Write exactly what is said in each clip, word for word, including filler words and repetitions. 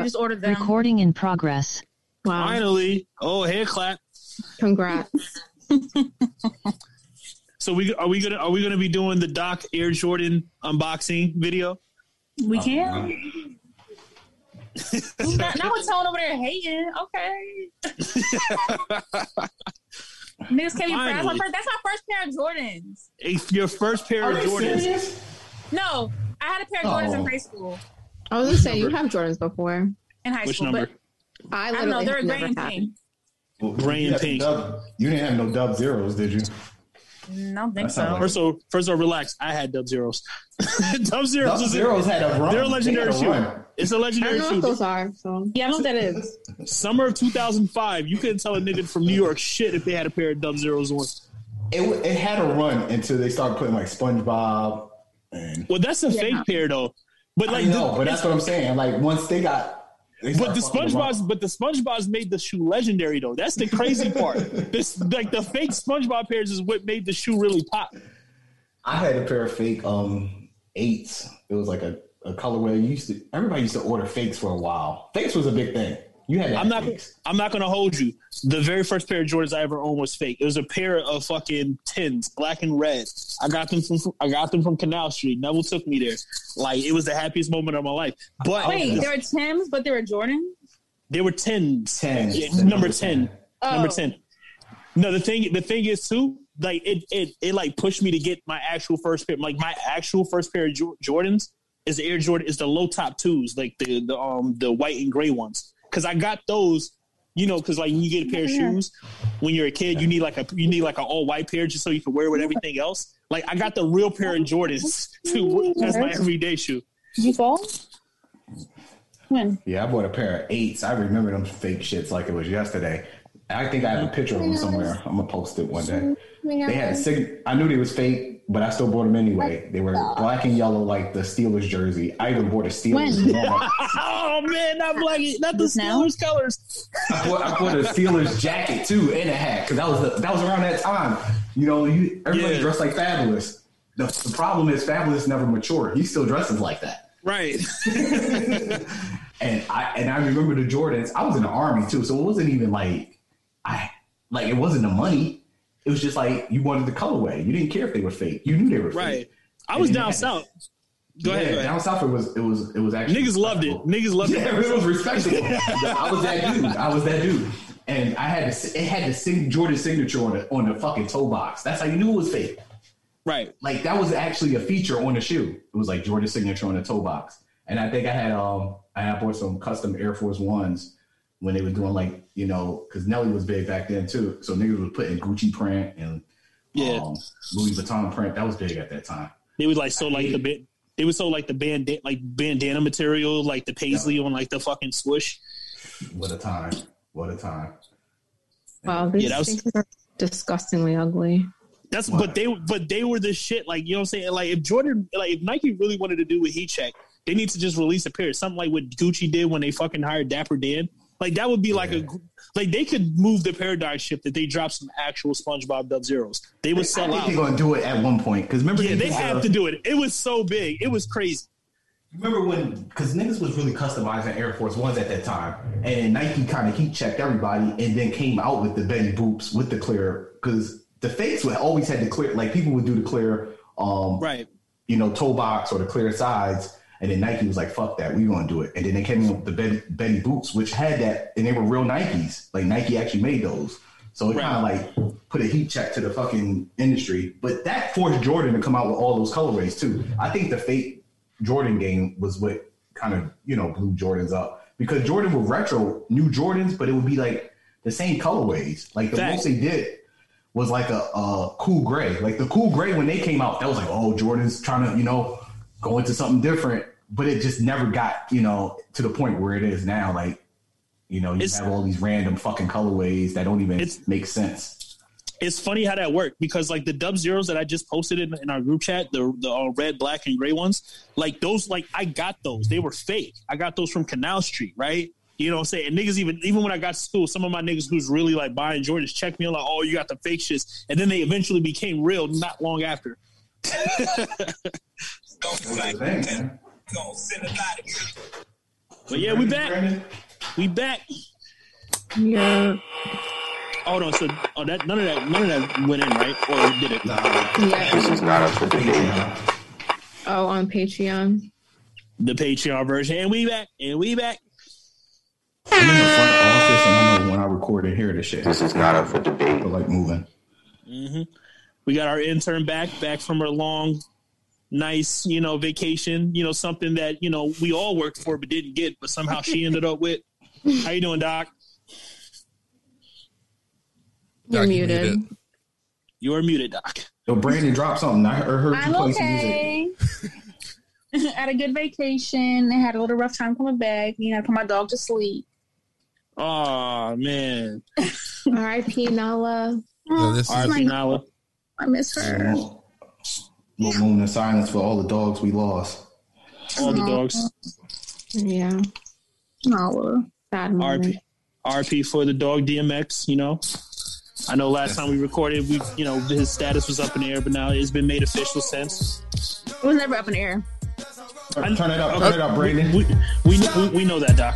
I just ordered them. Recording in progress. Wow. Finally. Oh, hand clap. Congrats. So we are we gonna are we gonna be doing the Doc Air Jordan unboxing video? We can. Oh, now, now we're telling over there hating. Okay. Niggas can't be proud. That's, that's my first pair of Jordans. If your first pair are of Jordans. Serious? No, I had a pair of Jordans oh. in high school. I was gonna Which say number? You have Jordans before in high Which school. Number? But I, I don't know. They're gray and pink. Well, gray and pink. Dub, you didn't have no Dub Zeros, did you? No, I don't think so. First of first of all, relax. I had Dub Zeros. Dub Zeros. Dub Zeros had a run. They're a legendary shoe. Run. It's a legendary shoe. I don't know what those are. So. Yeah, I know what that is. Summer of two thousand five. You couldn't tell a nigga from New York shit if they had a pair of Dub Zeros on. It it had a run until they started putting like SpongeBob. And well, that's a yeah. fake pair though. But like, I know, the, but that's what I'm saying. Like once they got. They but the SpongeBob's, but the SpongeBob's made the shoe legendary though. That's the crazy part. This like the fake SpongeBob pairs is what made the shoe really pop. I had a pair of fake um eights. It was like a, a colorway. You used to everybody used to order fakes for a while. Fakes was a big thing. You had. I'm not. Fakes. I'm not going to hold you. The very first pair of Jordans I ever owned was fake. It was a pair of fucking tins, black and red. I got them from. I got them from Canal Street. Neville took me there. Like it was the happiest moment of my life. But wait, was, there were Tims, but they were Jordans. They were tins. Tens. Yeah, number ten. ten. Oh. Number ten. No, the thing. The thing is too. Like it. It. It like pushed me to get my actual first pair. Like my actual first pair of Jordans is the Air Jordan. Is the low top twos. Like the the um the white and gray ones. Because I got those, you know, because like when you get a pair of shoes when you're a kid, you need like a you need like an all white pair just so you can wear it with everything else. Like I got the real pair of Jordans too as my everyday shoe. Did you fall? When? Yeah, I bought a pair of eights. I remember them fake shits like it was yesterday. I think I have a picture of them somewhere. I'm gonna post it one day. They had a sig- I knew they was fake, but I still bought them anyway. They were black and yellow, like the Steelers jersey. I even bought a Steelers. Oh man, not black, not the Steelers colors. I bought, I bought a Steelers jacket too and a hat because that was the, that was around that time. You know, you, everybody yeah. dressed like Fabulous. The, the problem is Fabulous never matured. He still dresses like that, right? and I and I remember the Jordans. I was in the army too, so it wasn't even like. I like it wasn't the money. It was just like you wanted the colorway. You didn't care if they were fake. You knew they were fake. Right. I was down south. Go ahead. Yeah, down south it was it was it was actually niggas loved it. Niggas loved it. Yeah, it was respectable. I was that dude. I was that dude. And I had to, it had the sing, Jordan signature on the on the fucking toe box. That's how you knew it was fake. Right. Like that was actually a feature on the shoe. It was like Jordan signature on the toe box. And I think I had um I had bought some custom Air Force Ones. When they were doing like, you know, because Nelly was big back then too. So niggas were putting Gucci print and yeah. um, Louis Vuitton print. That was big at that time. They would like, so I like the bit, they would so like the band, like bandana material, like the paisley yeah. on like the fucking swoosh. What a time. What a time. Wow. These yeah, things was, are disgustingly ugly. That's, what? but they, but they were the shit. Like, you know what I'm saying? Like if Jordan, like if Nike really wanted to do a heat check, they need to just release a pair. Something like what Gucci did when they fucking hired Dapper Dan. Like, that would be like yeah. a – like, they could move the paradigm shift that they drop some actual SpongeBob Dub Zeros. They would sell out. I think out. They're going to do it at one point. Because remember – yeah, they have uh, to do it. It was so big. It was crazy. Remember when – because niggas was really customizing Air Force Ones at that time. And Nike kind of heat-checked everybody and then came out with the Betty Boops with the clear. Because the fakes would always had the clear – like, people would do the clear, um, right. you know, toe box or the clear sides. And then Nike was like, fuck that, we're going to do it. And then they came up with the Betty Boops, which had that, and they were real Nikes. Like, Nike actually made those. So it right. kind of, like, put a heat check to the fucking industry. But that forced Jordan to come out with all those colorways, too. I think the fake Jordan game was what kind of, you know, blew Jordans up. Because Jordan would retro new Jordans, but it would be, like, the same colorways. Like, the Fact. most they did was, like, a, a cool gray. Like, the cool gray, when they came out, that was like, oh, Jordan's trying to, you know, go into something different. But it just never got, you know, to the point where it is now. Like, you know, you it's, have all these random fucking colorways that don't even make sense. It's funny how that worked because, like, the Dub Zeros that I just posted in, in our group chat, the, the uh, red, black, and gray ones, like, those, like, I got those. They were fake. I got those from Canal Street, right? You know what I'm saying? And niggas, even, even when I got to school, some of my niggas who's really, like, buying Jordans checked me on, like, oh, you got the fake shits. And then they eventually became real not long after. Don't do like that. Gonna send a lot of But yeah, we back. We back. Yeah. Hold on. So, oh, that none of that, none of that went in, right? Or did it? No. Yeah. This is not up for debate. Oh, on Patreon. The Patreon version, and we back, and we back. I'm in the front office, and I know when I record and hear this shit. This is not up for debate. But like moving. Mm-hmm. We got our intern back, back from her long, nice, you know, vacation. You know, something that, you know, we all worked for but didn't get, but somehow she ended up with. How you doing, Doc? You're Doc, muted. You muted. You're muted, Doc. Yo, Brandy, drop something. I heard you I'm play okay. some music. I had a good vacation. I had a little rough time coming back. You know, I put my dog to sleep. Oh, man. R I P Nala. Oh, R I P Nala. I miss her. We'll moon in silence for all the dogs we lost. All the dogs. Yeah. Nala. R P for the dog D M X, you know. I know last time we recorded, we you know, his status was up in the air, but now it's been made official since. It was never up in the air. Turn it up, turn it up, Brandon. We we, we, we know that, Doc.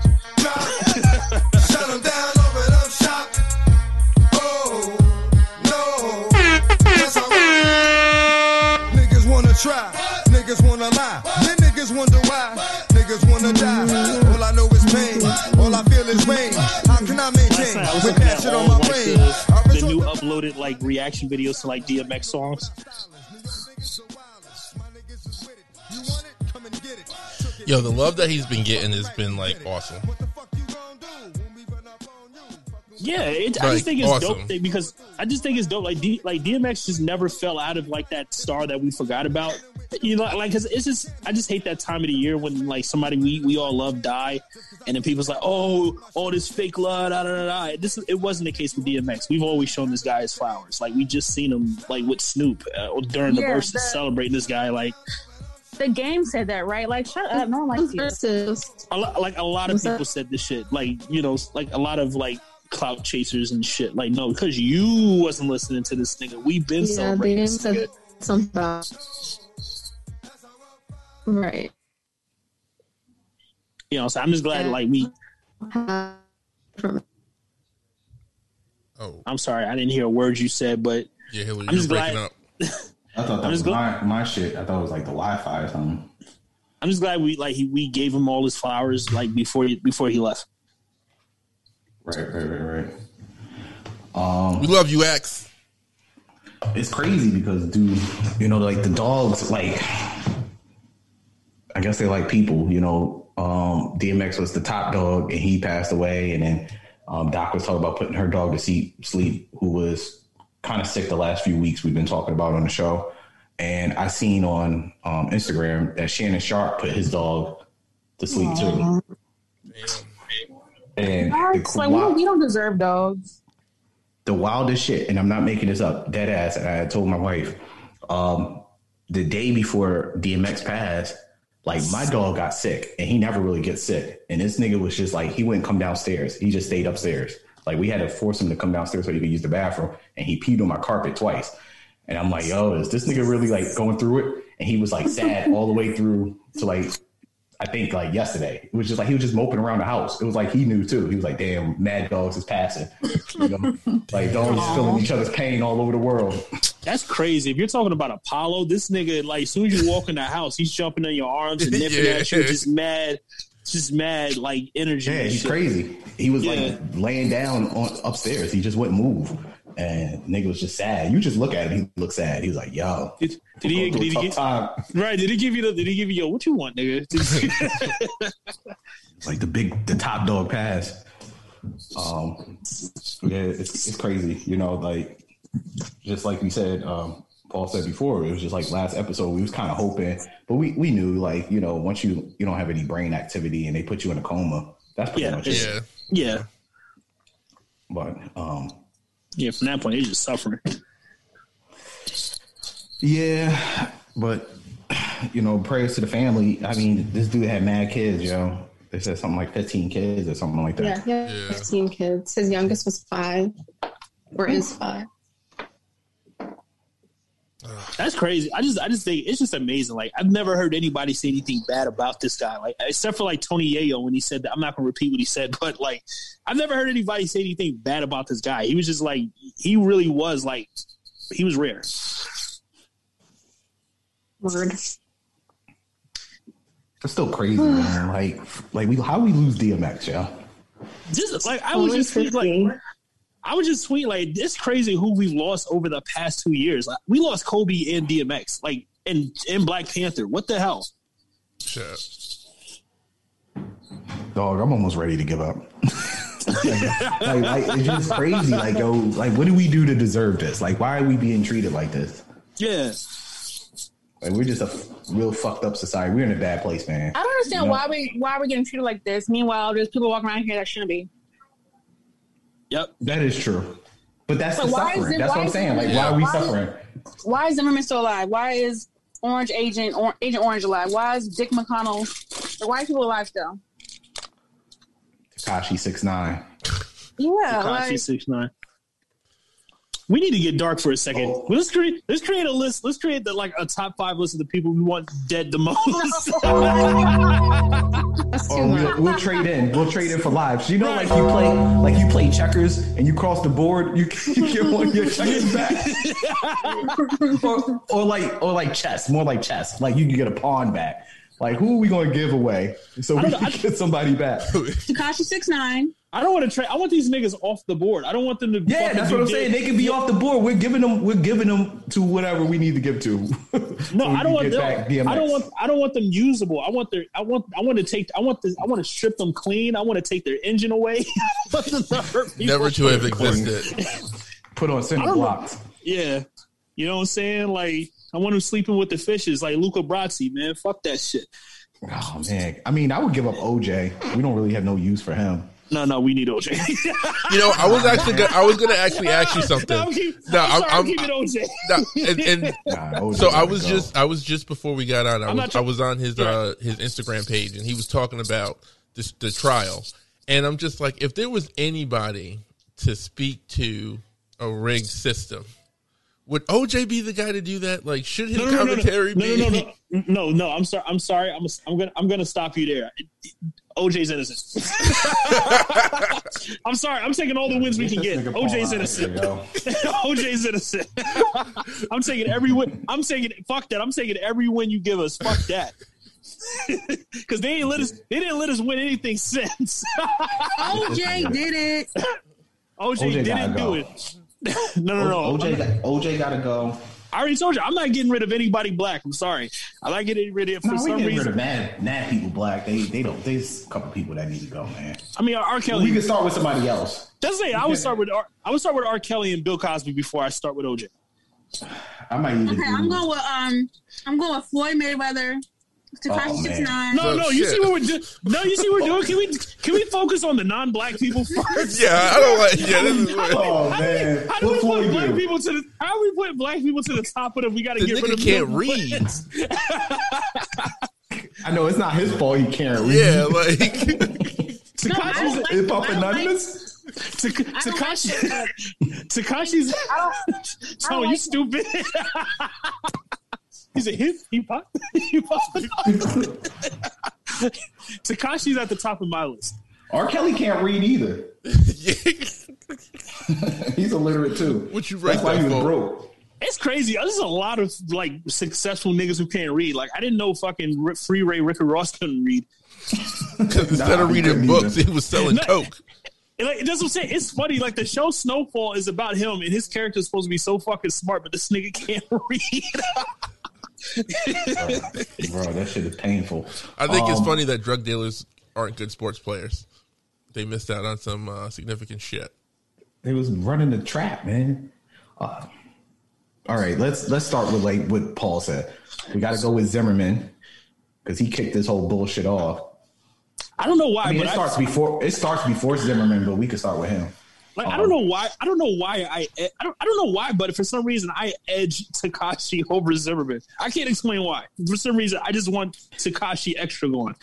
Shut him down, open up shop. Oh, no. That's all right. Niggas wanna try, niggas wanna lie, then niggas wonder why, niggas wanna die. All I know is pain, all I feel is rain. How can I maintain with that shit on my brain? The new uploaded like reaction videos to like D M X songs. Yo, the love that he's been getting has been like awesome. Yeah, it, I like, just think it's awesome. dope because I just think it's dope. Like, D, like D M X just never fell out of like that star that we forgot about. You know, like because it's just I just hate that time of the year when like somebody we, we all love die, and then people's like, oh, all this fake love, da da da da. This it wasn't the case with D M X. We've always shown this guy his flowers. Like we just seen him like with Snoop uh, during the yeah, verses, that- celebrating this guy like. The game said that, right? Like, shut up. No one likes you. A lot, like, a lot of What's people that? said this shit. Like, you know, like, a lot of, like, clout chasers and shit. Like, no, because you wasn't listening to this nigga. We've been yeah, celebrating this nigga. Something about... Right. You know, so I'm just glad, like, we... Oh. I'm sorry. I didn't hear a word you said, but... Yeah, Hillary, I'm just glad... Up. I thought that I'm was my, my shit. I thought it was like the Wi-Fi or something. I'm just glad we like he, we gave him all his flowers like before he, before he left. Right, right, right, right. Um, we love you, X. It's crazy because, dude, you know, like the dogs, like I guess they like people. You know, um, D M X was the top dog, and he passed away, and then um, Doc was talking about putting her dog to sleep, sleep who was. Kind of sick the last few weeks we've been talking about on the show. And I seen on um, Instagram that Shannon Sharp put his dog to sleep Aww. too. And the, like, wild, we don't deserve dogs. The wildest shit, and I'm not making this up, dead ass. And I told my wife um, the day before D M X passed, like my dog got sick and he never really gets sick. And this nigga was just like, he wouldn't come downstairs. He just stayed upstairs. Like, we had to force him to come downstairs so he could use the bathroom, and he peed on my carpet twice. And I'm like, yo, is this nigga really, like, going through it? And he was, like, sad all the way through to, like, I think, like, yesterday. It was just, like, he was just moping around the house. It was like he knew, too. He was like, damn, mad dogs is passing. You know? Like, dogs is feeling each other's pain all over the world. That's crazy. If you're talking about Apollo, this nigga, like, as soon as you walk in the house, he's jumping in your arms and nipping yeah. at you, just mad. Just mad, like, energy. Yeah, he's shit. crazy. He was, yeah. like, laying down on upstairs. He just wouldn't move. And nigga was just sad. You just look at him. He looks sad. He was like, yo. Did, did he, did he get, right, did he give you the, did he give you, yo, what you want, nigga? It's like the big, the top dog pass. Um, yeah, it's, it's crazy. You know, like, just like we said, um, Paul said before, it was just like last episode, we was kind of hoping, but we, we knew like, you know, once you, you don't have any brain activity and they put you in a coma, that's pretty yeah, much it. Yeah. yeah. But, um, yeah, from that point, you're just suffering. Yeah. But, you know, prayers to the family. I mean, this dude had mad kids, yo. They said something like fifteen kids or something like that. Yeah, yeah. fifteen kids. His youngest was five or is five. That's crazy. I just I just think it's just amazing. Like, I've never heard anybody say anything bad about this guy. Like, except for like Tony Yayo when he said that. I'm not gonna repeat what he said, but like, I've never heard anybody say anything bad about this guy. He was just like, he really was like, he was rare. Word. That's still crazy, man. Like, like we how we lose D M X, yeah. Just like I was just thinking, like. I would just tweet, like, it's crazy who we've lost over the past two years. Like, we lost Kobe and D M X, like, and, and Black Panther. What the hell? Shit. Dog, I'm almost ready to give up. like, like, it's just crazy. Like, yo, like, what do we do to deserve this? Like, why are we being treated like this? Yeah. Like, we're just a real fucked up society. We're in a bad place, man. I don't understand you know? why we why we're getting treated like this. Meanwhile, there's people walking around here that shouldn't be. Yep, that is true. But that's so the suffering. It, that's what I'm saying. Like, why are we why suffering? Is, why is Zimmerman still alive? Why is Orange Agent or, Agent Orange alive? Why is Dick McConnell? Why are people alive still? Tekashi six nine. Yeah, Tekashi like, six nine. We need to get dark for a second. Oh. Let's create. Let's create a list. Let's create the, like a top five list of the people we want dead the most. No. Or we'll, we'll trade in. We'll trade in for lives. You know, like you play, like you play checkers and you cross the board. You, you get one of your checkers back. or, or like, or like chess. More like chess. Like you can get a pawn back. Like who are we going to give away so we can know, I, get somebody back? Tekashi six nine. I don't want to trade. I want these niggas off the board. I don't want them to. Yeah, that's what I'm saying. They can be off the board. We're giving them. We're giving them to whatever we need to give to. No, I don't want them. I don't want. I don't want them usable. I want their. I want. I want to take. I want. The, I want to strip them clean. I want to take their engine away. Never to have existed. Put on center blocks. Yeah, you know what I'm saying. Like I want them sleeping with the fishes, like Luca Brasi, man. Fuck that shit. Oh man, I mean, I would give up O J. We don't really have no use for him. No, no, we need O J. You know, I was actually, gonna, I was gonna actually ask you something. No, I'm keeping O J. And so I was just, I was just before we got on, I was, I was on his, uh, his Instagram page, and he was talking about this, the trial, and I'm just like, if there was anybody to speak to a rigged system, would O J be the guy to do that? Like, should his no, no, commentary no, no, no, be? No, no, no, no, no. I'm sorry. I'm sorry. I'm. I'm gonna. I'm gonna stop you there. O J's innocent. I'm sorry. I'm taking all the wins we can get. O J's innocent. O J's innocent. I'm taking every win. I'm taking. Fuck that. I'm taking every win you give us. Fuck that. Because they ain't let us. They didn't let us win anything since. O J did it. O J didn't do it. no, no, no. O J, O J got to go. I already told you, I'm not getting rid of anybody black. I'm sorry. I'm not getting rid of for no, some reason. Rid of mad, mad people black. They they don't. There's a couple people that need to go, man. I mean, R. Kelly. We can start with somebody else. That's it. I would start with R. I would start with R. Kelly and Bill Cosby before I start with O J. I might. Even okay, I'm going with um, I'm going with Floyd Mayweather. Tekashi six nine. No, no, you see what we're doing. No, you see what we're doing. Can we can we focus on the non-black people first? Yeah, I don't like. Yeah, this is. Oh man, how do we put black people to the? How do we put black people to the top of it? We got to get rid of. The nigga can't read. I know it's not his fault. He can't read. Yeah, like Tekashi's hip hop anonymous. Tekashi, Tekashi's. Oh, you stupid. He's a hip hop. Tekashi's at the top of my list. R. Kelly can't read either. He's illiterate too. What you write? That's why he was broke. It's crazy. There's a lot of like successful niggas who can't read. Like I didn't know fucking Free Ray Ricker Ross couldn't read. Instead of reading books, he was selling coke. Like, that's what I'm saying. It's funny. Like the show Snowfall is about him, and his character is supposed to be so fucking smart, but this nigga can't read. Bro, bro, that shit is painful. I think um, it's funny that drug dealers aren't good sports players. They missed out on some uh, significant shit. They was running the trap, man. Uh, all right, let's let's start with like what Paul said. We got to go with Zimmerman because he kicked this whole bullshit off. I don't know why. I mean, but it starts I, before it starts before Zimmerman, but we could start with him. Like, I don't know why. I don't know why. I I don't, I don't know why, but for some reason, I edge Tekashi over Zimmerman. I can't explain why. For some reason, I just want Tekashi extra going.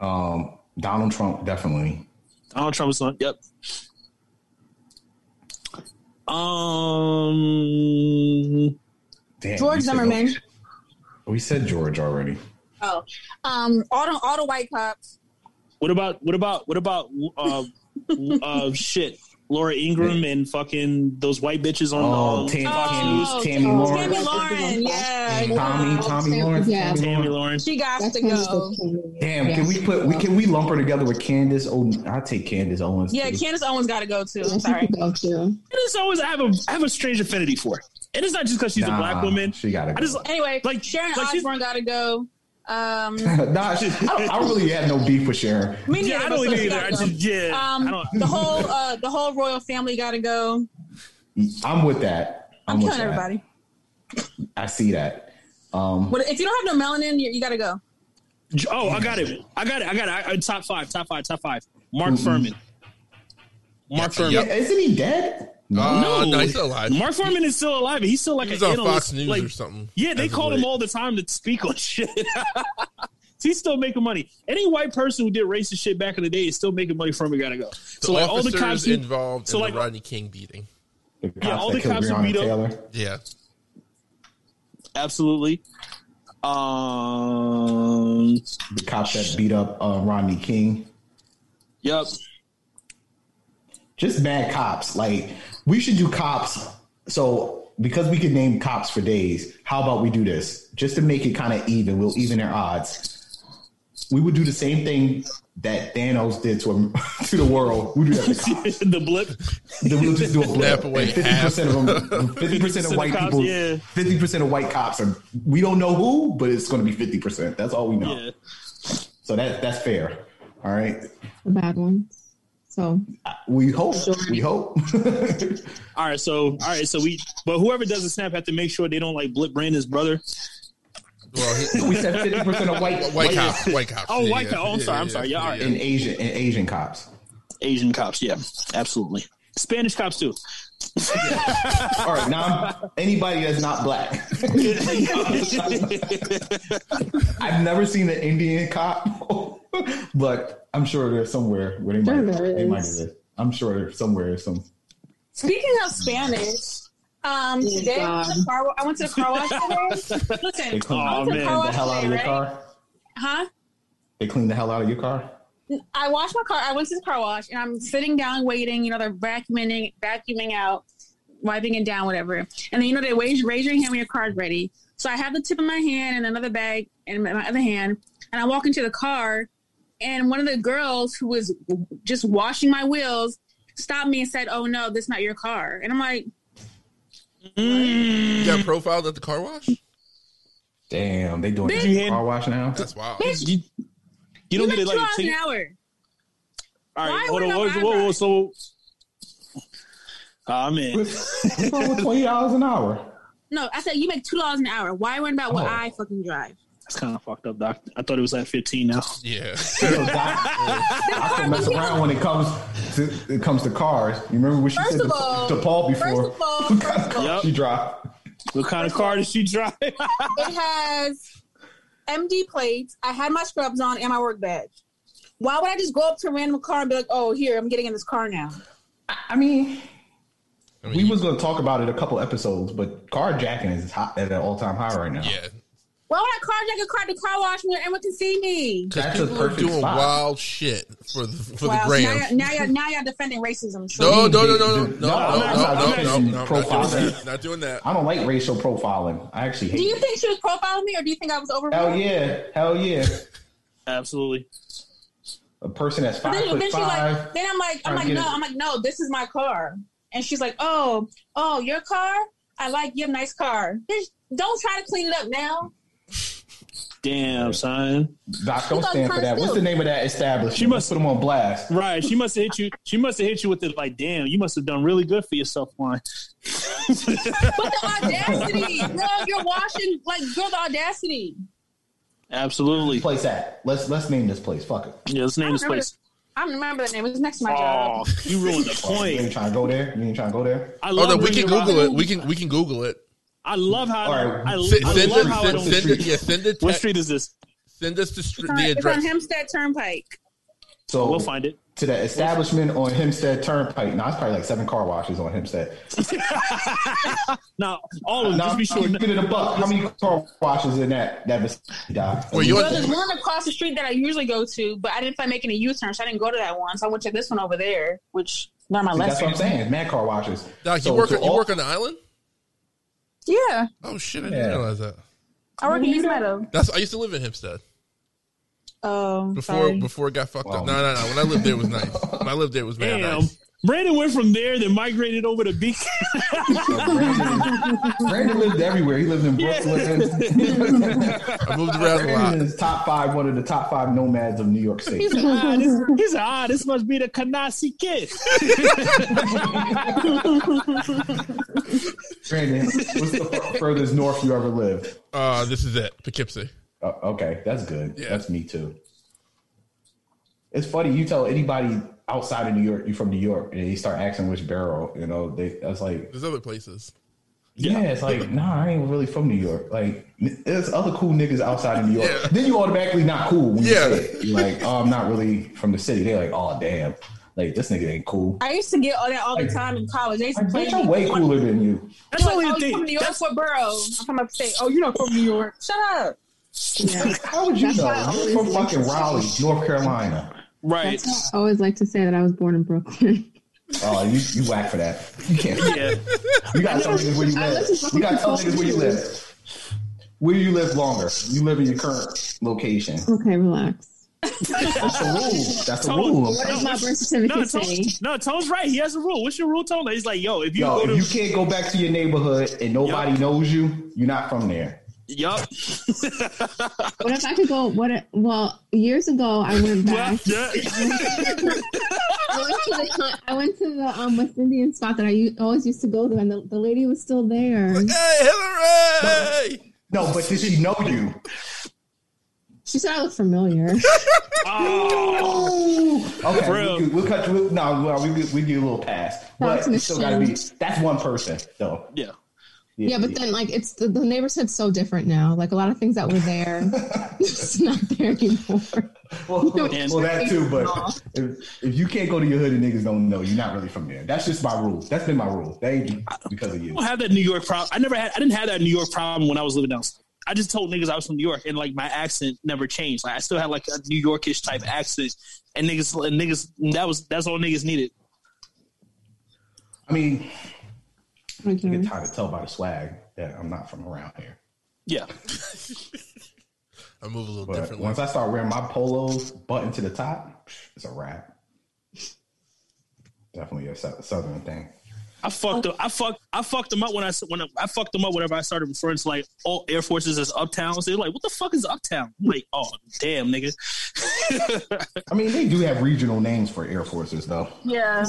um, Donald Trump, definitely. Donald Trump's son. Yep. Um. Damn, George Zimmerman. Said, we said George already. Oh, um, all the all the white cops. What about what about what about uh, uh, shit? Laura Ingraham and fucking those white bitches on oh, the Tam- oh, Tammy, Tammy Lawrence. Tammy Lawrence, yeah, Tommy, Tommy Lawrence, yeah. Tammy Lawrence. She got That's to go. Damn, yeah. can we put? We can we lump her together with Candace? Oh, I'll take Candace Owens. Yeah, too. Candace Owens got to go too. I'm sorry. Candace Owens, I have a I have a strange affinity for. And it's not just because she's nah, a black woman. She got to go. I just, anyway, like Sharon like Osbourne got to go. Um, nah, she, I, don't, I really had no beef with Sharon. Me neither. Yeah, I don't either. I just, yeah, um, I don't. The whole, uh, the whole royal family got to go. I'm with that. I'm, I'm with killing that. Everybody. I see that. Um, but if you don't have no melanin, you, you got to go. Oh, I got it. I got it. I got it. I, I, top five. Top five. Top five. Mark mm-hmm. Furman. Mark yeah, Furman. Yeah, isn't he dead? No, uh, no, he's still alive. Mark Furman is still alive. He's still like he was an on analyst. Fox News like, or something. Yeah, they called him all the time to speak on shit. So he's still making money. Any white person who did racist shit back in the day is still making money from it. Gotta go. So the like all the cops involved so in like, the Rodney King beating. Yeah, all the cops who beat Taylor. Up. Yeah, absolutely. Um, the cops that beat up uh, Rodney King. Yep. Just bad cops. Like, we should do cops. So, because we could name cops for days, how about we do this? Just to make it kind of even. We'll even their odds. We would do the same thing that Thanos did to him, to the world. We'll do that to cops. The blip. Then we'll just do a blip. fifty percent of them, fifty percent of white people, fifty percent of white cops are, we don't know who, but it's going to be fifty percent. That's all we know. Yeah. So, that that's fair. All right. The bad ones. So we hope, we hope. all right, so all right, so we. But whoever does the snap have to make sure they don't like blip Brandon's brother. Well, he, we said fifty percent of white white, white cops, white cops. Oh, yeah, white cops. Oh, I'm yeah, sorry, yeah, I'm sorry. Yeah, all right. And Asian and Asian cops, Asian cops. Yeah, absolutely. Spanish cops too. Yeah. All right, now I'm, anybody that's not black. I've never seen an Indian cop, but. I'm sure there's somewhere where they might, there they might live. I'm sure there's somewhere. Some. Speaking of Spanish, um, oh, today I went, to the car, I went to the car wash today. Listen, oh, I went to the car wash the hell today, out of right? your car? Huh? They cleaned the hell out of your car? I washed my car. I went to the car wash, and I'm sitting down waiting. You know, they're vacuuming, vacuuming out, wiping it down, whatever. And then, you know, they raise, raise your hand when your car's ready. So I have the tip in my hand and another bag in my other hand, and I walk into the car. And one of the girls who was just washing my wheels stopped me and said, "Oh no, this is not your car." And I'm like, mm. "You got profiled at the car wash?" Damn, they doing bitch, the car wash now? That's wild. Bitch, you, you, you don't get it like two hours an hour. All right, hold on. Whoa, whoa, whoa, so, ah, oh, man, what's wrong with twenty dollars an hour? No, I said you make two dollars an hour. Why worry about oh. what I fucking drive? That's kind of fucked up, Doc. I thought it was at fifteen now. Yeah. I can mess around when it comes to it comes to cars. You remember what she first said to, all, to Paul before? First of all, first of all. Yep. She drive. What kind of car does she drive? It has M D plates. I had my scrubs on and my work badge. Why would I just go up to a random car and be like, "Oh, here, I'm getting in this car now"? I mean, I mean we was going to talk about it a couple episodes, but carjacking is hot at an all-time high right now. Yeah. Why would I carjack a car to car wash when everyone can see me? Because people are doing spot. wild shit for the for wow. the gram. Now, now you're now you're defending racism. So no, no, no, no, no, no, no, no, no, no, no, profiling. Not doing that. I don't like racial profiling. I actually hate. Do you think she was profiling me, or do you think I was overprofiling? Hell yeah, hell yeah, absolutely. A person that's five foot five. Then I'm like, I'm like, no, I'm like, no, this is my car, and she's like, oh, oh, your car? I like your nice car. Bitch, don't try to clean it up now. Damn, son. Doc, don't stand for that. What's the name of that establishment? She must put them on blast. Right. She must have hit you. She must have hit you with it. Like, damn, you must have done really good for yourself, Juan. But the audacity, girl, you're washing like girl, the audacity. Absolutely. Place that. Let's let's name this place. Fuck it. Yeah, let's name this place. I don't remember the name. It was next to my oh, job. You ruined the point. Oh, you ain't trying to go there. You ain't trying to go there. I love oh, no, we can Google it. We can we can Google it. I love how. Right. I, send, I send love us, how. Send, I send it, yeah, send it. What street is this? Send us the, it's on, the address. It's on Hempstead Turnpike. So we'll find it. to the establishment on Hempstead Turnpike. No, it's probably like seven car washes on Hempstead. No, all of them. Just be sure. Give it a buck. How many car washes in that? That was. Well, you know, there's one across the street that I usually go to, but I didn't find making a U-turn, so I didn't go to that one. So I went to this one over there, which not my last. That's what I'm saying. Mad car washes. Doc, you so, work. So you all, work on the island. Yeah. Oh shit! I didn't yeah. realize that. I work in East Meadow. That's. I used to live in Hempstead. Um, before sorry. before it got fucked wow. up. No, no, no. When I lived there, it was nice. When I lived there, it was mad Damn. nice. Brandon went from there, then migrated over to Beacon. Brandon, Brandon lived everywhere. He lived in Brooklyn. Yeah. I moved around a lot. Is top five, one of the top five nomads of New York City. He's like, ah, this, he's like, ah, this must be the Kanasi kid. Brandon, what's the furthest north you ever lived? Uh, this is it, Poughkeepsie. Uh, okay, that's good. Yeah. That's me too. It's funny. You tell anybody outside of New York you're from New York, and they start asking which borough. You know, they. That's like there's other places. Yeah, yeah, it's like nah, I ain't really from New York. Like there's other cool niggas outside of New York. Yeah. Then you automatically not cool. When yeah, you say it. You're like oh, I'm not really from the city. They're like, oh damn, like this nigga ain't cool. I used to get all that all the time in college. They used to play I'm way cooler than you. That's only like, oh, thing. From New York, that's what borough? I'm from upstate. Oh, you're not from New York. Shut up. Yeah. How would you That's know? I'm from fucking Raleigh, North Carolina. Right. That's I always like to say that I was born in Brooklyn. Oh, you you whack for that. You can't. Yeah. You got to tell niggas where you live. You got to tell niggas where you live. Where you live longer. You live in your current location. Okay, relax. That's a rule. That's a rule. What does my birth certificate say? No, Tone's right. He has a rule. What's your rule, Tone? He's like, yo, if you yo, go to- if you can't go back to your neighborhood and nobody yo. knows you, you're not from there. Yup. What if I could go? What? If, well, years ago I went back. Yeah, yeah. I went to the, I went to the um, West Indian spot that I u- always used to go to, and the, the lady was still there. Hey, Hillary! No, no, but did she know you? She said I look familiar. Oh, okay. Real. We, we'll cut. We'll, no, we we give you a little pass, but you still gotta be. That's one person, though. So. Yeah. Yeah, yeah, but then like it's the, the neighborhood's so different now. Like a lot of things that were there, it's not there anymore. Well, you know, well that too. But if, if you can't go to your hood and niggas don't know, you're not really from there. That's just my rule. That's been my rule. That ain't because of you. I don't have that New York problem. I never had. I didn't have that New York problem when I was living down. I just told niggas I was from New York, and like my accent never changed. Like I still had like a New Yorkish type accent, and niggas, and niggas. That was that's all niggas needed. I mean. I get tired to tell by the swag that I'm not from around here. Yeah. I move a little but differently. Once I start wearing my polos button to the top, it's a wrap. Definitely a southern thing. I fucked up. I fucked. I fucked them up when I when I, I fucked them up whenever I started referring to like all Air Forces as uptowns. They're like, "What the fuck is uptown?" I'm like, "Oh damn, nigga." I mean, they do have regional names for Air Forces, though. Yeah.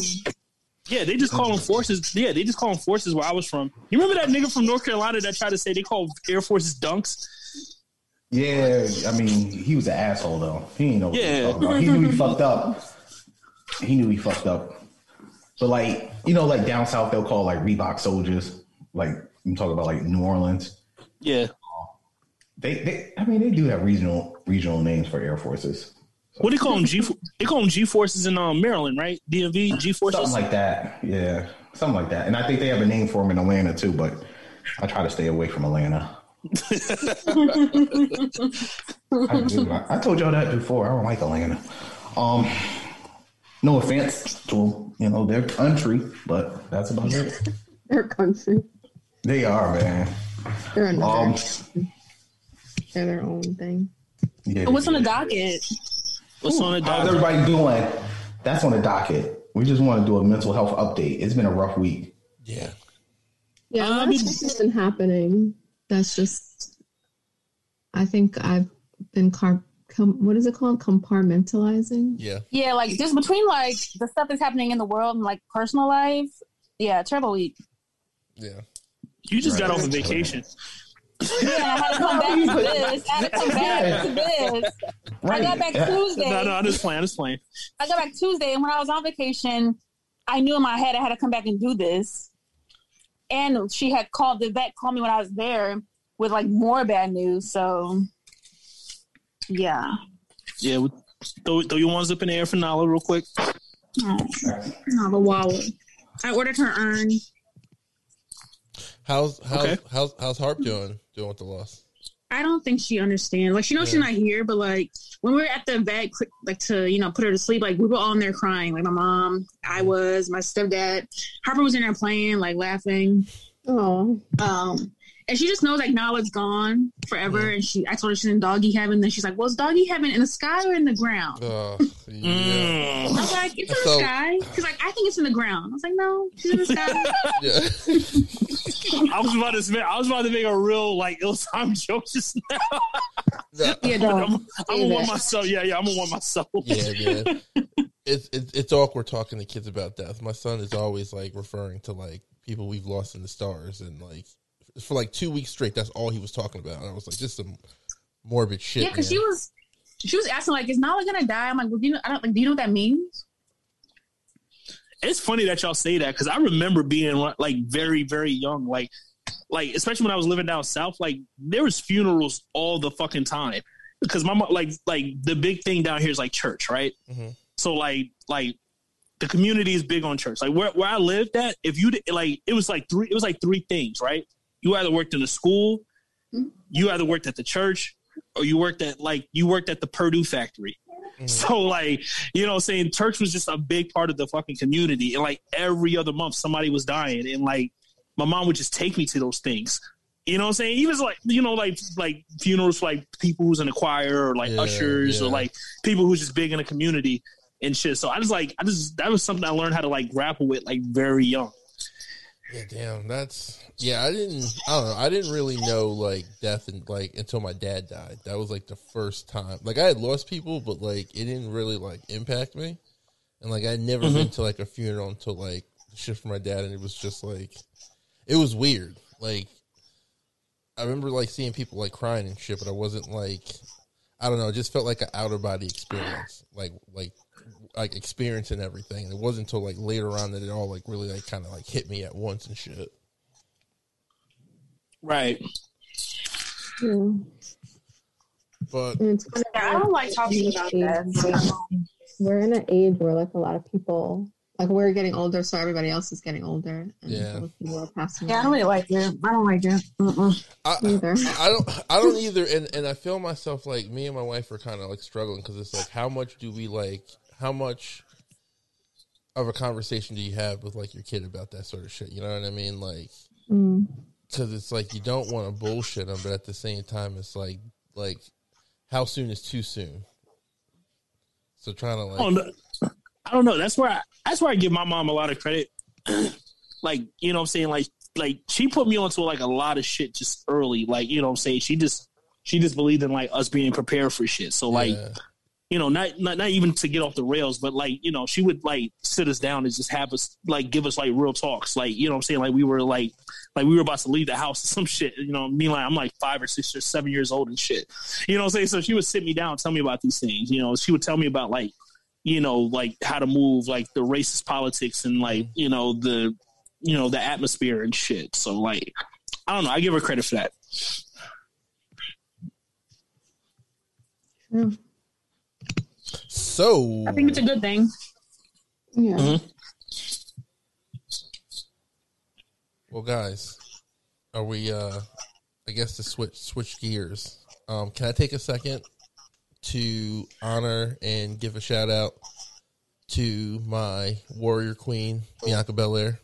Yeah, they just call them forces. Yeah, they just call them forces where I was from. You remember that nigga from North Carolina that tried to say they call Air Forces dunks? Yeah, I mean, he was an asshole, though. He didn't know what yeah. he was talking about. He knew he fucked up. He knew he fucked up. But, like, you know, like down south, they'll call, like, Reebok soldiers. Like, I'm talking about, like, New Orleans. Yeah. They, they I mean, they do have regional regional names for Air Forces. What do they call them? G they call them G forces in um, Maryland, right? D M V G forces, something like that. Yeah, something like that. And I think they have a name for them in Atlanta too. But I try to stay away from Atlanta. I, do. I, I told y'all that before. I don't like Atlanta. Um, no offense to them, you know, they're country, but that's about it. They're country. They are, man. They're another. Um, they're their own thing. Yeah, what's on the docket? What's on the docket? How's everybody doing? That's on the docket. We just want to do a mental health update. It's been a rough week. Yeah. Yeah, um, it's been happening. That's just, I think I've been, car- com- what is it called? Compartmentalizing? Yeah. Yeah, like just between like the stuff that's happening in the world and like personal life. Yeah, terrible week. Yeah. You just right. got off of vacation. Yeah, I had to come back to this. I had to come back to this. Right. I got back yeah. Tuesday. No, no, I'm just playing. I'm just playing. I got back Tuesday, and when I was on vacation, I knew in my head I had to come back and do this. And she had called, the vet called me when I was there with, like, more bad news. So, yeah. Yeah, Throw, throw your ones up in the air for Nala real quick. Oh, Nala Wawa. I ordered her urn. How's how's okay. how's how's Harp doing? Doing with the loss? I don't think she understands. Like she knows yeah. she's not here, but like when we were at the vet, like to you know put her to sleep, like we were all in there crying. Like my mom, I was, my stepdad, Harper was in there playing, like laughing. Oh, um, and she just knows like Nala's gone forever. Yeah. And she, I told her she's in doggy heaven. Then she's like, "Well, is doggy heaven in the sky or in the ground?" Oh, yeah. I was like, "It's in so, the sky." She's like, "I think it's in the ground." I was like, "No, she's in the sky." Yeah. I was about to, I was about to make a real like ill-timed joke just now. No. Yeah, no. I'm, I'm, I'm gonna warn myself. Yeah, yeah, I'm gonna warn myself. Yeah, yeah. It's it, it's awkward talking to kids about death. My son is always like referring to like people we've lost in the stars and like. For like two weeks straight, that's all he was talking about. And I was like, "This is some morbid shit." Yeah, because she was, she was asking like, "Is Nala gonna die?" I'm like, "Well, do you know, I don't like. Do you know what that means?" It's funny that y'all say that because I remember being like very, very young, like, like especially when I was living down south. Like there was funerals all the fucking time because my mom, like, like the big thing down here is like church, right? Mm-hmm. So like, like. The community is big on church. Like where, where I lived at, if you did, like, it was like three. It was like three things, right? You either worked in a school, you either worked at the church, or you worked at like you worked at the Purdue factory. Mm-hmm. So like, you know what I'm saying? Church was just a big part of the fucking community. And like every other month somebody was dying. And like my mom would just take me to those things. You know what I'm saying? Even like, you know, like like funerals for like people who's in the choir or like yeah, ushers yeah. or like people who's just big in the community and shit. So I just like I just that was something I learned how to like grapple with like very young. Yeah, damn, that's, yeah, I didn't, I don't know, I didn't really know, like, death, and like, until my dad died. That was, like, the first time, like, I had lost people, but, like, it didn't really, like, impact me, and, like, I had never mm-hmm. been to, like, a funeral until, like, the shit for my dad, and it was just, like, it was weird, like, I remember, like, seeing people, like, crying and shit, but I wasn't, like, I don't know, it just felt like an out-of-body experience, like, like, like experiencing everything, and it wasn't until like later on that it all like really like kind of like hit me at once and shit. Right. Yeah. But I don't like talking about that. We're in an age where like a lot of people like we're getting older, so everybody else is getting older. And yeah. People are passing yeah, away. I don't really like that. I don't like that. Uh-uh. I, either. I don't. I don't either. And and I feel myself like me and my wife are kind of like struggling because it's like how much do we like. How much of a conversation do you have with, like, your kid about that sort of shit? You know what I mean? Like, because mm. it's, like, you don't want to bullshit them, but at the same time, it's, like, like how soon is too soon? So trying to, like... Oh, no. I don't know. That's where I, that's where I give my mom a lot of credit. Like, you know what I'm saying? Like, like she put me onto, like, a lot of shit just early. Like, you know what I'm saying? She just, she just believed in, like, us being prepared for shit. So, like... Yeah. You know, not, not not even to get off the rails, but, like, you know, she would, like, sit us down and just have us, like, give us, like, real talks. Like, you know what I'm saying? Like, we were, like, like we were about to leave the house or some shit. You know, meanwhile, I'm, like, five or six or seven years old and shit. You know what I'm saying? So she would sit me down and tell me about these things. You know, she would tell me about, like, you know, like, how to move, like, the racist politics and, like, you know, the, you know, the atmosphere and shit. So, like, I don't know. I give her credit for that. Yeah. So I think it's a good thing. Yeah. Mm-hmm. Well, guys, are we? Uh, I guess to switch switch gears. Um, can I take a second to honor and give a shout out to my warrior queen, Bianca Belair?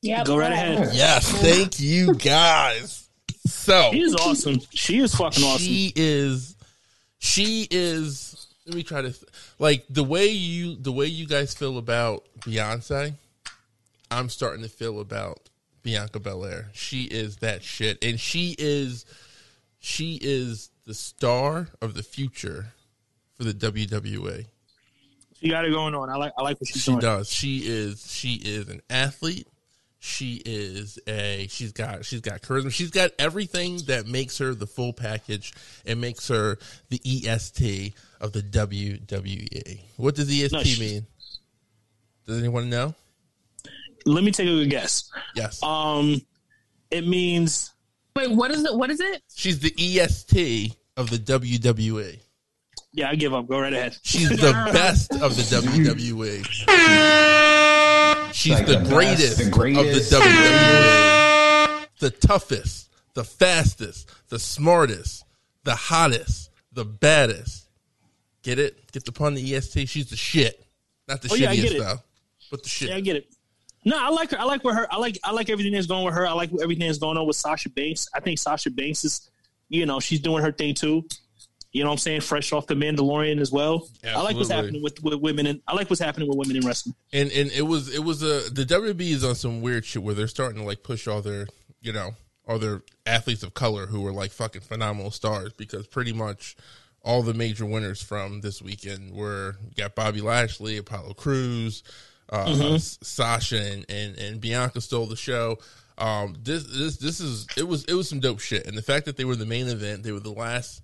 Yeah, go right ahead. Yes, thank you, guys. So she is awesome. She is fucking awesome. She is. She is, let me try to, th- like, the way you the way you guys feel about Beyonce, I'm starting to feel about Bianca Belair. She is that shit. And she is, she is the star of the future for the W W E. She got it going on. I like I like what she's she doing. She does. She is, she is an athlete. She is a, she's got, she's got charisma. She's got everything that makes her the full package and makes her the E S T of the W W E. What does E S T no, she, mean? Does anyone know? Let me take a good guess. Yes. Um, it means. Wait, what is it? What is it? She's the E S T of the W W E. Yeah, I give up. Go right ahead. She's the best of the W W E. She's like the, the, greatest best, the greatest of the W W E. The toughest, the fastest, the smartest, the hottest, the baddest. Get it? Get the pun, the E S T. She's the shit. Not the oh, shittiest, yeah, though. But the shit. Yeah, I get it. No, I like her. I like where her. I like. I like everything that's going with her. I like everything that's going on with Sasha Banks. I think Sasha Banks is, you know, she's doing her thing too. You know what I'm saying? Fresh off the Mandalorian as well. Absolutely. I like what's happening with, with women, and I like what's happening with women in wrestling. And and it was it was a the W W E is on some weird shit where they're starting to like push all their you know all their athletes of color who are like fucking phenomenal stars, because pretty much all the major winners from this weekend were you got Bobby Lashley, Apollo Crews. Uh, mm-hmm. Sasha and, and, and Bianca stole the show. Um, this this this is it was it was some dope shit, and the fact that they were the main event, they were the last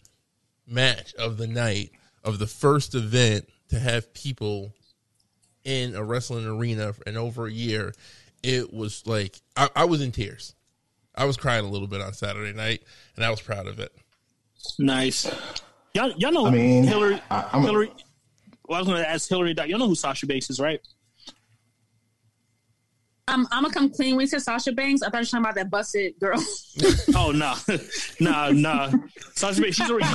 match of the night of the first event to have people in a wrestling arena for, in over a year. It was like I, I was in tears. I was crying a little bit on Saturday night, and I was proud of it. Nice, y'all. Y'all know I mean, Hillary. I, I'm Hillary. A- well, I was going to ask Hillary. Y'all know who Sasha Banks is, right? Um, I'm gonna come clean when you said Sasha Banks. I thought you were talking about that busted girl. Oh no, no, no, Sasha Banks. She's already.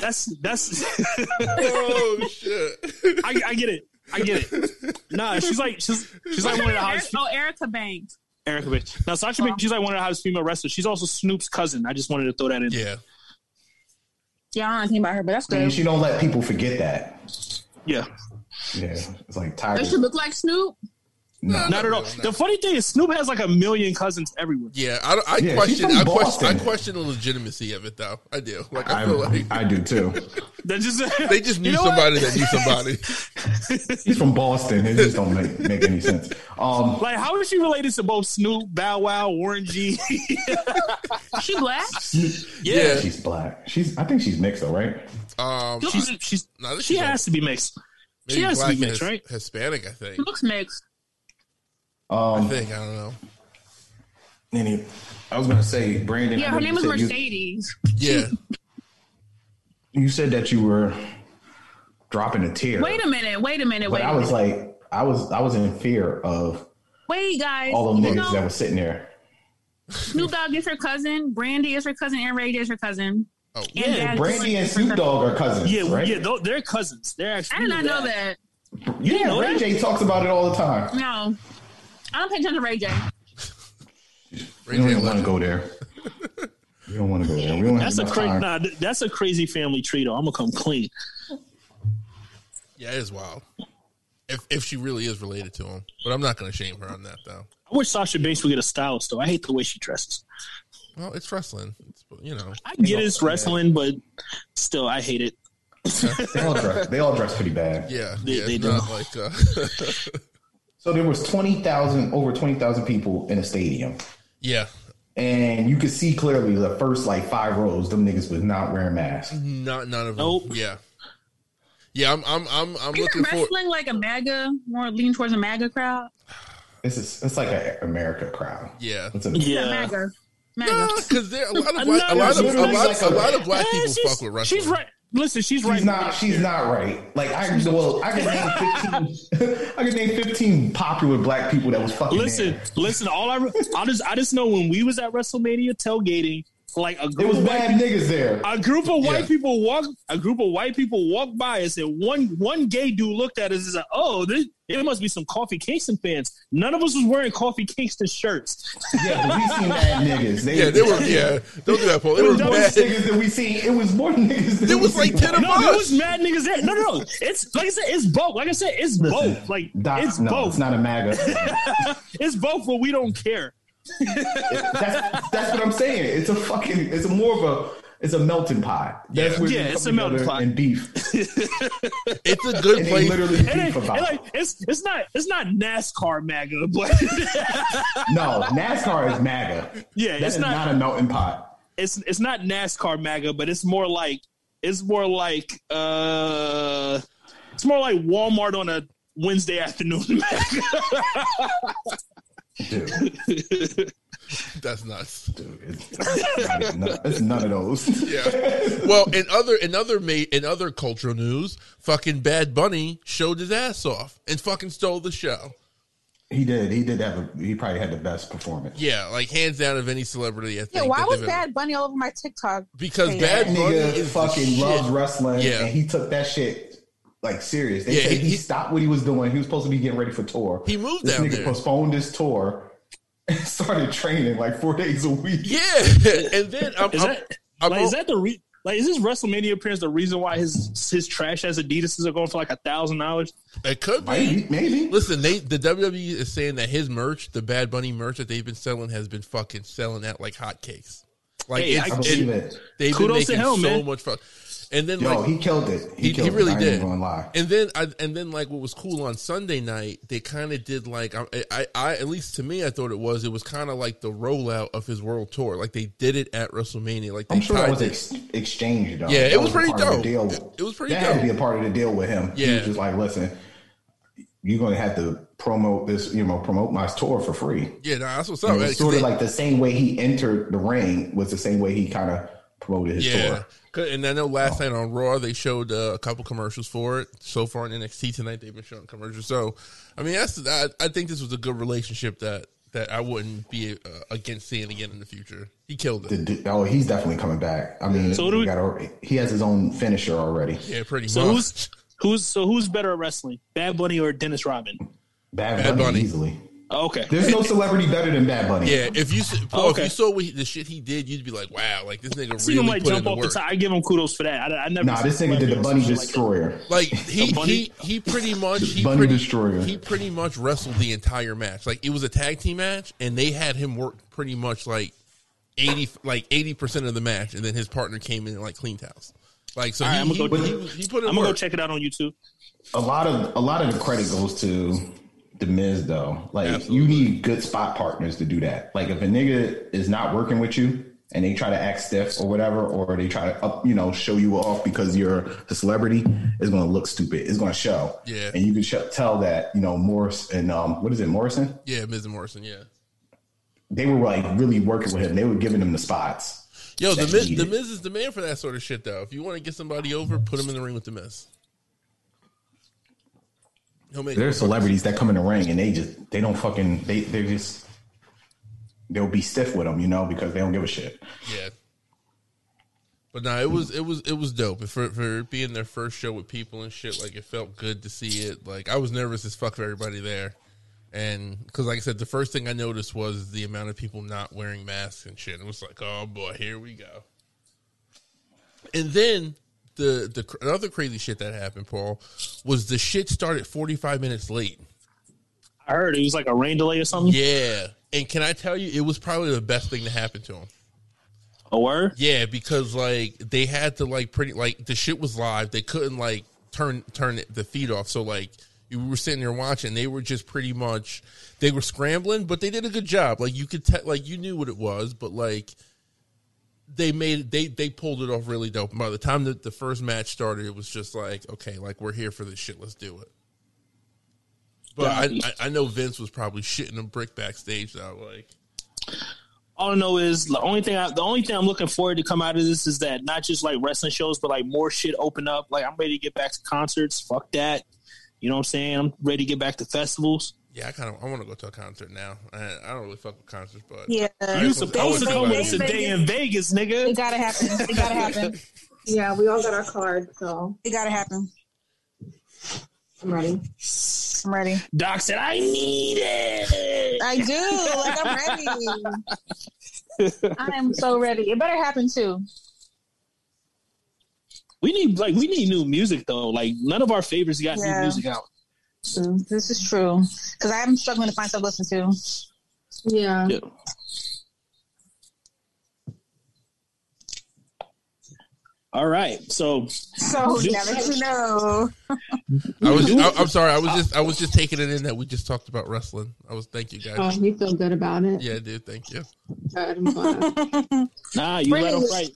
that's that's. Oh shit! I, I get it. I get it. Nah, she's like she's she's like one of the hottest. Oh, Erica Banks. Erica Banks. Now Sasha oh. Banks. She's like one of the hottest female wrestlers. She's also Snoop's cousin. I just wanted to throw that in. Yeah. Yeah, I don't think about her, but that's good. I mean, she don't let people forget that. Yeah. Yeah. It's like tired. Does she look like Snoop? No, not, not at all. No. The funny thing is Snoop has like a million cousins everywhere. Yeah, I, I yeah, question I question, I question the legitimacy of it, though. I do. Like I, I feel like I do too. They just, they just knew you know somebody what? that knew somebody. He's from Boston. It just don't make, make any sense. Um, like how is she related to both Snoop, Bow Wow, Warren G? She black? Yeah. yeah, she's black. She's I think she's mixed though, right? Um, she's, she's, she's, no, she has to be mixed. She has to be mixed, right? Hispanic, I think. She looks mixed. Um, I think I don't know. Any, I was gonna say Brandon. Yeah, her name is Mercedes. You, yeah, you said that you were dropping a tear. Wait a minute! Wait a minute! But wait I was minute. like, I was, I was in fear of. Wait, guys! All the niggas know, that were sitting there. Snoop Dogg is her cousin. Brandy is her cousin. And Ray J is her cousin. Oh, and yeah, Brandy and Snoop Dogg are cousins. Yeah, right? yeah, they're cousins. They're actually. I did not know that. that. You yeah, know Ray that? J talks about it all the time. No. I don't pay attention to Ray J. Ray J don't want to go there. We don't want to go there. We don't that's have a cra- nah, that's a crazy family tree, though. I'm gonna come clean. Yeah, it is wild. If if she really is related to him, but I'm not gonna shame her on that, though. I wish Sasha Banks would get a stylist, though. I hate the way she dresses. Well, it's wrestling. It's, you know, I get it's bad. wrestling, but still, I hate it. they all dress. They all dress pretty bad. Yeah, they, yeah, they do. Not like. Uh, So there was twenty thousand, over twenty thousand people in a stadium. Yeah. And you could see clearly the first, like, five rows, them niggas was not wearing masks. Not, none of them. Nope. Yeah. Yeah, I'm I'm, I'm, I'm looking for... wrestling like a MAGA, more leaning towards a MAGA crowd? This is, it's like an America crowd. Yeah. It's an yeah. MAGA. MAGA. No, because a lot of black, a lot of, a lot of, a lot of black people fuck with wrestling. She's right. Listen, she's right. She's not. She's not right. Like I can. Well, I can name fifteen. I can name fifteen popular black people that was fucking. Listen, there. listen. All I, I just, I just know when we was at WrestleMania tailgating, like a group it was of bad people, niggas there. A group of white yeah. people walk. A group of white people walked by and said one one gay dude looked at us and said, "Oh, this, it must be some Coffee Kingston fans." None of us was wearing Coffee Kingston shirts. Yeah, but we seen bad niggas. They, yeah, they were. Yeah, don't do that, Paul. They were bad niggas that we seen. It was more niggas. Than it was like ten of no, us. No, there was mad niggas there. No, no, no. It's like I said. It's both. Like I said, it's Listen, both. Like doc, it's no, both. It's not a MAGA. It's both, but we don't care. that's, that's what I'm saying. It's a fucking. It's a more of a. It's a melting pot. That's yeah, yeah it's a melting pot and beef. It's a good and place. Literally beef it, about it, like, it's it's not it's not NASCAR MAGA, but no, NASCAR is MAGA. Yeah, that it's is not, not a melting pot. It's it's not NASCAR MAGA, but it's more like it's more like uh, it's more like Walmart on a Wednesday afternoon MAGA. Dude. That's nuts. Dude, it's, none, it's none of those. Yeah. Well, in other in other in other cultural news, fucking Bad Bunny showed his ass off and fucking stole the show. He did. He did have. A, he probably had the best performance. Yeah, like hands down of any celebrity. I think, yeah. Why was Bad Bunny all over my TikTok? Because page. Bad that Bunny nigga is fucking loves wrestling, yeah. And he took that shit like serious. They yeah, said he, he stopped what he was doing. He was supposed to be getting ready for tour. He moved this down nigga there. Postponed his tour and started training like four days a week. Yeah, and then I'm, is, I'm, that, I'm like, all, is that the re- like is this WrestleMania appearance the reason why his his trash ass Adidas are going for like a thousand dollars? It could maybe, be. Maybe. Listen, they, the W W E is saying that his merch, the Bad Bunny merch that they've been selling, has been fucking selling out like hotcakes. Like, hey, it's, I believe it. They've Kudos been making him, so man. much fun. And then, yo, like, he killed it. He, he, killed he really it. I did. Ain't gonna lie. And then, I, and then, like, what was cool on Sunday night? They kind of did like, I, I, I, at least to me, I thought it was. It was kind of like the rollout of his world tour. Like they did it at WrestleMania. Like they I'm sure that was ex- exchanged. Though. Yeah, that it was, was pretty dope. Deal. It, it was pretty. That dope. Had to be a part of the deal with him. Yeah, he was just like, listen, you're gonna have to promote this, you know, promote my tour for free. Yeah, no, that's what's up. Right? Sort of they, like the same way he entered the ring was the same way he kind of promoted his yeah. tour. And I know last oh. night on Raw, they showed uh, a couple commercials for it. So far in N X T tonight, they've been showing commercials. So, I mean, that's I, I think this was a good relationship that, that I wouldn't be uh, against seeing again in the future. He killed it. The, oh, he's definitely coming back. I mean, so we, gotta, he has his own finisher already. Yeah, pretty much. So who's, who's, so who's better at wrestling, Bad Bunny or Dennis Rodman? Bad, Bad Bunny, Bunny, easily. Okay. There's no celebrity better than Bad Bunny. Yeah, if you Paul, okay. if you saw what he, the shit he did, you'd be like, wow, like this nigga really him, like, put jump in the work. The I give him kudos for that. I, I never. Nah, this nigga did the Bunny Destroyer. Like, like he, bunny? he he pretty much he Bunny pretty, Destroyer. He pretty much wrestled the entire match. Like it was a tag team match, and they had him work pretty much like eighty like eighty percent of the match, and then his partner came in and like cleaned house. Like so, he, right, I'm gonna he, go, he, he put. I'm gonna go check it out on YouTube. A lot of a lot of the credit goes to The Miz, though. Like, absolutely. You need good spot partners to do that. Like, if a nigga is not working with you and they try to act stiff or whatever, or they try to, up, you know, show you off because you're a celebrity, it's going to look stupid. It's going to show. Yeah. And you can sh- tell that, you know, Morris and, um, what is it, Morrison? Yeah, Miz and Morrison, yeah. They were, like, really working with him. They were giving him the spots. Yo, the Miz, the Miz is the man for that sort of shit, though. If you want to get somebody over, put him in the ring with The Miz. There's celebrities that come in the ring and they just they don't fucking they they just they'll be stiff with them, you know, because they don't give a shit. Yeah. But no, it was it was it was dope for for it being their first show with people and shit. Like it felt good to see it. Like I was nervous as fuck for everybody there, and because like I said, the first thing I noticed was the amount of people not wearing masks and shit. It was like, oh boy, here we go. And then. The the another crazy shit that happened, Paul, was the shit started forty-five minutes late. I heard it was like a rain delay or something. Yeah, and can I tell you, it was probably the best thing to happen to him. A word? Yeah, because like they had to like pretty like the shit was live. They couldn't like turn turn the feed off. So like we were sitting there watching. They were just pretty much they were scrambling, but they did a good job. Like you could te- like you knew what it was, but like. They made they they pulled it off really dope. By the time that the first match started, it was just like, okay, like we're here for this shit. Let's do it. But yeah. I, I know Vince was probably shitting a brick backstage though. Like, all I know is the only thing I, the only thing I'm looking forward to come out of this is that not just like wrestling shows, but like more shit open up. Like I'm ready to get back to concerts. Fuck that, you know what I'm saying? I'm ready to get back to festivals. Yeah, I kind of I want to go to a concert now. I, I don't really fuck with concerts, but yeah, you supposed to go with today in Vegas, nigga. It gotta happen. It gotta happen. Yeah, we all got our card, so it gotta happen. I'm ready. I'm ready. Doc said, "I need it." I do. Like I'm ready. I am so ready. It better happen too. We need like we need new music though. Like none of our favorites got yeah. new music out. True. This is true because I'm struggling to find something to listen to. Yeah. yeah. All right. So. So never to know. I was. Just, I, I'm sorry. I was just. I was just taking it in that we just talked about wrestling. I was. Thank you guys. Oh, you feel good about it? Yeah, dude. Thank you. God, I'm glad. Nah, you let him fight.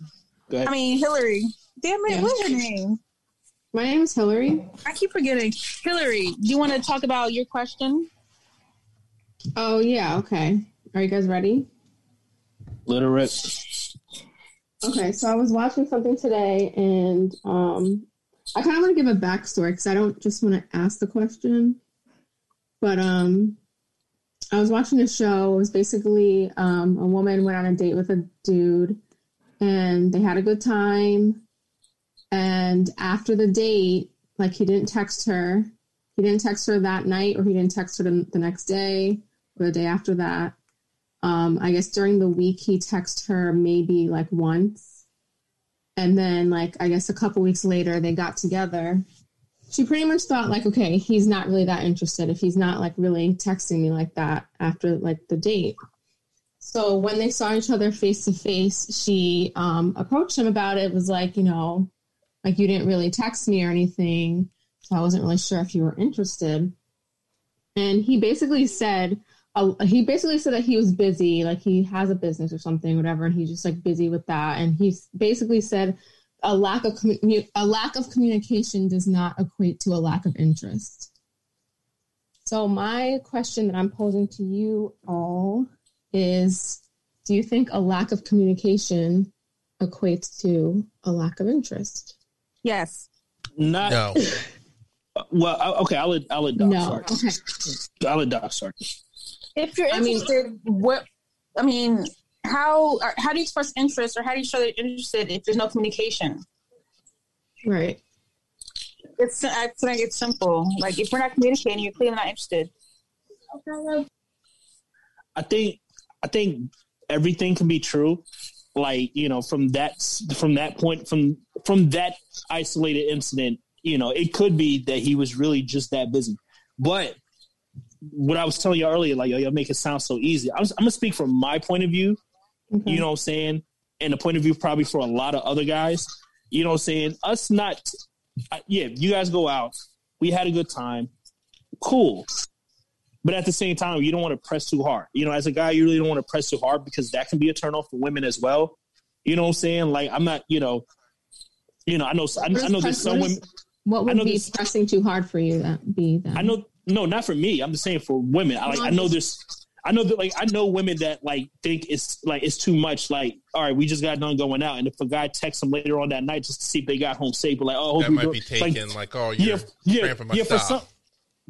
Go ahead. I mean, Hillary. Damn it! Yeah. What's her name? My name is Hillary. I keep forgetting. Hillary, do you want to talk about your question? Oh, yeah. Okay. Are you guys ready? literate. Okay, so I was watching something today, and um, I kind of want to give a backstory because I don't just want to ask the question. But um, I was watching a show. It was basically um, a woman went on a date with a dude, and they had a good time. And after the date, like, he didn't text her. He didn't text her that night, or he didn't text her the, the next day or the day after that. Um, I guess during the week, he texted her maybe, like, once. And then, like, I guess a couple weeks later, they got together. She pretty much thought, like, okay, he's not really that interested if he's not, like, really texting me like that after, like, the date. So when they saw each other face-to-face, she um, approached him about it. It was like, you know, like, you didn't really text me or anything, so I wasn't really sure if you were interested. And he basically said, uh, he basically said that he was busy, like he has a business or something, whatever, and he's just like busy with that. And he basically said, a lack of commu- a lack of communication does not equate to a lack of interest. So my question that I'm posing to you all is, do you think a lack of communication equates to a lack of interest? Yes. Not. No. Well, I, okay, I'll let I'll let Doc no. start. Okay. I'll let Doc start. If you're interested, I mean, what I mean, how how do you express interest, or how do you show that you're interested if there's no communication? Right. It's I think it's simple. Like, if we're not communicating, you're clearly not interested. I think I think everything can be true. Like, you know, from that from that point from from that isolated incident, you know, it could be that he was really just that busy. But what I was telling you earlier, like, yo, you make it sound so easy. I'm, I'm gonna speak from my point of view, okay. You know what I'm saying, and the point of view probably for a lot of other guys. You know what I'm saying? Us not, uh, yeah. You guys go out, we had a good time, cool. But at the same time, you don't want to press too hard. You know, as a guy, you really don't want to press too hard because that can be a turnoff for women as well. You know what I'm saying? Like, I'm not, you know, you know, I know, I, I know there's some women. What would be pressing too hard for you? That be that? I know, no, not for me. I'm just saying for women. I like, I know there's, I know that, like, I know women that, like, think it's like it's too much. Like, all right, we just got done going out, and if a guy texts them later on that night just to see if they got home safe, but like, oh, that might be taken. Like, oh, you're cramping my style.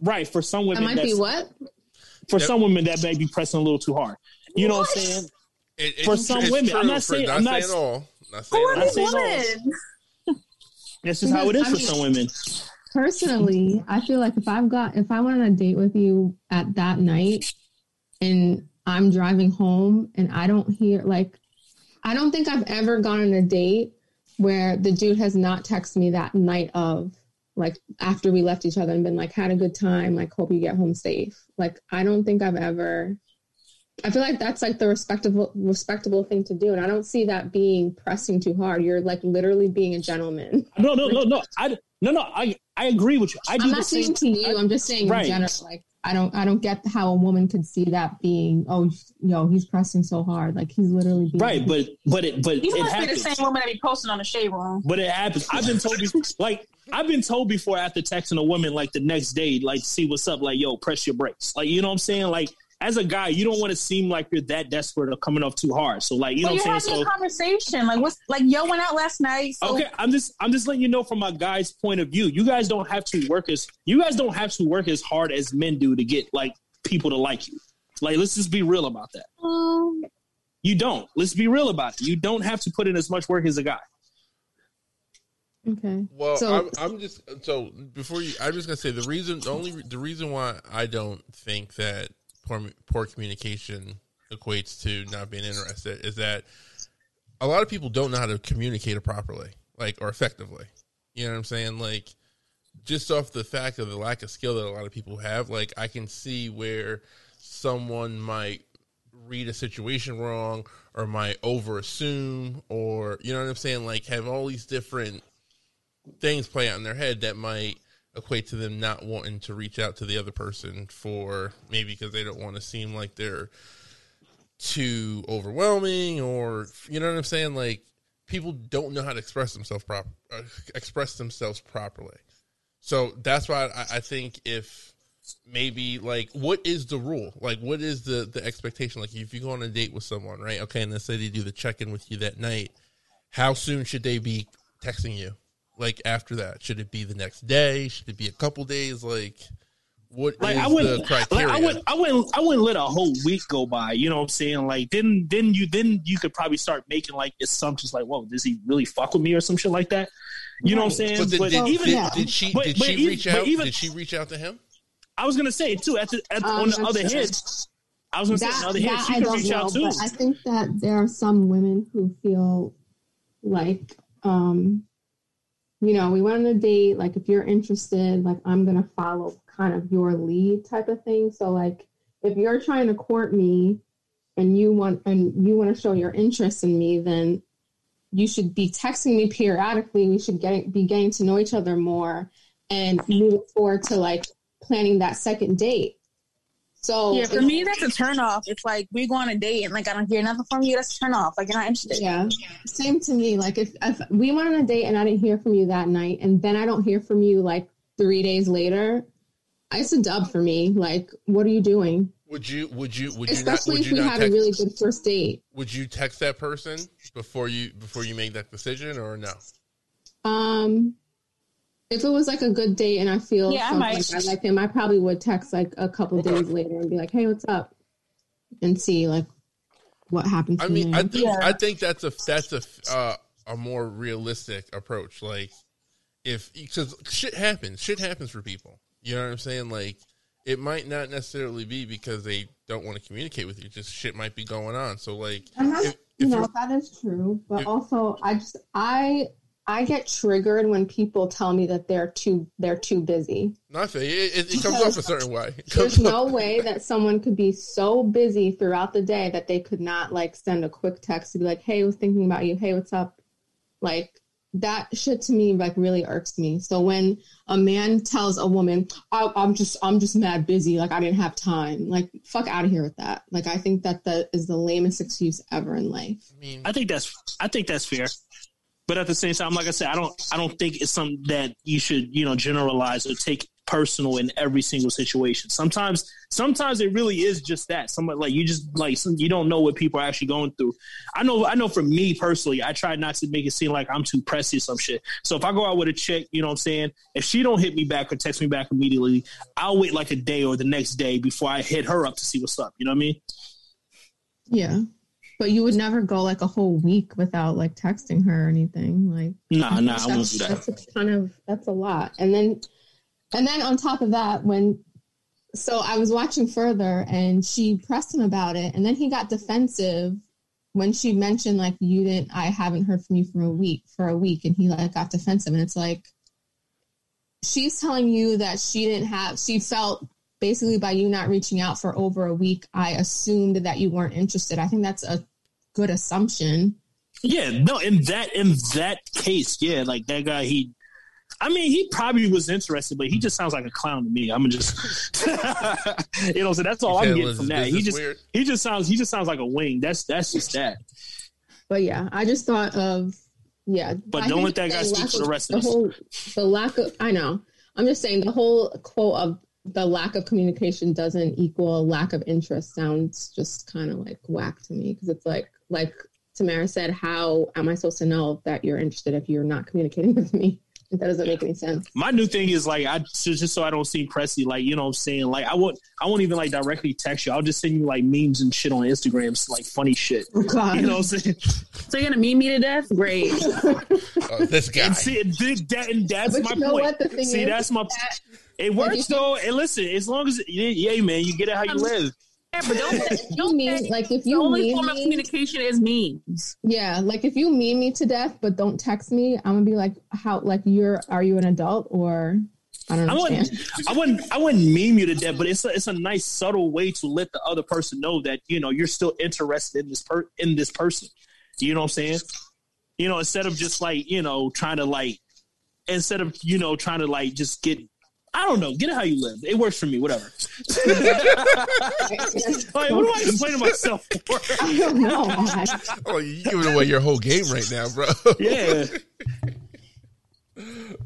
Right, for some women, that might that's, be what? For yep. some women, that may be pressing a little too hard. You what? know what I'm saying? It, it, for some it's women, true. I'm not saying I'm not saying all. Not saying all. That's just how it is for some women. Personally, I feel like if I've got if I went on a date with you at that night, and I'm driving home, and I don't hear like, I don't think I've ever gone on a date where the dude has not texted me that night of. Like, after we left each other and been like, had a good time, like, hope you get home safe. Like, I don't think I've ever, I feel like that's like the respectable, respectable thing to do. And I don't see that being pressing too hard. You're like literally being a gentleman. No, no, no, no. I, no, no, I, I agree with you. I do I'm not saying to you, I, I'm just saying right. in general, like, I don't, I don't get how a woman could see that being, oh, yo, he's pressing so hard. Like, he's literally being. Right. But, but it, but you it must happens. Be the same woman that be posting on the shade room. But it happens. I've been told, like, I've been told before after texting a woman, like, the next day, like, see what's up, like, yo, press your brakes. Like, you know what I'm saying? Like, as a guy, you don't want to seem like you're that desperate or coming off too hard. So, like, you well, know what I'm saying? You're having so, a conversation. Like, what's, like, yo went out last night. So. Okay, I'm just I'm just letting you know from my guy's point of view. You guys don't have to work as, you guys don't have to work as hard as men do to get, like, people to like you. Like, let's just be real about that. Um, you don't. Let's be real about it. You don't have to put in as much work as a guy. Okay. Well, so, I'm, I'm just so before you. I'm just gonna say the reason. The only the reason why I don't think that poor, poor communication equates to not being interested is that a lot of people don't know how to communicate it properly, like, or effectively. You know what I'm saying? Like, just off the fact of the lack of skill that a lot of people have, like, I can see where someone might read a situation wrong, or might over assume, or, you know what I'm saying? Like, have all these different things play out in their head that might equate to them not wanting to reach out to the other person for maybe because they don't want to seem like they're too overwhelming, or, you know what I'm saying? Like, people don't know how to express themselves prop- uh, express themselves properly. So that's why I, I think if maybe, like, what is the rule? Like, what is the, the expectation? Like, if you go on a date with someone, right? Okay, and let's say they do the check-in with you that night. How soon should they be texting you? Like, after that? Should it be the next day? Should it be a couple days? Like, what like, is I the criteria? Like, I, wouldn't, I, wouldn't, I wouldn't let a whole week go by. You know what I'm saying? Like, then then you then you could probably start making, like, assumptions. Like, whoa, does he really fuck with me or some shit like that? You right. know what I'm saying? But, the, but did, even did, did she, but, did but she even, reach out? Even, did she reach out to him? I was gonna say too. At the, at the, um, on the other hand, I was gonna that, say on the other hand, she could reach know, out too. I think that there are some women who feel like, um, you know, we went on a date. Like, if you're interested, like, I'm gonna follow kind of your lead type of thing. So, like, if you're trying to court me and you want and you want to show your interest in me, then you should be texting me periodically. We should get be getting to know each other more and moving forward to, like, planning that second date. So yeah, for me, that's a turn off. It's like, we go on a date and, like, I don't hear nothing from you. That's a turn off. Like, you're not interested. Yeah, same to me. Like, if, if we went on a date and I didn't hear from you that night, and then I don't hear from you like three days later, it's a dub for me. Like, what are you doing? Would you? Would you? Would you? Especially not, would if you we not had text, a really good first date. Would you text that person before you before you make that decision, or no? Um. If it was, like, a good date and I feel yeah, something I, like I like him, I probably would text, like, a couple okay. days later and be like, hey, what's up? And see, like, what happened to I mean, me. I think, yeah. I think that's a that's a, uh, a more realistic approach. Like, if, because shit happens. Shit happens for people. You know what I'm saying? Like, it might not necessarily be because they don't want to communicate with you. Just shit might be going on. So, like, if, you if know, that is true. But if, also, I just, I... I get triggered when people tell me that they're too they're too busy. Nothing. It, it, it comes off a certain way. There's no way that someone could be so busy throughout the day that they could not, like, send a quick text to be like, "Hey, I was thinking about you. Hey, what's up?" Like, that shit to me, like, really irks me. So when a man tells a woman, I, "I'm just I'm just mad busy. Like, I didn't have time." Like, fuck out of here with that. Like, I think that that is the lamest excuse ever in life. I mean, I think that's I think that's fair. But at the same time, like I said, I don't I don't think it's something that you should, you know, generalize or take personal in every single situation. Sometimes sometimes it really is just that. Somebody, like, you just, like, some, you don't know what people are actually going through. I know I know for me personally, I try not to make it seem like I'm too pressy or some shit. So if I go out with a chick, you know what I'm saying, if she don't hit me back or text me back immediately, I'll wait like a day or the next day before I hit her up to see what's up. You know what I mean? Yeah. But you would never go, like, a whole week without, like, texting her or anything. Like, nah, nah, I won't do that. That's a ton of, that's a lot. And then, and then on top of that, when, so I was watching Further, and she pressed him about it, and then he got defensive when she mentioned, like, you didn't, I haven't heard from you for a week, for a week, and he, like, got defensive, and it's like, she's telling you that she didn't have, she felt. Basically, by you not reaching out for over a week, I assumed that you weren't interested. I think that's a good assumption. Yeah, no, in that in that case, yeah, like, that guy, he, I mean, he probably was interested, but he just sounds like a clown to me. I'm just, you know, so that's all I'm getting from that. He just weird. he just sounds he just sounds like a wing. That's that's just that. But yeah, I just thought of yeah. But I don't let that guy speak for the rest of us. Whole, the lack of, I know. I'm just saying the whole quote of. The lack of communication doesn't equal lack of interest sounds just kind of like whack to me, because it's like, like Tamara said, how am I supposed to know that you're interested if you're not communicating with me? That doesn't make any sense. My new thing is, like, I just so I don't seem pressy, like, you know what I'm saying? Like, I won't, I won't even, like, directly text you. I'll just send you, like, memes and shit on Instagram, so, like, funny shit. Oh, God. You know what I'm saying? So you're gonna meme me to death? Great. Oh, this guy. And see, that, and that's but my you know point. What the thing see, is, that's my. That, it works though. And listen, as long as, yeah, man, you get it how you live. Yeah, but don't, don't mean, like, if you the only form me, of communication is memes. Yeah, like, if you meme me to death but don't text me, I'm gonna be like, how, like, you're, are you an adult or? I don't understand. I wouldn't, I wouldn't, I wouldn't meme you to death, but it's a, it's a nice subtle way to let the other person know that, you know, you're still interested in this per, in this person. You know what I'm saying? You know, instead of just, like, you know, trying to, like, instead of, you know, trying to, like, just get. I don't know. Get it how you live. It works for me. Whatever. Like, what do I complain to myself for? I don't know. Oh, you're giving away your whole game right now, bro. Yeah.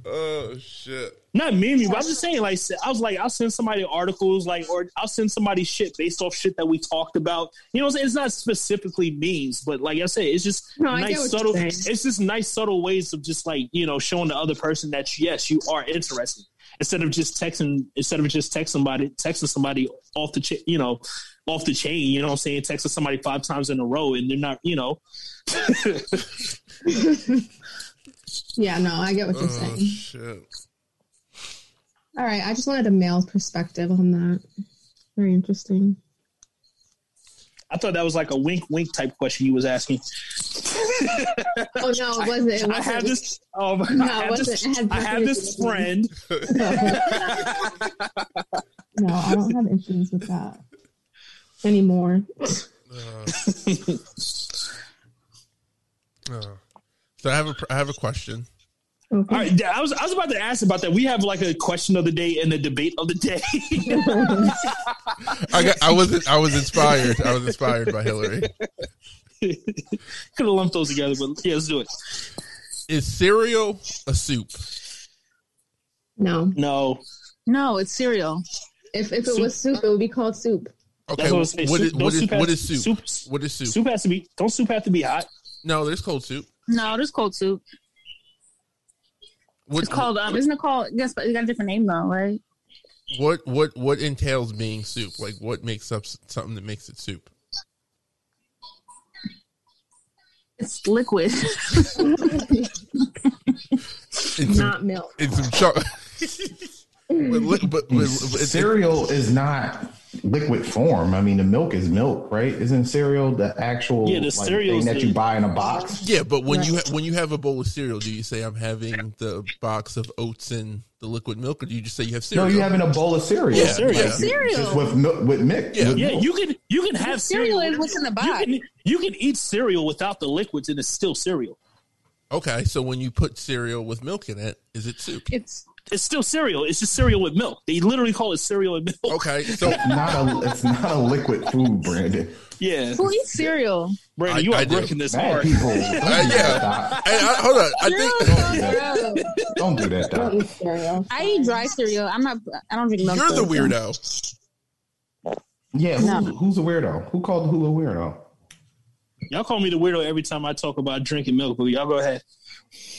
Oh shit! Not meme, but I'm just saying. Like, I was like, I'll send somebody articles, like, or I'll send somebody shit based off shit that we talked about. You know, what I'm saying? It's not specifically memes, but like I said, it's just no, nice subtle. It's just nice subtle ways of just like, you know, showing the other person that yes, you are interested. Instead of just texting, instead of just texting somebody, texting somebody off the, cha- you know, off the chain. You know, what I'm saying, texting somebody five times in a row, and they're not, you know. Yeah, no, I get what you're saying. Oh, shit. All right, I just wanted a male perspective on that. Very interesting. I thought that was like a wink, wink type question you was asking. Oh, no, it wasn't. It wasn't. I have this, um, no, I have this, it I have this friend. No, I don't have issues with that anymore. Uh, no. So I have a I have a question. Okay. All right, I was I was about to ask about that. We have like a question of the day and a debate of the day. I got, I wasn't I was inspired. I was inspired by Hillary. Could have lumped those together, but yeah, let's do it. Is cereal a soup? No, no, no. It's cereal. If if it soup. was soup, it would be called soup. Okay, That's what, I was saying. what is what is, has, what is soup? soup? What is soup? Soup has to be. Don't soup have to be hot? No, there's cold soup. No, there's cold soup. What, it's called, um, isn't it called, yes, but it got a different name though, right? What what what entails being soup? Like, what makes up something that makes it soup? It's liquid. It's not milk. It's some chocolate. but, but, but, cereal it's, is not liquid form. I mean, the milk is milk, right? Isn't cereal the actual yeah, the like, thing that you buy in a box? Yeah, but when right. you ha- when you have a bowl of cereal, do you say I'm having the box of oats and the liquid milk, or do you just say you have cereal? No, you're having a bowl of cereal. Yeah, cereal. Like, yeah. cereal. Just with milk, with mix. Yeah, with yeah milk. you can you can have cereal. Cereal is what's in the box. You can, you can eat cereal without the liquids, and it's still cereal. Okay, so when you put cereal with milk in it, is it soup? It's It's still cereal. It's just cereal with milk. They literally call it cereal with milk. Okay, so it's not a it's not a liquid food, Brandon. Yeah, who eats cereal? Brandon, you I, are I working do. this Bad hard. People, don't uh, do yeah, hey, I, hold on. I think don't do that. Doc. Don't eat cereal. I eat dry cereal. I'm not. I don't drink milk. You're though, the weirdo. Yeah, who, no. who's a weirdo? Who called who a weirdo? Y'all call me the weirdo every time I talk about drinking milk. But y'all go ahead.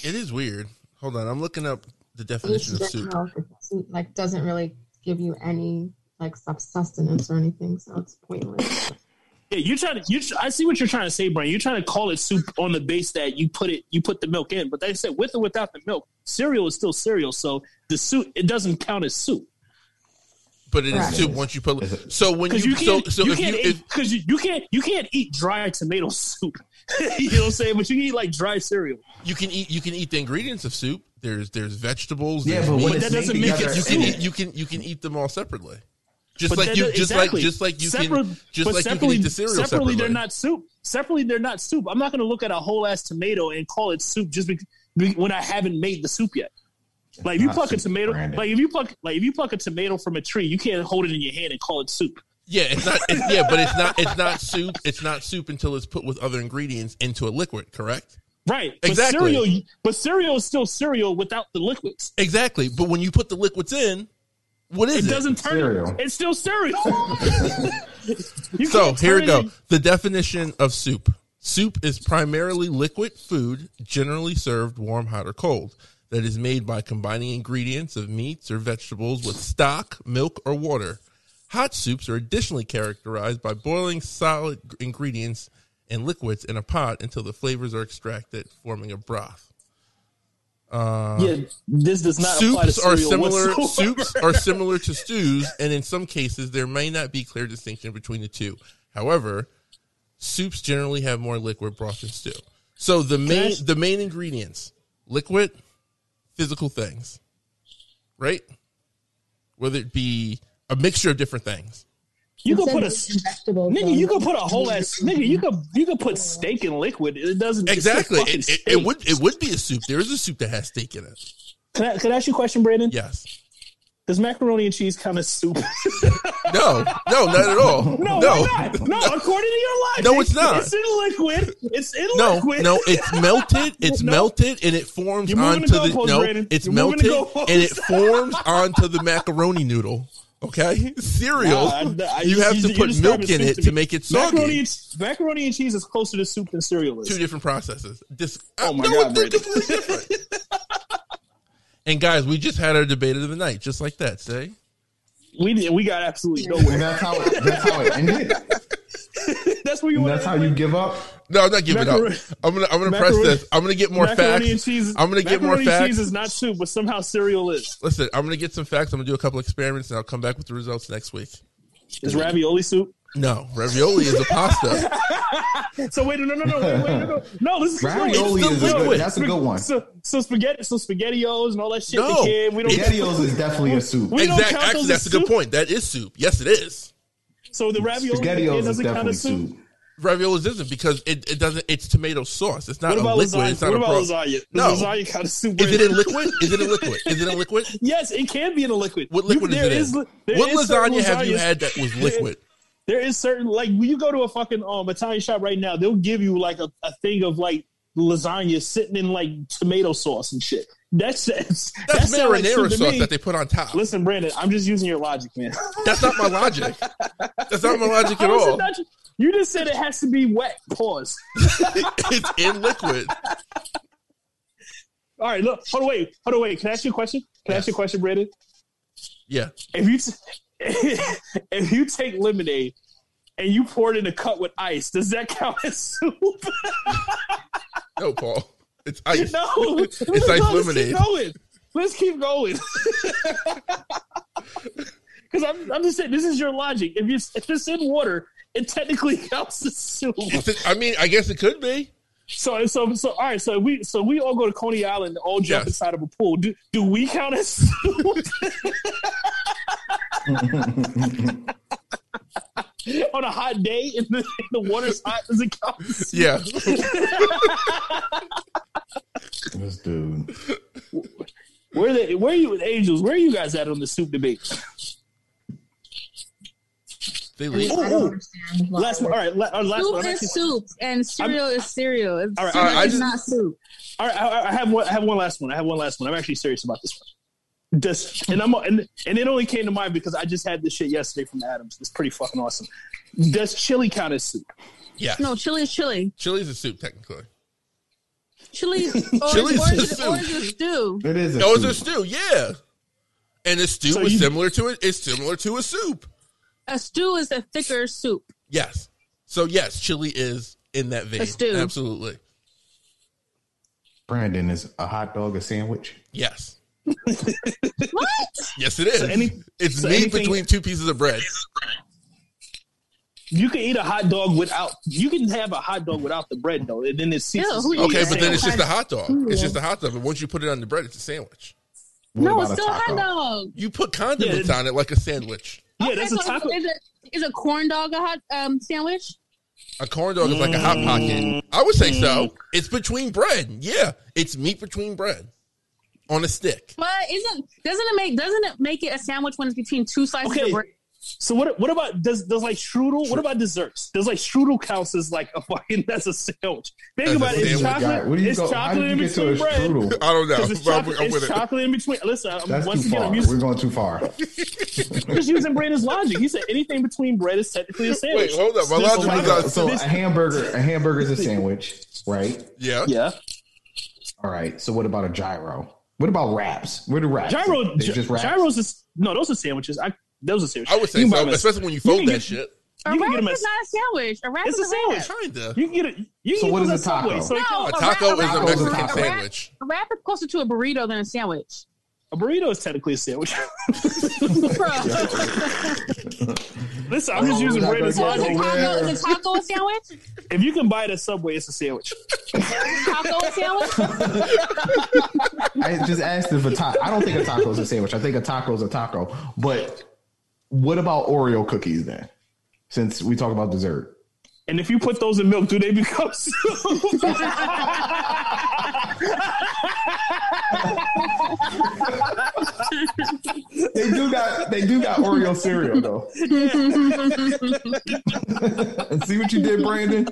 It is weird. Hold on, I'm looking up the definition of soup. It like doesn't really give you any like sustenance or anything, so it's pointless. Yeah, you're trying to. You, I see what you're trying to say, Brian. You're trying to call it soup on the base that you put it, you put the milk in. But they said with or without the milk, cereal is still cereal. So the soup, it doesn't count as soup. But it right. is soup once you put. So when you, you can't, so, so you if can't you because you, you can't you can't eat dry tomato soup. You know what I'm saying? But you can eat like dry cereal. You can eat you can eat the ingredients of soup. There's there's vegetables. Yeah, there's but, but that doesn't make it. You can eat, you can you can eat them all separately. Just but like you, just exactly. like just like you Separ- can just like you can eat the cereal separately. Separately, they're not soup. Separately, they're not soup. I'm not going to look at a whole ass tomato and call it soup just because be, when I haven't made the soup yet. It's like if you pluck soup, a tomato, Brandon. like if you pluck like if you pluck a tomato from a tree, you can't hold it in your hand and call it soup. Yeah, it's not. It's, yeah, but it's not. It's not soup. It's not soup until it's put with other ingredients into a liquid. Correct. Right, exactly. But cereal, but cereal is still cereal without the liquids. Exactly, but when you put the liquids in, what is it? It doesn't turn cereal. It's still cereal. So here we go. The definition of soup: soup is primarily liquid food, generally served warm, hot, or cold, that is made by combining ingredients of meats or vegetables with stock, milk, or water. Hot soups are additionally characterized by boiling solid ingredients and liquids in a pot until the flavors are extracted, forming a broth. Uh, yeah, this does not apply to cereal whatsoever. Soups are similar to stews, and in some cases, there may not be clear distinction between the two. However, soups generally have more liquid, broth, and stew. So the main the main ingredients: liquid, physical things, right? Whether it be a mixture of different things. You could put a nigga. You could put a whole ass nigga. You could you could put steak in liquid. It doesn't exactly. It, it, it would it would be a soup. There is a soup that has steak in it. Can I, can I ask you a question, Brandon? Yes. Is macaroni and cheese kind of stupid? No, no, not at all. No, no, why not? No, no, according to your logic. No, it's not. It's in liquid. It's in no, liquid. No, it's melted. It's no. melted, and it forms onto the post, no. Brandon. It's You're melted, and it forms onto the macaroni noodle. Okay, cereal. Nah, I, I, you, you have you, to put milk in it to, to make it soggy. Macaroni and, macaroni and cheese is closer to soup than cereal is. Two different processes. This, oh my no, God, they're completely different. And guys, we just had our debate of the night, just like that. Say, we did, we got absolutely nowhere. And that's how it, that's how it ended. That's what you. And that's how you give up. No, I'm not giving macaroni, up. I'm gonna I'm gonna macaroni, press this. I'm gonna get more facts. And cheese, I'm gonna get more facts. Macaroni and cheese is not soup, but somehow cereal is. Listen, I'm gonna get some facts. I'm gonna do a couple experiments, and I'll come back with the results next week. Is ravioli soup? No, ravioli is a pasta. So wait, no, no, no, wait, wait, no, no, no. This is ravioli is a good, that's a good one. So, so spaghetti, so SpaghettiOs and all that shit. No, kid, we don't SpaghettiOs is definitely a soup. We exactly. Actually, that's a good soup. Point. That is soup. Yes, it is. So the ravioli is doesn't count as soup. soup. Ravioli isn't because it, it doesn't. It's tomato sauce. It's not a liquid. Lasagna? It's not what a about lasagna? No, lasagna kind of soup. Is it in liquid? Is it in liquid? Is it in liquid? Yes, it can be in a liquid. What liquid you, is it in? What lasagna have you had that was liquid? There is certain, like, when you go to a fucking um, Italian shop right now, they'll give you, like, a, a thing of, like, lasagna sitting in, like, tomato sauce and shit. That's That's, that's marinara like sauce that they put on top. Listen, Brandon, I'm just using your logic, man. That's not my logic. That's not my logic at all. Not, you just said it has to be wet. Pause. It's in liquid. All right, look. Hold on, wait. Hold on, wait. Can I ask you a question? Can yes. I ask you a question, Brandon? Yeah. If you... T- if you take lemonade and you pour it in a cup with ice, does that count as soup? No, Paul. It's ice. No, it's let's ice go, lemonade. Let's keep going. Because I'm, I'm just saying, this is your logic. If, you, if it's in water, it technically counts as soup. It's, I mean, I guess it could be. So, so, so, all right. So we, so we all go to Coney Island and all jump yes. inside of a pool. Do, do we count as soup? On a hot day, and the, the water's hot, does it count? Yeah. This dude. Where they? Where are you with Angels? Where are you guys at on the soup debate? They leave. I don't understand. Last one. All right. Last soup one. Is soup, and cereal I'm, is cereal. It's all right, all right, just, not soup. All right. I, I have one. I have one last one. I have one last one. I'm actually serious about this one. Does, and I'm and, and it only came to mind because I just had this shit yesterday from Adams. It's pretty fucking awesome. Does chili count as soup? Yeah. No, chili is chili. Chili is a soup, technically. Chili is a stew. It is a no, stew. It's a stew, yeah. And a stew so is you, similar to it. It's similar to a soup. A stew is a thicker soup. Yes. So, yes, chili is in that vein. A stew. Absolutely. Brandon, is a hot dog a sandwich? Yes. What? Yes, it is. So any, it's so meat anything, between two pieces of bread. You can eat a hot dog without. You can have a hot dog without the bread, though, and then it's okay. But then it's just a hot dog. It's just a hot dog. And once you put it on the bread, it's a sandwich. What no, it's still a hot dog. You put condiments yeah, on it like a sandwich. Yeah, okay, that's so a taco. Is, it, is a corn dog a hot um, sandwich? A corn dog is like a hot pocket. I would say so. It's between bread. Yeah, it's meat between bread. On a stick, but isn't doesn't it make doesn't it make it a sandwich when it's between two slices okay. of bread? So what what about does does like strudel? True. What about desserts? Does like strudel counts as like a fucking that's a sandwich? Think that's about it. It's chocolate. What do you it's go, chocolate you in between bread. Strudel? I don't know. It's chocolate, I'm with it's it. chocolate in between. Listen, that's once too again, far. I'm using, we're going too far. I'm just using Brandon's logic. He said anything between bread is technically a sandwich. Wait, hold up. My logic so, was not, so a hamburger. A hamburger is a sandwich, right? Yeah. Yeah. All right. So what about a gyro? What about wraps? Where do wraps? Gyro, gy- just wraps? Gyros is no. Those are sandwiches. I those are sandwiches. I would say so, especially when you fold you that get, shit. A wrap is as, not a sandwich. A wrap is a sandwich. Kinda. You get it. You so what is a taco? So no, a taco is a Mexican taco. sandwich. A wrap is closer to a burrito than a sandwich. A burrito is technically a sandwich. Listen, I'm just oh, using Brandon's logic. Is a taco a sandwich? If you can buy it at Subway, it's a sandwich. Taco a sandwich? I just asked if a taco. I don't think a taco is a sandwich. I think a taco is a taco. But what about Oreo cookies then? Since we talk about dessert. And if you put those in milk, do they become soup? They do got they do got Oreo cereal though. And see what you did, Brandon.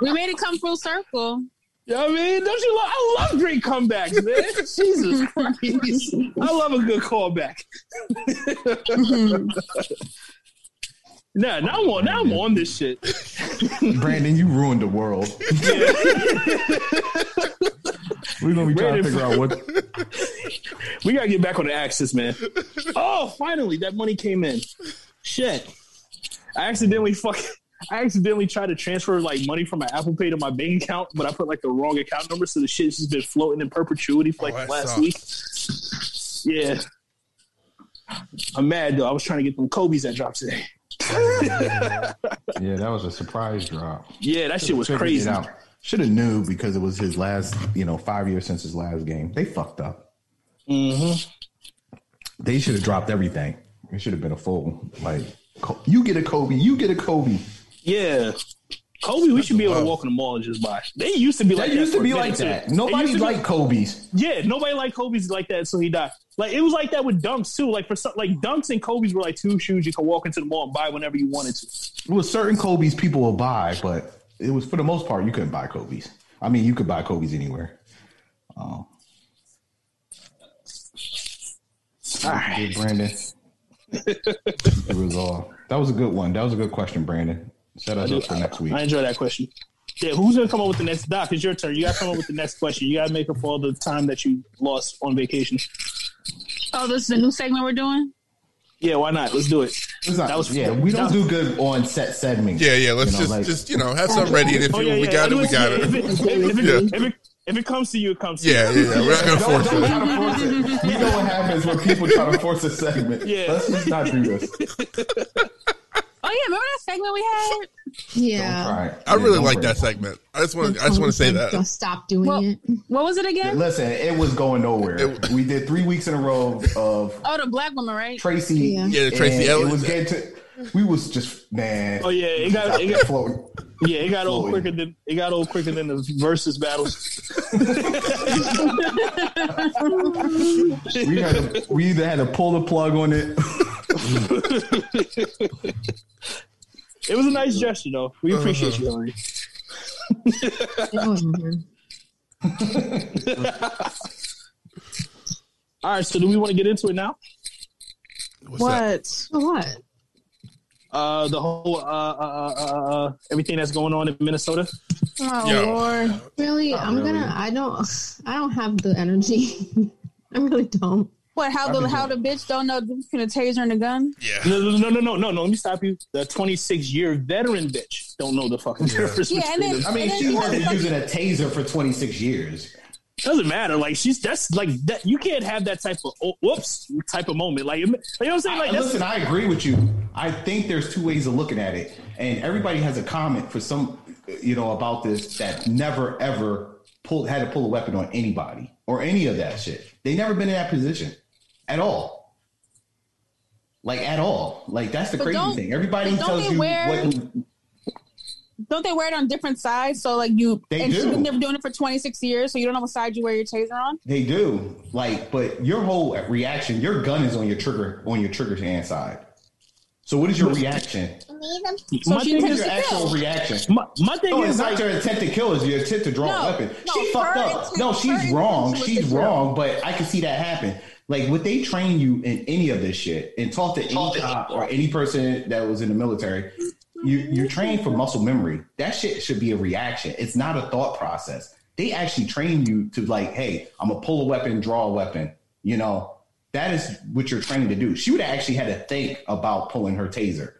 We made it come full circle. You know what I mean? Don't you love? I love great comebacks, man. Jesus Christ. I love a good callback. Nah, now I'm on, now I'm on this shit. Brandon, you ruined the world. We're going to be trying Brandon, to figure out what... We got to get back on the axis, man. Oh, finally, that money came in. Shit. I accidentally fucking... I accidentally tried to transfer like money from my Apple Pay to my bank account, but I put like the wrong account number, so the shit's just been floating in perpetuity for like oh, the last sucks. week. Yeah. I'm mad though. I was trying to get them Kobe's that dropped today. Yeah, that was a surprise drop. Yeah, that shit was crazy. Should have knew because it was his last, you know, five years since his last game. They fucked up. Mm-hmm. They should have dropped everything. It should have been a full, like, you get a Kobe, you get a Kobe. Yeah, Kobe, we should be able to walk in the mall and just buy. They used to be like that. They used to be like that. Nobody liked Kobe's. Yeah, nobody liked Kobe's like that, so he died. Like it was like that with dunks too. Like for some, like dunks and Kobe's were like two shoes you could walk into the mall and buy whenever you wanted to. Well, certain Kobe's people will buy, but it was for the most part you couldn't buy Kobe's. I mean, you could buy Kobe's anywhere. Um, all right, Brandon. Resolve. That was a good one. That was a good question, Brandon. Set us up for next week. I enjoy that question. Yeah, who's gonna come up with the next? Doc, it's your turn. You gotta come up with the next question. You gotta make up for all the time that you lost on vacation. Oh, this is the new segment we're doing? Yeah, why not? Let's do it. Not, that was yeah. We don't do good on set segments. Yeah, yeah. Let's you know, just like, just you know have something ready, and if oh, you, yeah, we yeah, got it, we got it. If it, if it, if it, if it If it comes to you, it comes to yeah, you. Yeah, yeah. We're not going to force it. We know what happens when people try to force a segment. Yeah. Let's just not do this. Oh, yeah. Remember that segment we had? Yeah. Don't cry. I yeah, really like that segment. I just want to I just want to say that. Don't stop doing well, it. What was it again? Listen, it was going nowhere. It, we did three weeks in a row of... Oh, the black woman, right? Tracy. Yeah, yeah Tracy Ellis. It was getting to... We was just man. Oh yeah, it got it got floating. Yeah, it got floating. old quicker than it got old quicker than the versus battles. we, had to, we either had to pull the plug on it. It was a nice gesture, though. We appreciate uh-huh. you, Hillary. All right, so do we want to get into it now? What's what? That? What? Uh, the whole uh, uh, uh, uh, everything that's going on in Minnesota. Oh Yo. Lord, really? Not I'm really. gonna. I don't. I don't have the energy. I really don't. What? How the how the bitch don't know between a taser and a gun? Yeah. No, no, no, no, no, no. Let me stop you. The twenty-six year veteran bitch don't know the fucking difference. Yeah, yeah and then, I mean, and she wasn't like, using a taser for twenty-six years. Doesn't matter. Like she's that's like that. You can't have that type of oh, whoops type of moment. Like you know what I'm saying. Like I, that's, listen, I agree with you. I think there's two ways of looking at it, and everybody has a comment for some, you know, about this that never ever pulled had to pull a weapon on anybody or any of that shit. They never been in that position at all. Like at all. Like that's the but crazy thing. Everybody tells you wear- what. Don't they wear it on different sides? So, like, you... They and do. You've been doing it for twenty-six years, so you don't know what side you wear your taser on? They do. Like, but your whole reaction, your gun is on your trigger, on your trigger hand side. So, what is your reaction? So my thing is your actual kill. reaction. My, my thing no, is... It's like, not your attempt to kill. It's your attempt to draw no, a weapon. No, she fucked up. Attempt, no, she's wrong. She's wrong, but I can see that happen. Like, would they train you in any of this shit and talk to talk any cop or any person that was in the military... You, you're trained for muscle memory. That shit should be a reaction. It's not a thought process. They actually train you to like, hey, I'm going to pull a weapon, draw a weapon. You know, that is what you're trained to do. She would have actually had to think about pulling her taser.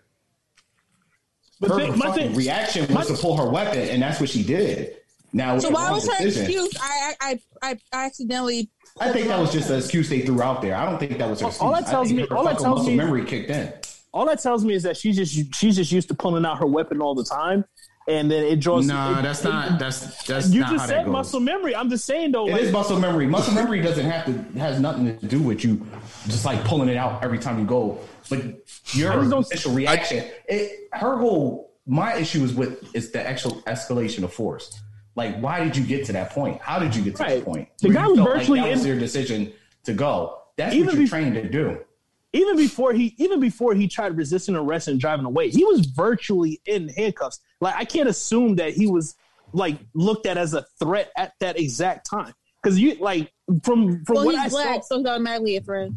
But her think, my thing, reaction was my, to pull her weapon, and that's what she did. Now, so why was her decision, excuse? I, I, I, I accidentally. I think that was just an excuse they threw out there. I don't think that was her excuse. All that tells me, all that tells me, memory kicked in. All that tells me is that she's just she's just used to pulling out her weapon all the time, and then it draws. No, nah, that's it, not that's that's. You not just how said that goes. Muscle memory. I'm just saying though, it like, is muscle memory. Muscle memory doesn't have to has nothing to do with you just like pulling it out every time you go. Like your initial reaction. I, it her whole my issue is with is the actual escalation of force. Like, why did you get to that point? How did you get to right. that point? The guy was virtually like that was in, your decision to go. That's what you're be, trained to do. Even before he, even before he tried resisting arrest and driving away, he was virtually in handcuffs. Like, I can't assume that he was like looked at as a threat at that exact time. Because you like from from well, what he's I black, saw, so he's automatically a threat.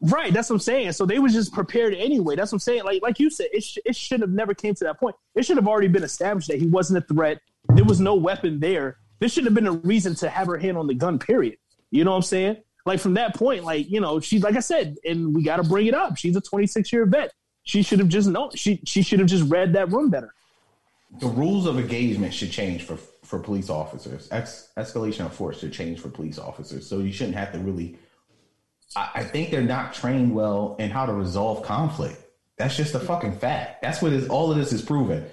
Right, that's what I'm saying. So they was just prepared anyway. That's what I'm saying. Like like you said, it sh- it should have never came to that point. It should have already been established that he wasn't a threat. There was no weapon there. There should have been a reason to have her hand on the gun, period. You know what I'm saying? Like, from that point, like, you know, she's, like I said, and we got to bring it up. She's a twenty-six-year vet. She should have just known. She she should have just read that room better. The rules of engagement should change for, for police officers. Ex- escalation of force should change for police officers. So you shouldn't have to really... I, I think they're not trained well in how to resolve conflict. That's just a fucking fact. That's what is, all of this is proven.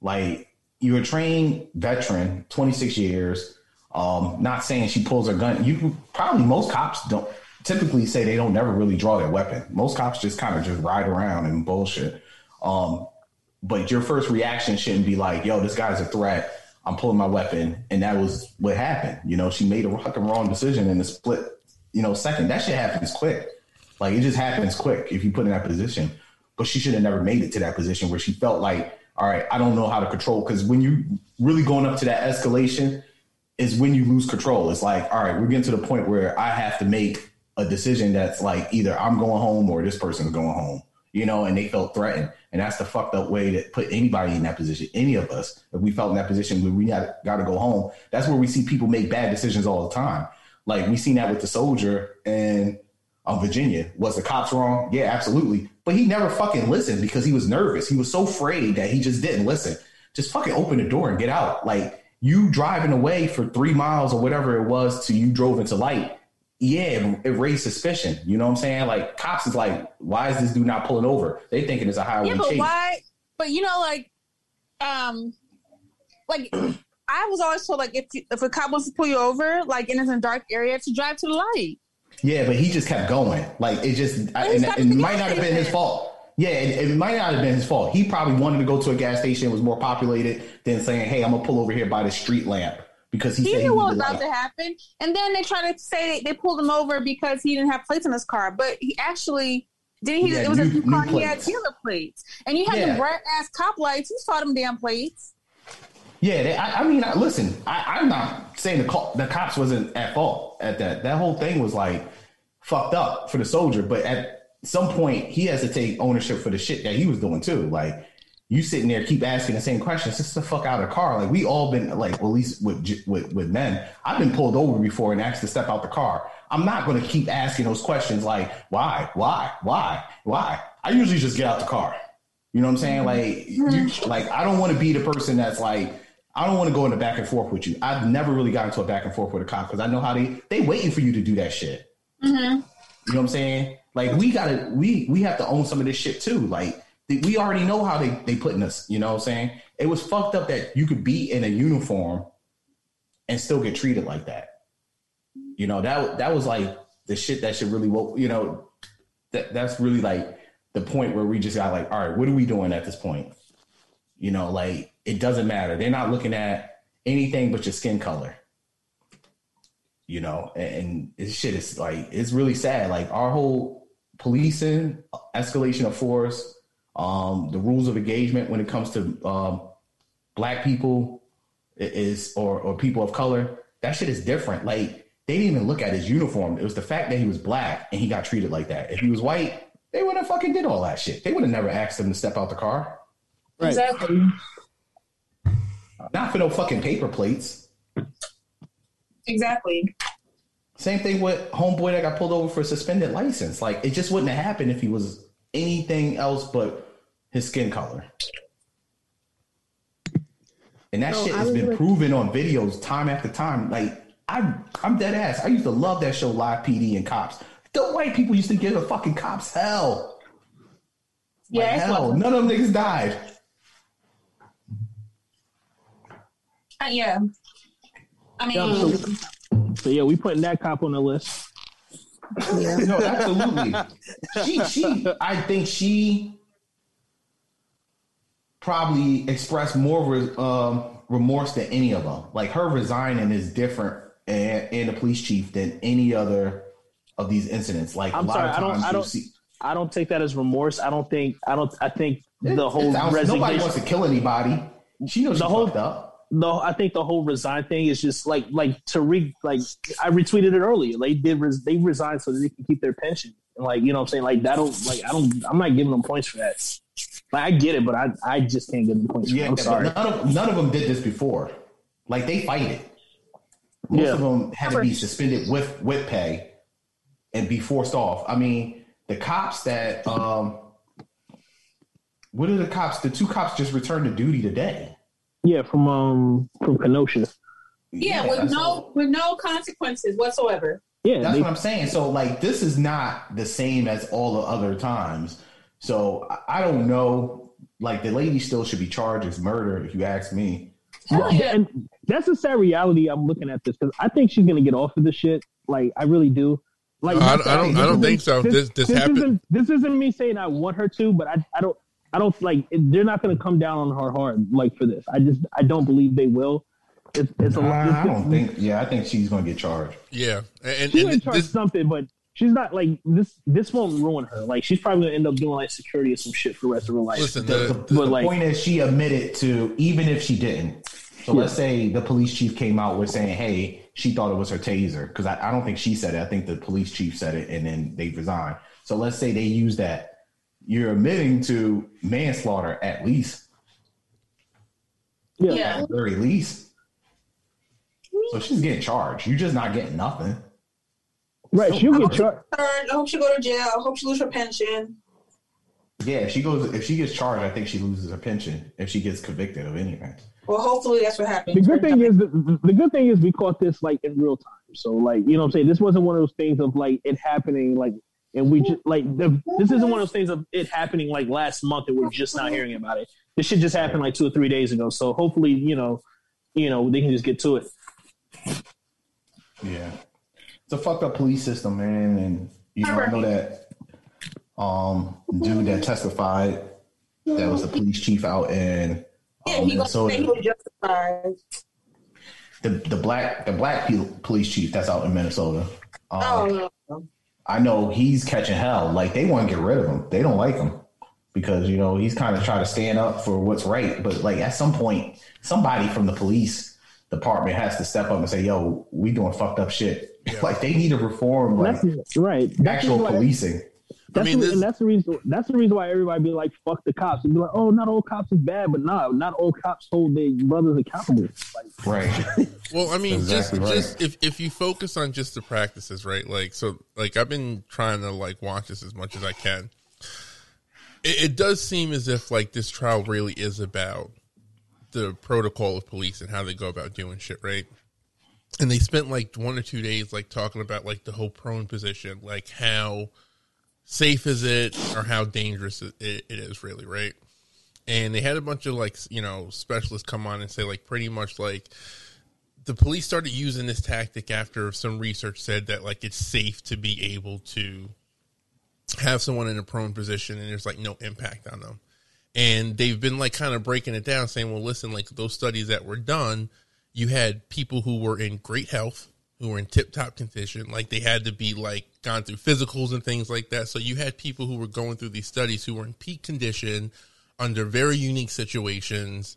Like... You're a trained veteran, twenty-six years, um, not saying she pulls her gun. You probably, most cops don't typically say they don't never really draw their weapon. Most cops just kind of just ride around and bullshit. Um, but your first reaction shouldn't be like, yo, this guy's a threat. I'm pulling my weapon. And that was what happened. You know, she made a fucking wrong decision in a split, you know, second. That shit happens quick. Like, it just happens quick if you put in that position. But she should have never made it to that position where she felt like, all right, I don't know how to control, because when you really going up to that escalation is when you lose control. It's like, all right, we're getting to the point where I have to make a decision that's like either I'm going home or this person's going home, you know, and they felt threatened. And that's the fucked up way to put anybody in that position, any of us. If we felt in that position where we got to go home, that's where we see people make bad decisions all the time. Like, we seen that with the soldier in um, Virginia. Was the cops wrong? Yeah, absolutely. But he never fucking listened because he was nervous. He was so afraid that he just didn't listen. Just fucking open the door and get out. Like, you driving away for three miles or whatever it was till you drove into light. Yeah, it raised suspicion. You know what I'm saying? Like, cops is like, why is this dude not pulling over? They thinking it's a highway chase. Yeah, but chase. Why? But, you know, like, um, like I was always told, like, if you, if a cop was to pull you over, like, and it's in a dark area, to drive to the light. Yeah, but he just kept going. Like, it just, I, and, it might not have been his fault. Yeah, it, it might not have been his fault. He probably wanted to go to a gas station, was more populated than saying, hey, I'm going to pull over here by the street lamp. Because he, he said knew he what was about to happen. And then they try to say they pulled him over because he didn't have plates in his car. But he actually didn't. He, he it was new, a new car. New he had dealer plates. And you had yeah. the bright ass cop lights. Who saw them damn plates? Yeah, they, I, I mean, I, listen, I, I'm not saying the, co- the cops wasn't at fault at that. That whole thing was, like, fucked up for the soldier. But at some point, he has to take ownership for the shit that he was doing, too. Like, you sitting there, keep asking the same questions. Just the fuck out of the car. Like, we all been, like, well, at least with, with, with men, I've been pulled over before and asked to step out the car. I'm not going to keep asking those questions like, why, why, why, why? I usually just get out the car. You know what I'm saying? Like, you, like I don't want to be the person that's, like, I don't want to go into back and forth with you. I've never really gotten to a back and forth with a cop because I know how they, they waiting for you to do that shit. Mm-hmm. You know what I'm saying? Like, we gotta, we, we have to own some of this shit too. Like, th- we already know how they, they putting us, you know what I'm saying? It was fucked up that you could be in a uniform and still get treated like that. You know, that, that was like the shit that should really, you know, that that's really like the point where we just got like, all right, what are we doing at this point? You know, like, it doesn't matter. They're not looking at anything but your skin color, you know, and, and shit is like, it's really sad. Like, our whole policing, escalation of force, um, the rules of engagement when it comes to um, black people is, or, or people of color, that shit is different. Like, they didn't even look at his uniform. It was the fact that he was black and he got treated like that. If he was white, they would have fucking did all that shit. They would have never asked him to step out the car. Right. Exactly. Not for no fucking paper plates. Exactly. Same thing with homeboy that got pulled over for a suspended license. Like, it just wouldn't have happened if he was anything else but his skin color. And that no, shit has been like... proven on videos time after time. Like, I, I'm dead ass. I used to love that show, Live P D and Cops. The white people used to give the fucking cops hell. Yeah, like, hell. What... None of them niggas died. Yeah, I mean, so, so yeah, we putting that cop on the list. Yeah, no, absolutely. She, she, I think she probably expressed more um, remorse than any of them. Like, her resigning is different and, and the police chief than any other of these incidents. Like, I'm a lot sorry, of times I don't, I don't, see, I don't take that as remorse. I don't think. I don't. I think it, the whole sounds, resignation. Nobody wants to kill anybody. She knows she's fucked up. No, I think the whole resign thing is just like like Tariq. Like, I retweeted it earlier. Like, they did. Res, they resigned so that they can keep their pension. And like, you know what I'm saying? Like, that'll. Like, I don't. I'm not giving them points for that. Like, I get it, but I, I just can't give them points. Yeah, I'm sorry. None of, none of them did this before. Like, they fight it. Most yeah. of them had to be suspended with, with pay and be forced off. I mean, the cops that um, what are the cops? The two cops just returned to duty today. Yeah, from um from Kenosha. Yeah, yeah with no with no consequences whatsoever. Yeah, that's they, what I'm saying. So like, this is not the same as all the other times. So I don't know. Like, the lady still should be charged as murder, if you ask me. Well, yeah. And that's the sad reality. I'm looking at this because I think she's gonna get off of this shit. Like, I really do. Like, no, I, I don't. I don't think so. This this, this happened. Isn't, this isn't me saying I want her to, but I I don't. I don't like. They're not gonna come down on her hard like for this. I just I don't believe they will. It's it's nah, a lot. I don't think. Yeah, I think she's gonna get charged. Yeah, and she's gonna charge something, but. She's not like this. This won't ruin her. Like, she's probably gonna end up doing like security or some shit for the rest of her life. Listen, the, the, the, the like, point is, she admitted to, even if she didn't. So yeah. Let's say the police chief came out with saying, "Hey, she thought it was her taser," because I, I don't think she said it. I think the police chief said it, and then they resigned. So let's say they use that. You're admitting to manslaughter at least. Yeah, yeah. At the very least. So she's getting charged. You're just not getting nothing. Right, so she'll get charged. I hope she go to jail. I hope she loses her pension. Yeah, if she goes, if she gets charged, I think she loses her pension if she gets convicted of anything. Well, hopefully that's what happens. The good thing is, the, the good thing is we caught this like in real time. So like, you know what I'm saying? This wasn't one of those things of like it happening like, and we just like the, this isn't one of those things of it happening like last month and we're just not hearing about it. This shit just happened like two or three days ago. So hopefully, you know, you know, they can just get to it. Yeah. It's a fucked up police system, man, and you know, I know that um, dude that testified that was the police chief out in um, yeah, he Minnesota. He was justified. The the black the black police chief that's out in Minnesota. Um, oh no. I know he's catching hell. Like, they want to get rid of him. They don't like him because, you know, he's kind of trying to stand up for what's right. But like, at some point, somebody from the police department has to step up and say, "Yo, we doing fucked up shit." Yeah. Like, they need to reform, like, that's, right. that's actual policing. That's I mean, the, this... and that's the reason. That's the reason why everybody be like, "Fuck the cops," and be like, "Oh, not all cops is bad," but nah, not all cops hold their brothers accountable. Like, right. Well, I mean, exactly just right. just if if you focus on just the practices, right? Like, so, like, I've been trying to like watch this as much as I can. It, it does seem as if like this trial really is about the protocol of police and how they go about doing shit, right? And they spent like one or two days like talking about like the whole prone position, like how safe is it or how dangerous it, it is really, right? And they had a bunch of like, you know, specialists come on and say like pretty much like the police started using this tactic after some research said that like it's safe to be able to have someone in a prone position and there's like no impact on them. And they've been like kind of breaking it down saying, well, listen, like those studies that were done, you had people who were in great health, who were in tip-top condition, like they had to be like gone through physicals and things like that. So you had people who were going through these studies who were in peak condition, under very unique situations,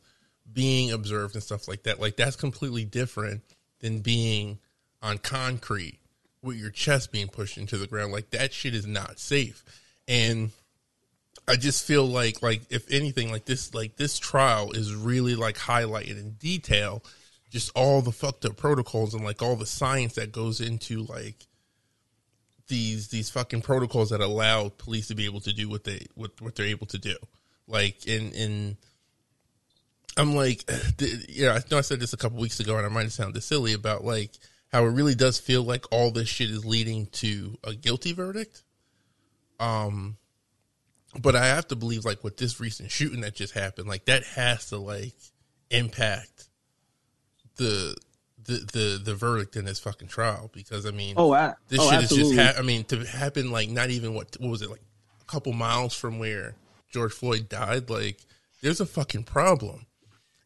being observed and stuff like that. Like, that's completely different than being on concrete with your chest being pushed into the ground. Like, that shit is not safe. And I just feel like, like if anything, like this, like this trial is really like highlighted in detail. Just all the fucked up protocols and like all the science that goes into like these these fucking protocols that allow police to be able to do what they what, what they're able to do. Like, and and I'm like, you know, I know I said this a couple weeks ago, and I might have sounded silly about like how it really does feel like all this shit is leading to a guilty verdict. Um, but I have to believe like with this recent shooting that just happened, like that has to like impact The, the the the verdict in this fucking trial, because I mean oh, I, this oh, shit absolutely. is just ha- I mean to happen like not even what what was it like a couple miles from where George Floyd died. Like, there's a fucking problem,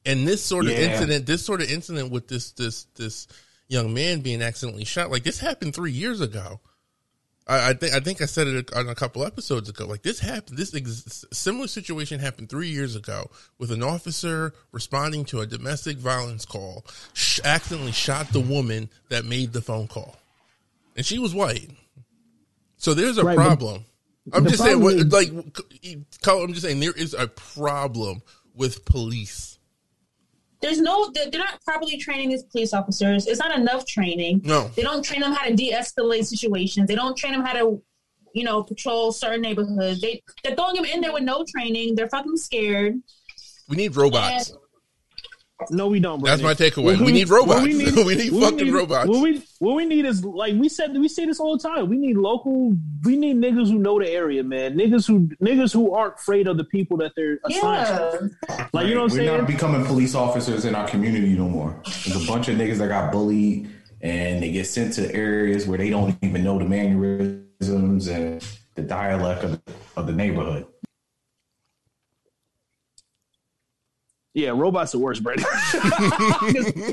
And this sort of yeah. incident, this sort of incident with this this this young man being accidentally shot, like this happened three years ago. I, I think I think I said it on a couple episodes ago. Like this happened, this ex- similar situation happened three years ago with an officer responding to a domestic violence call, sh- accidentally shot the woman that made the phone call, and she was white. So there's a right, problem. I'm just saying, what, is- like, I'm just saying there is a problem with police. There's no, they're not properly training these police officers. It's not enough training. No. They don't train them how to de-escalate situations. They don't train them how to, you know, patrol certain neighborhoods. They, they're throwing them in there with no training. They're fucking scared. We need robots. And no, we don't. Brandon. That's my takeaway. We, we need robots. We need, we need fucking we need, robots. What we, what we need is, like we said, we say this all the time. We need local, we need niggas who know the area, man. Niggas who niggas who aren't afraid of the people that they're assigned to. Yeah. Like, you know what I'm saying? We're not becoming police officers in our community no more. There's a bunch of niggas that got bullied and they get sent to areas where they don't even know the mannerisms and the dialect of, of the neighborhood. Yeah, robots are worse, Brady.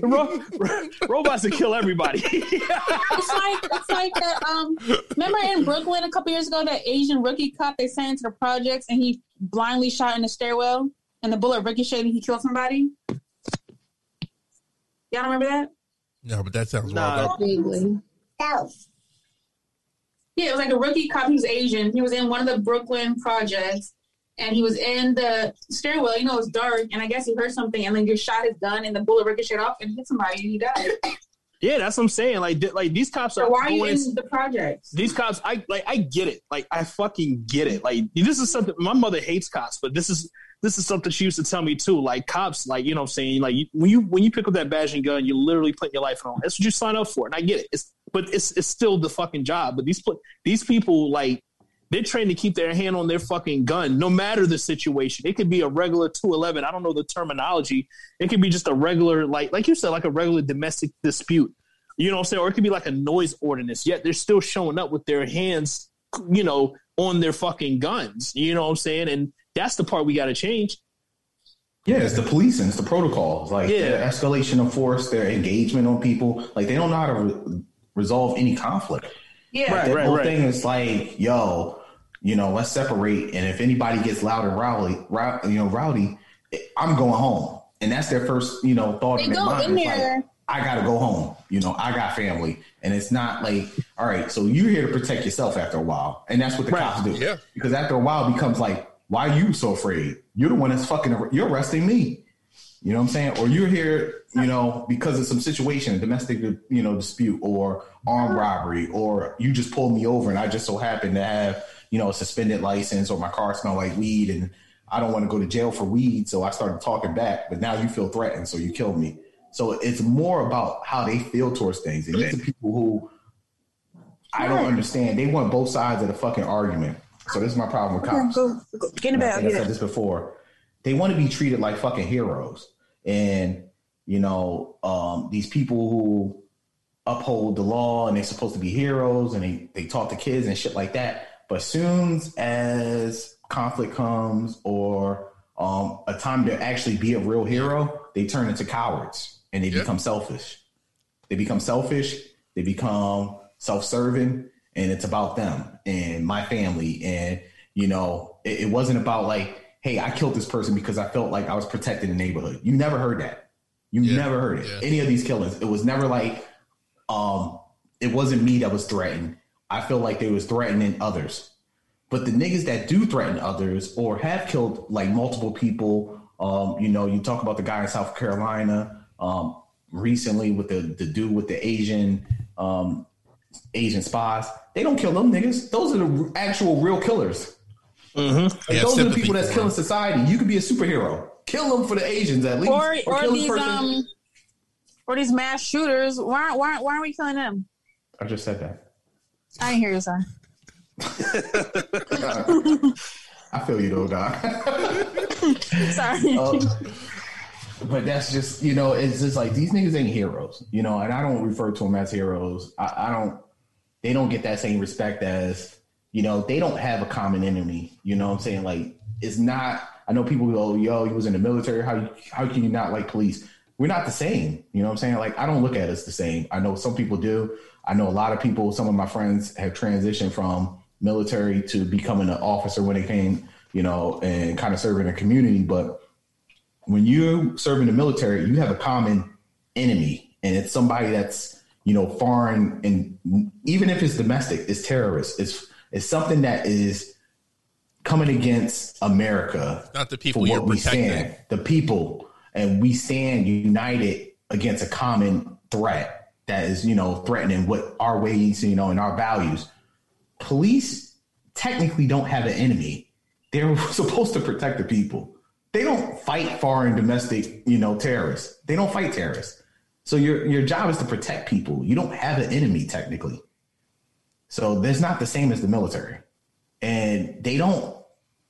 ro- ro- robots would kill everybody. It's like it's like that. Um, remember in Brooklyn a couple years ago, that Asian rookie cop they sent into the projects, and he blindly shot in the stairwell, and the bullet ricocheted, and he killed somebody. Y'all remember that? No, but that sounds nah. wild. Up. Yeah, it was like a rookie cop who was Asian. He was in one of the Brooklyn projects. And he was in the stairwell, you know, it's dark, and I guess he heard something, and then just shot his gun, and the bullet ricocheted off and hit somebody, and he died. Yeah, that's what I'm saying. Like, th- like these cops so are. Why are you in the projects? These cops, I like, I get it. Like, I fucking get it. Like, this is something. My mother hates cops, but this is this is something she used to tell me too. Like, cops, like, you know, what I'm saying, like, you, when you when you pick up that badge and gun, you literally put your life on. That's what you sign up for, and I get it. It's but it's it's still the fucking job. But these these people like. They're trained to keep their hand on their fucking gun, no matter the situation. It could be a regular two eleven. I don't know the terminology. It could be just a regular, like like you said, like a regular domestic dispute. You know what I'm saying? Or it could be like a noise ordinance. Yet they're still showing up with their hands, you know, on their fucking guns. You know what I'm saying? And that's the part we got to change. Yeah, it's the policing. It's the protocols. Like yeah. their escalation of force, their engagement on people. Like they don't know how to re- resolve any conflict. Yeah, like, right, the whole right, thing right. is like, yo... You know, let's separate. And if anybody gets loud and rowdy, row, you know, rowdy, I'm going home. And that's their first, you know, thought in their mind. Like, I got to go home. You know, I got family. And it's not like, all right, so you're here to protect yourself after a while. And that's what the right. cops do. Yeah. Because after a while it becomes like, why are you so afraid? You're the one that's fucking, you're arresting me. You know what I'm saying? Or you're here, you know, because of some situation, domestic, you know, dispute or armed robbery, or you just pulled me over and I just so happen to have, you know, a suspended license or my car smell like weed and I don't want to go to jail for weed. So I started talking back, but now you feel threatened. So you killed me. So it's more about how they feel towards things. And these are people who I don't understand. They want both sides of the fucking argument. So this is my problem with cops. Go, go, get in the bag. I said this before. They want to be treated like fucking heroes. And, you know, um, these people who uphold the law and they're supposed to be heroes and they, they talk to kids and shit like that. But soon as conflict comes or um, a time to actually be a real hero, they turn into cowards and they yeah. become selfish. They become selfish. They become self-serving, and it's about them and my family. And, you know, it, it wasn't about like, hey, I killed this person because I felt like I was protecting the neighborhood. You never heard that. You yeah. never heard it. Yeah. Any of these killings. It was never like um, it wasn't me that was threatened. I feel like they was threatening others. But the niggas that do threaten others or have killed like multiple people, um, you know, you talk about the guy in South Carolina um, recently with the, the dude with the Asian um, Asian spies. They don't kill them niggas. Those are the actual real killers. Mm-hmm. Yeah, those are the people that's killing society. You could be a superhero. Kill them for the Asians at least. Or, or, or these um, or these mass shooters. Why aren't why, why aren't we killing them? I just said that. I didn't hear you, son. I feel you, though, Doc. Sorry. Um, but that's just, you know, it's just like these niggas ain't heroes, you know, and I don't refer to them as heroes. I, I don't, they don't get that same respect as, you know, they don't have a common enemy, you know what I'm saying? Like, is not, I know people go, yo, he was in the military. How how can you not like police? We're not the same. You know what I'm saying? Like, I don't look at us the same. I know some people do. I know a lot of people, some of my friends have transitioned from military to becoming an officer when they came, you know, and kind of serving a community. But when you serve in the military, you have a common enemy, and it's somebody that's, you know, foreign, and even if it's domestic, it's terrorists. It's it's something that is coming against America. It's not the people you're protecting. Stand, the people, and we stand united against a common threat that is, you know, threatening what our ways, you know, and our values. Police technically don't have an enemy. They're supposed to protect the people. They don't fight foreign domestic, you know, terrorists. They don't fight terrorists. So your your job is to protect people. You don't have an enemy technically. So that's not the same as the military. And they don't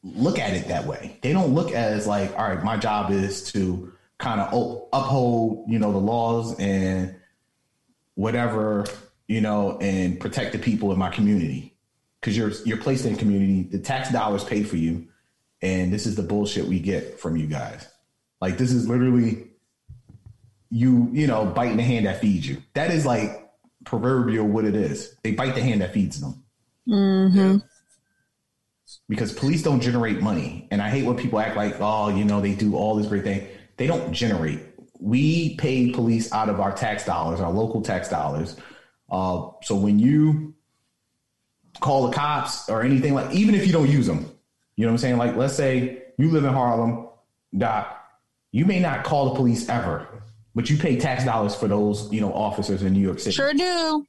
look at it that way. They don't look as like, all right, my job is to kind of uphold, you know, the laws and whatever, you know, and protect the people in my community. Because you're you're placed in a community, the tax dollars pay for you, and this is the bullshit we get from you guys. Like, this is literally you, you know, biting the hand that feeds you. That is like proverbial what it is. They bite the hand that feeds them. Mm-hmm. Because police don't generate money. And I hate when people act like, oh, you know, they do all this great thing. They don't generate. We pay police out of our tax dollars, our local tax dollars. Uh, so when you call the cops or anything, like, even if you don't use them, you know what I'm saying? Like, let's say you live in Harlem, Doc, you may not call the police ever, but you pay tax dollars for those, you know, officers in New York City. Sure do.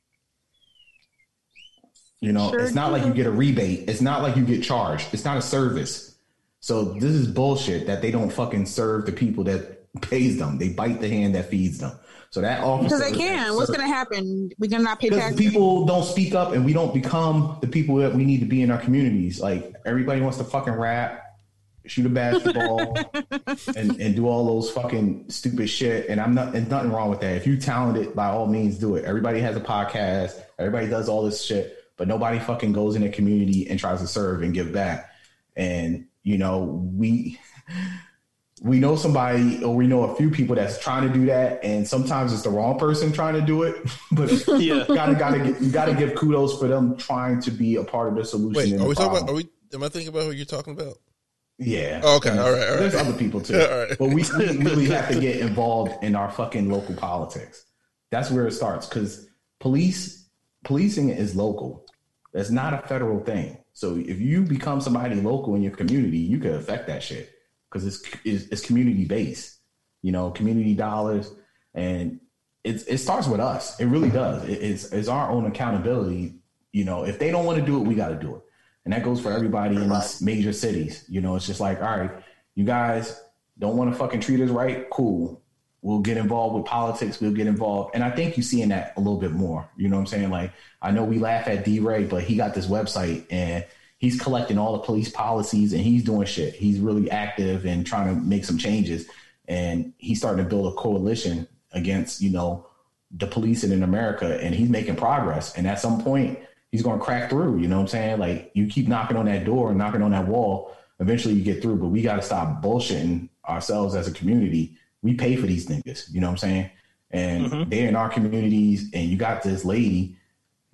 You know, sure it's not do. Like you get a rebate. It's not like you get charged. It's not a service. So this is bullshit that they don't fucking serve the people that pays them. They bite the hand that feeds them. So that officer, because they can. What's going to happen? We're going to not pay taxes. People don't speak up, and we don't become the people that we need to be in our communities. Like, everybody wants to fucking rap, shoot a basketball, and, and do all those fucking stupid shit. And I'm not. And nothing wrong with that. If you're talented, by all means, do it. Everybody has a podcast. Everybody does all this shit. But nobody fucking goes in a community and tries to serve and give back. And, you know, we we know somebody, or we know a few people that's trying to do that. And sometimes it's the wrong person trying to do it. But yeah, gotta gotta get, you gotta give kudos for them trying to be a part of the solution. Wait, and are the we problem. talking about? Are we? Am I thinking about who you're talking about? Yeah. Oh, okay. And all right. All right. There's other people too. All right. But we really have to get involved in our fucking local politics. That's where it starts, because police policing is local. That's not a federal thing. So if you become somebody local in your community, you can affect that shit, because it's, it's it's community based, you know, community dollars, and it's it starts with us. It really does. It, it's it's our own accountability. You know, if they don't want to do it, we got to do it, and that goes for everybody in these major cities. You know, it's just like, all right, you guys don't want to fucking treat us right? Cool. We'll get involved with politics. We'll get involved. And I think you're seeing that a little bit more. You know what I'm saying? Like, I know we laugh at D-Ray, but he got this website and he's collecting all the police policies and he's doing shit. He's really active and trying to make some changes. And he's starting to build a coalition against, you know, the policing in America. And he's making progress. And at some point, he's going to crack through. You know what I'm saying? Like, you keep knocking on that door and knocking on that wall. Eventually you get through, but we got to stop bullshitting ourselves as a community. We pay for these niggas, you know what I'm saying? And mm-hmm. they're in our communities, and you got this lady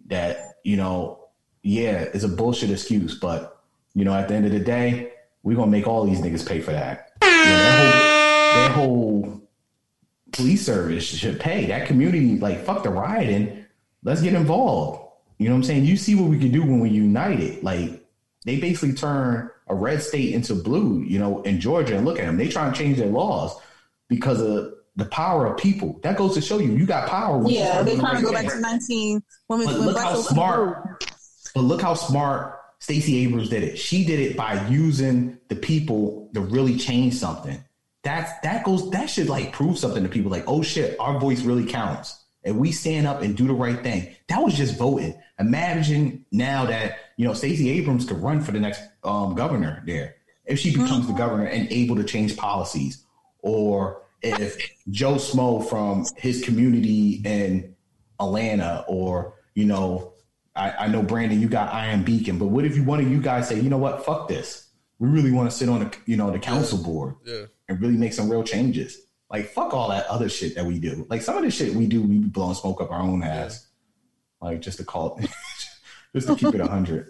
that, you know, yeah, it's a bullshit excuse, but, you know, at the end of the day, we're going to make all these niggas pay for that. You know, that whole, that whole police service should pay. That community, like, fuck the rioting. Let's get involved. You know what I'm saying? You see what we can do when we unite it. Like, they basically turn a red state into blue, you know, in Georgia, and look at them. They try and change their laws because of the power of people. That goes to show you, you got power. When yeah, they kind of go back to nineteen women. But look how smart. But look how smart Stacey Abrams did it. She did it by using the people to really change something. That's that goes. That should like prove something to people. Like, oh shit, our voice really counts, and we stand up and do the right thing. That was just voting. Imagine now that, you know, Stacey Abrams could run for the next um, governor there if she becomes mm-hmm. the governor and able to change policies. Or if Joe Smo from his community in Atlanta, or, you know, I, I know, Brandon, you got Iron Beacon, but what if you, one of you guys say, you know what, fuck this. we really want to sit on the, you know, the council board yeah. and really make some real changes. Like, fuck all that other shit that we do. Like, some of the shit we do, we be blowing smoke up our own ass. Yeah. Like, just to call it, just to keep it one hundred.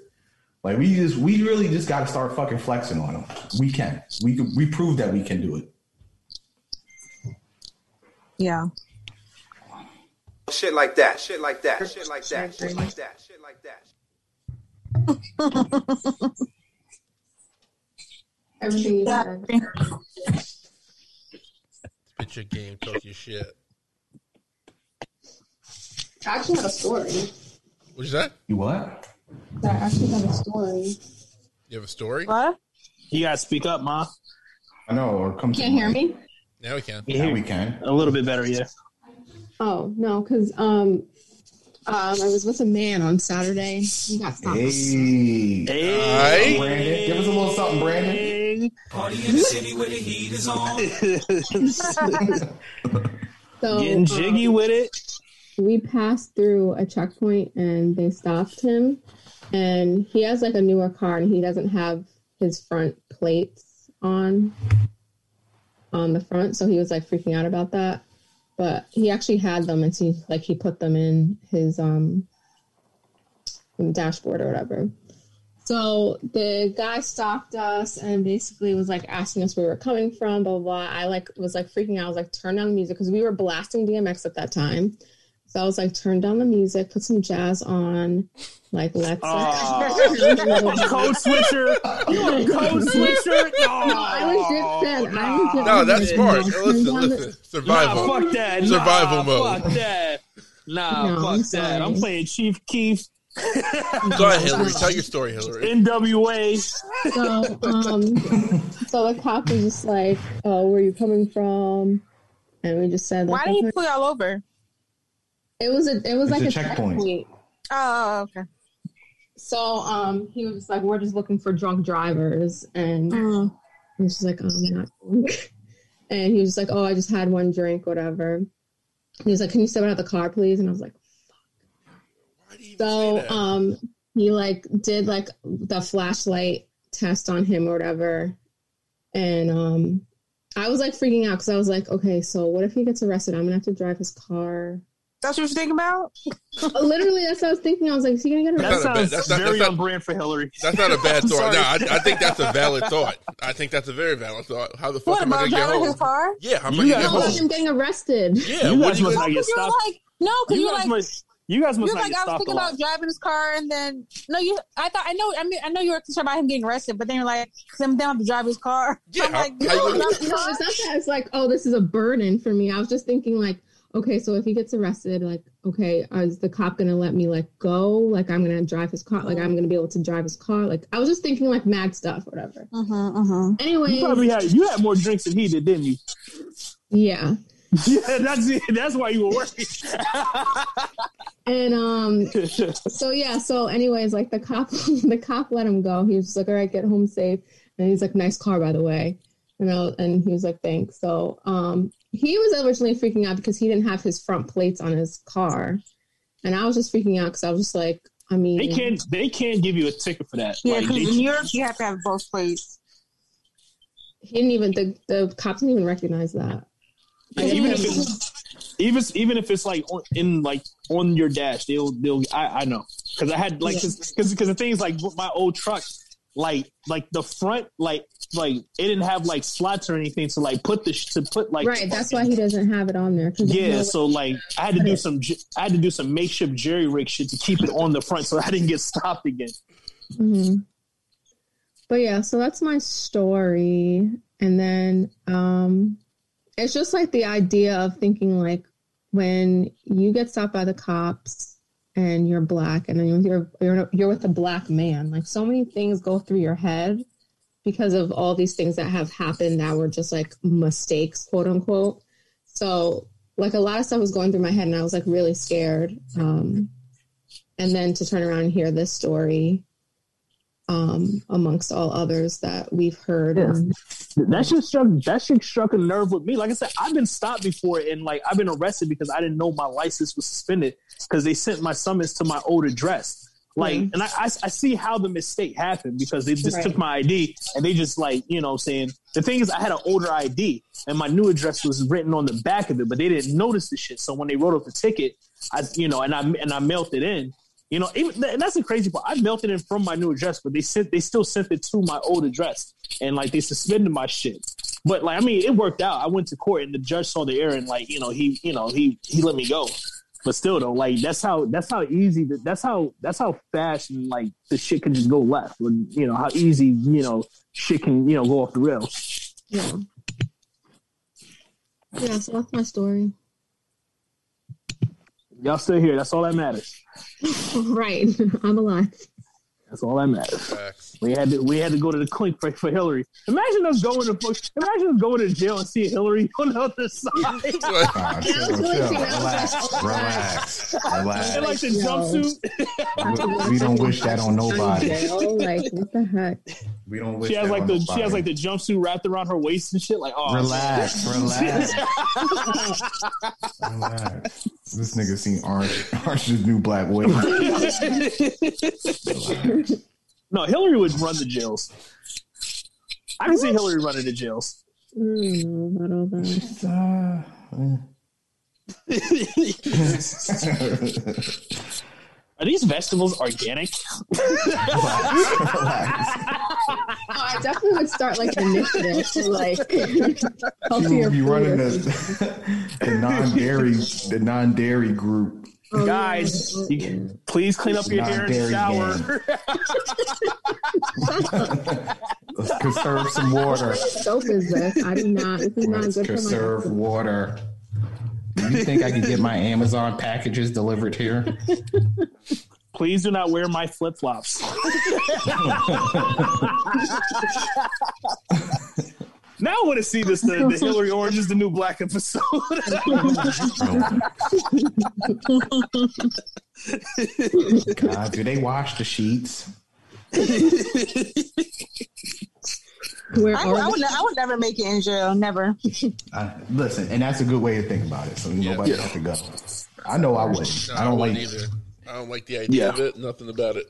Like, we just, we really just got to start fucking flexing on them. We can. We we prove that we can do it. Yeah. Shit like that. Shit like that. Shit like that. Shit like that. Shit like that. Everybody's Pitch your game, talk your shit. I actually had a story. What'd you say? You what? I actually have a story. You have a story? What? You gotta speak up, Ma. I know, or come. Can't hear me? Yeah, we can. Yeah, we can. A little bit better, yeah. Oh no, because um, um, I was with a man on Saturday. You got stopped. Hey, hey. Brandon. Give us a little something, Brandon. Party in the city where the heat is on. So, getting jiggy um, with it. We passed through a checkpoint and they stopped him. And he has like a newer car and he doesn't have his front plates on on the front. So he was like freaking out about that. But he actually had them and he like he put them in his um dashboard or whatever. So the guy stopped us and basically was like asking us where we were coming from, blah, blah, blah. I like was like freaking out. I was like, turn down the music because we were blasting D M X at that time. So I was like, turn down the music, put some jazz on, like let's. Uh, code switcher, you're a code switcher. Oh, no, I was just saying. I was just no, that's it. smart. No, listen, listen, the... survival. Nah, fuck that. Survival nah, mode. Fuck that. Nah, no, fuck I'm that. I'm playing Chief Keef. Go ahead, Hillary. Tell your story, Hillary. N W A. So, um, so the cop was just like, "Oh, where are you coming from?" And we just said, like, "Why did he pull y'all over?" It was a, it was it's like a, a checkpoint. checkpoint. Oh, okay. So, um, he was just like, "We're just looking for drunk drivers," and uh, I was just like, "Oh, I'm not drunk." And he was just like, "Oh, I just had one drink, whatever." He was like, "Can you step out of the car, please?" And I was like. So um, he like did like the flashlight test on him or whatever, and um, I was like freaking out because I was like, okay, so what if he gets arrested? I'm gonna have to drive his car. That's what you're thinking about? Literally, that's what I was thinking. I was like, is he gonna get arrested? That sounds that's not, very that's not, on brand for Hillary. That's not a bad thought. No, I, I think that's a valid thought. I think that's a very valid thought. How the fuck what, am I gonna get home? His car? Yeah, how am I gonna get home? Him getting arrested? Yeah, you guys must not get stopped. Like, no, because you like. Must, You guys must You're like, I was thinking about driving his car, and then no, you. I thought I know. I mean, I know you were concerned about him getting arrested, but then you're like, "I'm down to drive his car." Yeah, I'm like, I, no, I, no, it's not that. It's like, oh, this is a burden for me. I was just thinking, like, okay, so if he gets arrested, like, okay, is the cop gonna let me like go? Like, I'm gonna drive his car. Like, I'm gonna be able to drive his car. Like, I was just thinking like mad stuff, whatever. Uh huh. Uh huh. Anyway, you probably had you had more drinks than he did, didn't you? Yeah. Yeah, that's it. That's why you were working. And um, so yeah, so anyways, like the cop, the cop let him go. He was just like, "All right, get home safe." And he's like, "Nice car, by the way," you know. And he was like, "Thanks." So um, he was originally freaking out because he didn't have his front plates on his car, and I was just freaking out because I was just like, I mean, they can't, they can't give you a ticket for that. Yeah, because like, in Europe you have to have both plates. He didn't even the the cops didn't even recognize that. Yeah, even if it's even even if it's like on, in like on your dash, they'll they'll I, I know because I had like because because the thing is like my old truck like like the front like like it didn't have like slots or anything to like put the to put like right that's why he doesn't have it on there yeah so like I had to do some I had to do some makeshift jerry rig shit to keep it on the front so I didn't get stopped again. Mm-hmm. But yeah, so that's my story, and then um. It's just like the idea of thinking like when you get stopped by the cops and you're black and then you're you're you're with a black man, like so many things go through your head because of all these things that have happened that were just like mistakes, quote unquote. So like a lot of stuff was going through my head and I was like really scared. Um, and then to turn around and hear this story. Um, amongst all others that we've heard, yeah. and, that shit struck that shit struck a nerve with me. Like I said, I've been stopped before, and like I've been arrested because I didn't know my license was suspended because they sent my summons to my old address. Like, mm-hmm. and I, I, I see how the mistake happened because they just right. took my I D and they just like, you know what I'm saying? The thing is, I had an older I D and my new address was written on the back of it, but they didn't notice the shit. So when they wrote up the ticket, I, you know, and I, and I mailed it in, you know, even, and that's the crazy part. I mailed it in from my new address, but they sent, they still sent it to my old address and like they suspended my shit. But like, I mean, it worked out. I went to court and the judge saw the error and like, you know, he, you know, he, he let me go. But still though, like that's how that's how easy the, that's how that's how fast and like the shit can just go left. When, you know how easy you know shit can you know go off the rails. Yeah. Yeah. So that's my story. Y'all still here? That's all that matters. Right. I'm alive. That's all that matters. Facts. We had to we had to go to the clink for, for Hillary. Imagine us going to imagine us going to jail and see Hillary on the other side. oh, chill, chill. Relax, relax, relax. And like the jumpsuit. We, we don't wish that on nobody. Like what the heck? We don't wish. She has that like on the nobody. She has like the jumpsuit wrapped around her waist and shit. Like oh, relax, relax, relax. This nigga seen Arch Arch's new black wig. No, Hillary would run the jails. I can see Hillary running the jails. Mm, I don't know. Are these vegetables organic? Relax, relax. Oh, I definitely would start like an initiative to like you would be running the, the non-dairy the non-dairy group. Oh, guys, yeah. you can, please clean up it's your hair in the shower. Let's conserve some water. What soap is this? I do not. This is Let's not good conserve for my water. Do you think I can get my Amazon packages delivered here? Please do not wear my flip-flops. Now I want to see this, the, the Hillary Orange is the New Black episode. God, do they wash the sheets? Where I, I, would, I would never make it in jail, never. Uh, listen, and that's a good way to think about it, so yeah. nobody yeah. has to go. I know I wouldn't. No, I don't I like either. I don't like the idea yeah. of it, nothing about it.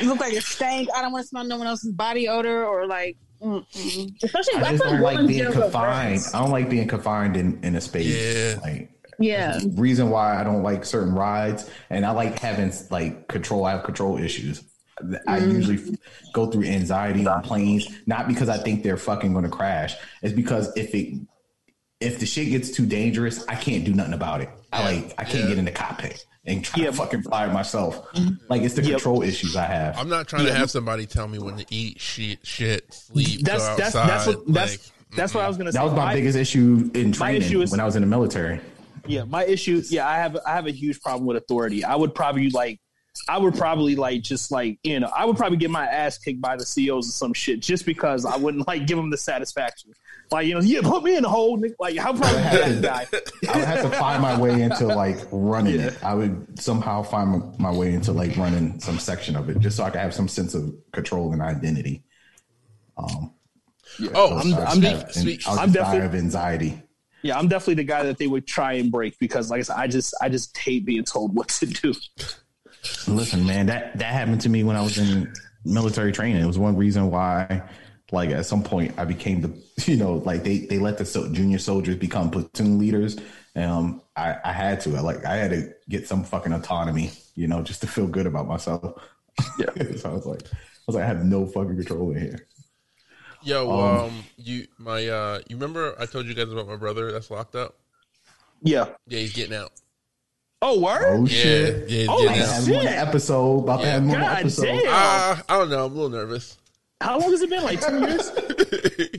You look like a stank. I don't want to smell no one else's body odor or like... Mm-mm. Especially, I just I don't like being confined. I don't like being confined in, in a space. Yeah. Like, yeah. Reason why I don't like certain rides, and I like having like control. I have control issues. Mm. I usually go through anxiety on planes, not because I think they're fucking going to crash. It's because if it if the shit gets too dangerous, I can't do nothing about it. I like I can't yeah. get in the cockpit and try yeah. to fucking fly it myself. Like, it's the yep. control issues I have. I'm not trying yeah. to have somebody tell me when to eat, shit, shit sleep, that's, go that's, outside. That's what, like, that's, that's what I was going to say. That was my, my biggest issue in training issue is, when I was in the military. Yeah, my issue, yeah, I have I have a huge problem with authority. I would probably, like, I would probably, like, just, like, you know, I would probably get my ass kicked by the C Os or some shit just because I wouldn't, like, give them the satisfaction. Like, you know, yeah, put me in the hole, Nick. Like, how probably that guy? I would have to find my way into, like, running yeah. it. I would somehow find my way into, like, running some section of it just so I could have some sense of control and identity. Um, yeah, oh, I'm, I'm, just, have, speak, I'm definitely of anxiety. Yeah, I'm definitely the guy that they would try and break because, like I said, I just, I just hate being told what to do. Listen, man, that, that happened to me when I was in military training. It was one reason why, like, at some point I became the, you know, like they, they let the so, junior soldiers become platoon leaders. Um, I, I had to, I, like, I had to get some fucking autonomy, you know, just to feel good about myself. Yeah. So I was like, I was like, I have no fucking control in here. Yo, um, um you, my, uh, you remember I told you guys about my brother that's locked up? Yeah. Yeah, he's getting out. Oh, word? Oh, shit. Yeah, yeah, oh, yeah. Shit. One episode. About yeah. to have more episode. Uh, I don't know. I'm a little nervous. How long has it been? Like two years?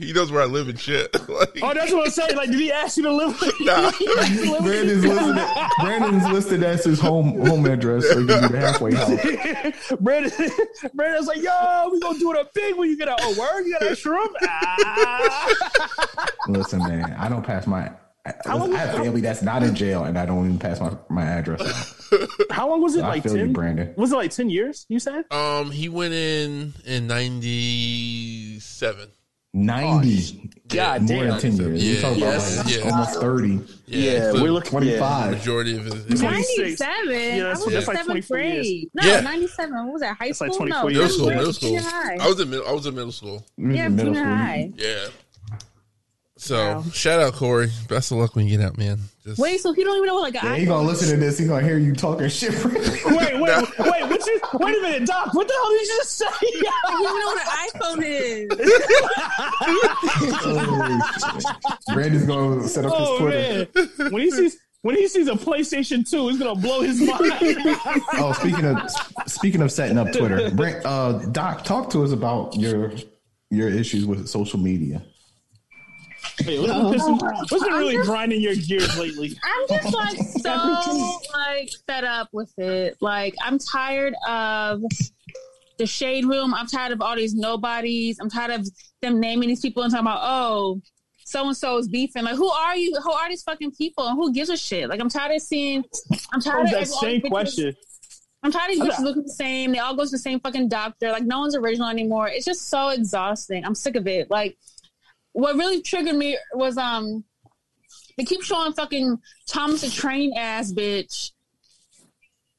He knows where I live and shit. Like... Oh, that's what I'm saying. Like, did he ask you to live with nah. Brandon's listed, Brandon's listed as his home home address, so he can do the halfway house. Brandon, Brandon's like, yo, we going to do it up big when you get out. Oh, word? You got an extra room? Ah. Listen, man, I don't pass my... I, I have family that's not in jail, and I don't even pass my, my address. How long was it? So like ten, you, Brandon. Was it like ten years? You said? Um, he went in in ninety-seven. Ninety. God damn. More than ten years. Yeah. We're talking yes. about like yeah. almost thirty. Yeah. yeah. We're looking twenty-five. Yeah. Majority of it. ninety-seven. Yeah, that's, I was yeah. in seventh grade. No, yeah. ninety-seven. What was that? High school? Like no, middle school. Middle school. I was in middle, I was in middle school. Yeah, middle school. High. Yeah. So, wow. Shout out, Corey. Best of luck when you get out, man. Just... Wait, so he don't even know what, like, an yeah, he's going to listen to this. He's going to hear you talking shit. wait, wait, no. wait. What you, wait a minute, Doc. What the hell did you just say? He don't even know what an iPhone is. oh, Brandon's going to set up oh, his Twitter. Man. When he sees... When he sees a PlayStation two, it's gonna blow his mind. oh, speaking of speaking of setting up Twitter, Brent, uh, Doc, talk to us about your your issues with social media. Hey, what's, oh. been, what's been really just, grinding your gears lately? I'm just like so like fed up with it. Like I'm tired of the shade room. I'm tired of all these nobodies. I'm tired of them naming these people and talking about oh. so and so is beefing. Like, who are you? Who are these fucking people? And who gives a shit? Like, I'm tired of seeing. I'm tired that of that same question. I'm tired of these bitches looking the same. They all go to the same fucking doctor. Like, no one's original anymore. It's just so exhausting. I'm sick of it. Like, what really triggered me was um, they keep showing fucking Thomas the Train ass bitch,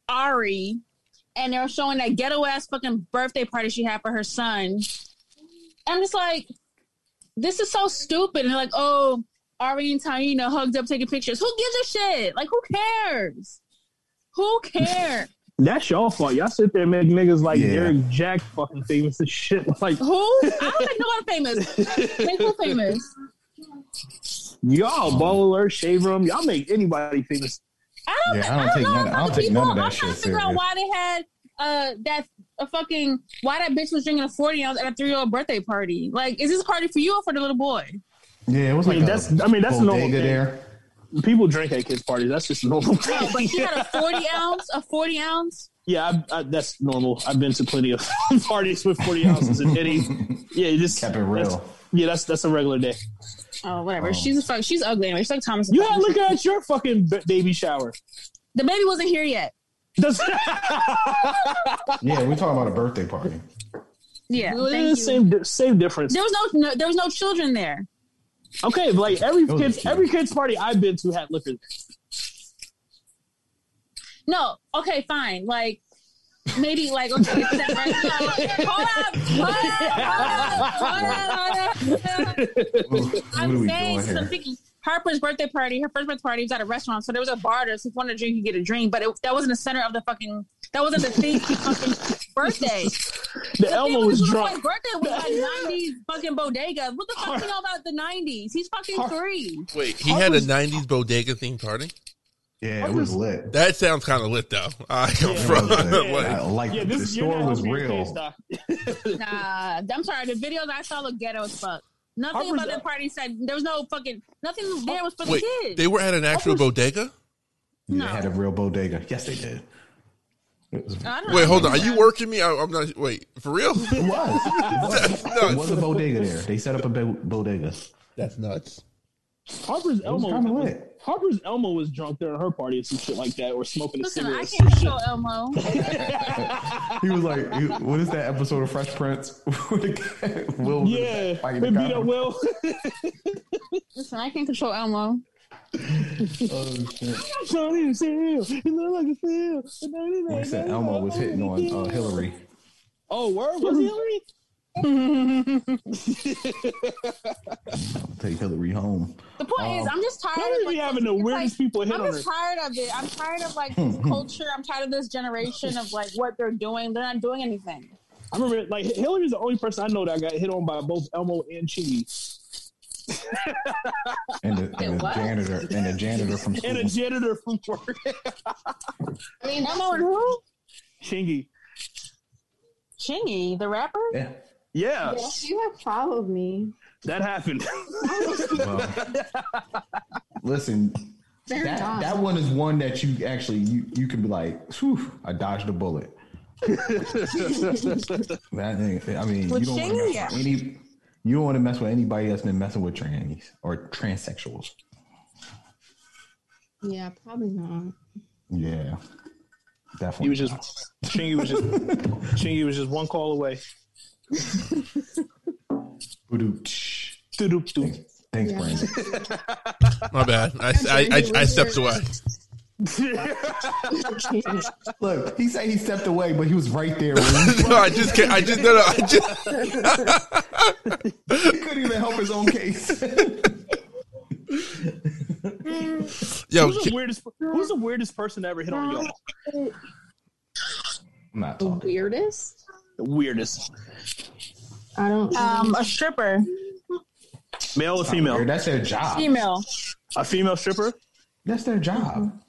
Ari, and they're showing that ghetto ass fucking birthday party she had for her son. I'm just like. This is so stupid. And they're like, oh, Ari and Taina hugged up taking pictures. Who gives a shit? Like, who cares? Who cares? That's y'all fault. Y'all sit there and make niggas like yeah. Derek Jack fucking famous and shit. Like, who? I don't think nobody famous. Make who famous? Y'all, Bowler, Shave Room, y'all make anybody famous. I don't, yeah, I don't, I don't know none, I don't take none of that I'm shit. I'm trying to figure out why they had uh, that. A fucking why that bitch was drinking a forty ounce at a three year old birthday party? Like, is this party for you or for the little boy? Yeah, it was like I mean, that's. I mean, that's normal. There, people drink at kids' parties. That's just normal. No, but she had a forty ounce, a forty ounce. Yeah, I, I, that's normal. I've been to plenty of parties with forty ounces and any. Yeah, you just kept it real. That's, yeah, that's that's a regular day. Oh, whatever. Um, she's a fuck. She's ugly. Anyway. She's like Thomas. You had looking at your fucking baby shower. The baby wasn't here yet. yeah, we're talking about a birthday party. Yeah, thank same you. Di- same difference. There was no, no, there was no children there. Okay, but like every kid's every kid's party I've been to had liquor. No, okay, fine. Like maybe like okay, it's that right now. Hold up, hold up, hold up, hold up. I'm saying something. Harper's birthday party, her first birthday party was at a restaurant, so there was a bar there, so if you wanted a drink, you get a drink, but it, that wasn't the center of the fucking, that wasn't the thing for fucking birthday. The Elmo was drunk. Birthday was like nineties fucking bodega. What the fuck Har- do you know about the nineties? He's fucking Har- three. Wait, he Har- had a nineties bodega themed party? Yeah, Harper's, it was lit. That sounds kind of lit, though. I come from. I like yeah, this, the store was real. Case, nah, I'm sorry, the videos I saw looked ghetto as fuck. Nothing Harper's about that party said there was no fucking nothing there was for Wait, the kids. They were at an actual Harper's, bodega? No. They had a real bodega. Yes, they did. Was, wait, hold on. Are you working me? I, I'm not. Wait, for real? It was. It was, no, it was a bodega there. They set up a bo- bodega. That's nuts. Harper's Elmo. Was, Harper's Elmo was drunk during her party or some shit like that, or smoking Listen, a cigarette. Listen, I can't show Elmo. he was like, he, "What is that episode of Fresh Prince?" Will yeah, we beat up Will. Listen, I can't control Elmo. Oh shit! He said Elmo was hitting on uh, Hillary. Oh, word was Hillary. I'll take Hillary home. The point um, is, I'm just tired of like, having the weirdest like, people hit I'm on just her. tired of it. I'm tired of like this culture. I'm tired of this generation of like what they're doing. They're not doing anything. I remember like Hillary's the only person I know that got hit on by both Elmo and Chidi. and, a, and a janitor and a janitor from school. and a janitor from work. I mean, Elmo and who? Chingy. Chingy, the rapper? Yeah. Yeah. yeah, you have followed me. That happened. well, listen, that, that one is one that you actually you, you can be like, whew, I dodged a bullet. that thing, I mean, with you don't want to mess with any, you don't want to mess with anybody that's been messing with trannies or transsexuals. Yeah, probably not. Yeah, definitely. He was just Chingy was just Chingy was just one call away. Thanks, thanks yeah. Brandy. My bad. I, I, I, I stepped away. Look, he said he stepped away, but he was right there. No, I just can't. I just no, no, I just. He couldn't even help his own case. Yo, who's the weirdest? Who's the weirdest person to ever hit on y'all? I'm not talking. The weirdest. The weirdest. I don't. Um, a stripper. Male or female? Weird. That's their job. Female. A female stripper? That's their job.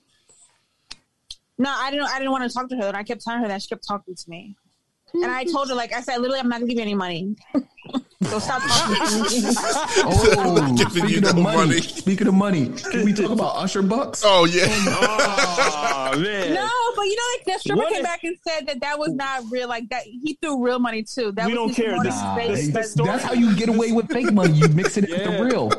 No, I didn't. I didn't want to talk to her, and I kept telling her that she kept talking to me. And I told her, like I said, literally, I'm not gonna give you any money. So stop talking to me. Oh, giving you no money. money. Speaking of money, can we talk about Usher Bucks? Oh yeah. Oh man. No, but you know, like that stripper what came if, back and said that that was not real. Like that, he threw real money too. That we was don't care. This, nah, this, that's, that's how you get away with fake money. You mix it yeah. with the real.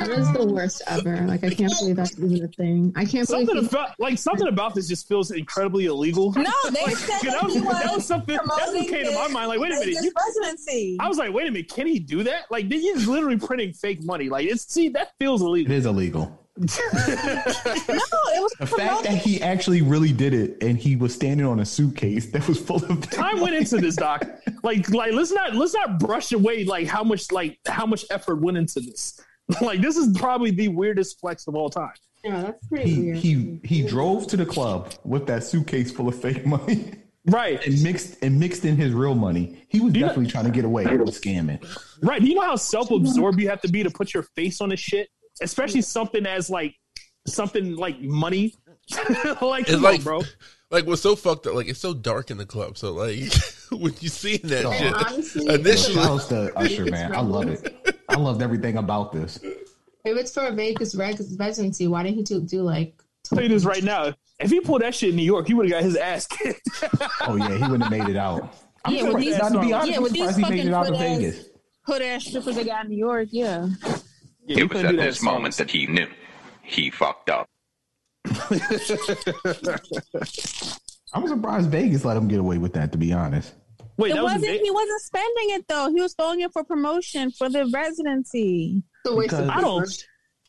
That is the worst ever. Like, I can't believe that's even a thing. I can't something believe... About, like, something about this just feels incredibly illegal. No, they like, said that, was, was that was something... That's what came to my mind. Like, wait a minute. You, presidency. I was like, wait a minute. Can he do that? Like, he's literally printing fake money. Like, it's see, that feels illegal. It is illegal. No, it was the fact that he actually really did it, and he was standing on a suitcase that was full of time went into this, Doc. Like, like let's not let's not brush away like how much like how much effort went into this. Like, this is probably the weirdest flex of all time. Yeah, that's pretty he, weird. He he drove to the club with that suitcase full of fake money. Right. And mixed and mixed in his real money. He was definitely know, trying to get away with scamming. Right. Do you know how self-absorbed you have to be to put your face on this shit? Especially something as, like, something like money. Like, it's like, bro. Like, what's so fucked up, like, it's so dark in the club. So, like, when you see that oh, shit, honestly, initially. Shout out to Usher, man. I love it. I loved everything about this. If it's for a Vegas residency, why didn't he do, do like... I'll tell you this right now. If he pulled that shit in New York, he would have got his ass kicked. Oh, yeah. He wouldn't have made it out. I'm yeah, with these, to be honest, yeah, with these he fucking hood-ass hood strippers they got in New York, yeah. yeah it was at this moment that he knew he fucked up. I'm surprised Vegas let him get away with that, to be honest. Wait, it wasn't. Was he wasn't spending it though. He was throwing it for promotion for the residency. Because I don't.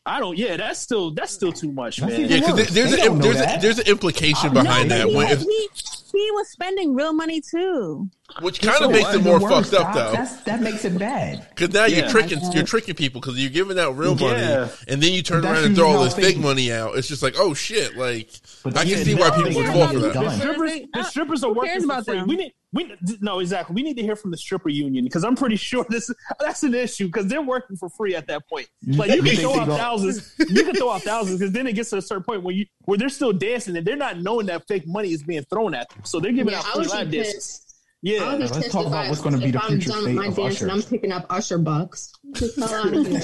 I don't. Yeah, that's still that's still too much, man. Yeah, because there's they a, there's a, there's an implication behind no, that. He, when he, if, he, he was spending real money too, which kind of makes it more fucked up, though. That's, that makes it bad. Because now yeah, you're tricking you're tricking people because you're giving out real money yeah. and then you turn around and throw all this fake money out. It's just like, oh shit! Like but I can see why people would fall for that. The strippers, the strippers are working for free. We need. We no exactly. We need to hear from the stripper union because I'm pretty sure this that's an issue because they're working for free at that point. Like you can throw out thousands, you can throw out thousands because then it gets to a certain point where you where they're still dancing and they're not knowing that fake money is being thrown at them, so they're giving yeah, out free live dances. Yeah, now, let's talk about what's going to be the future state of Usher. I'm picking up Usher Bucks. Just come out of here.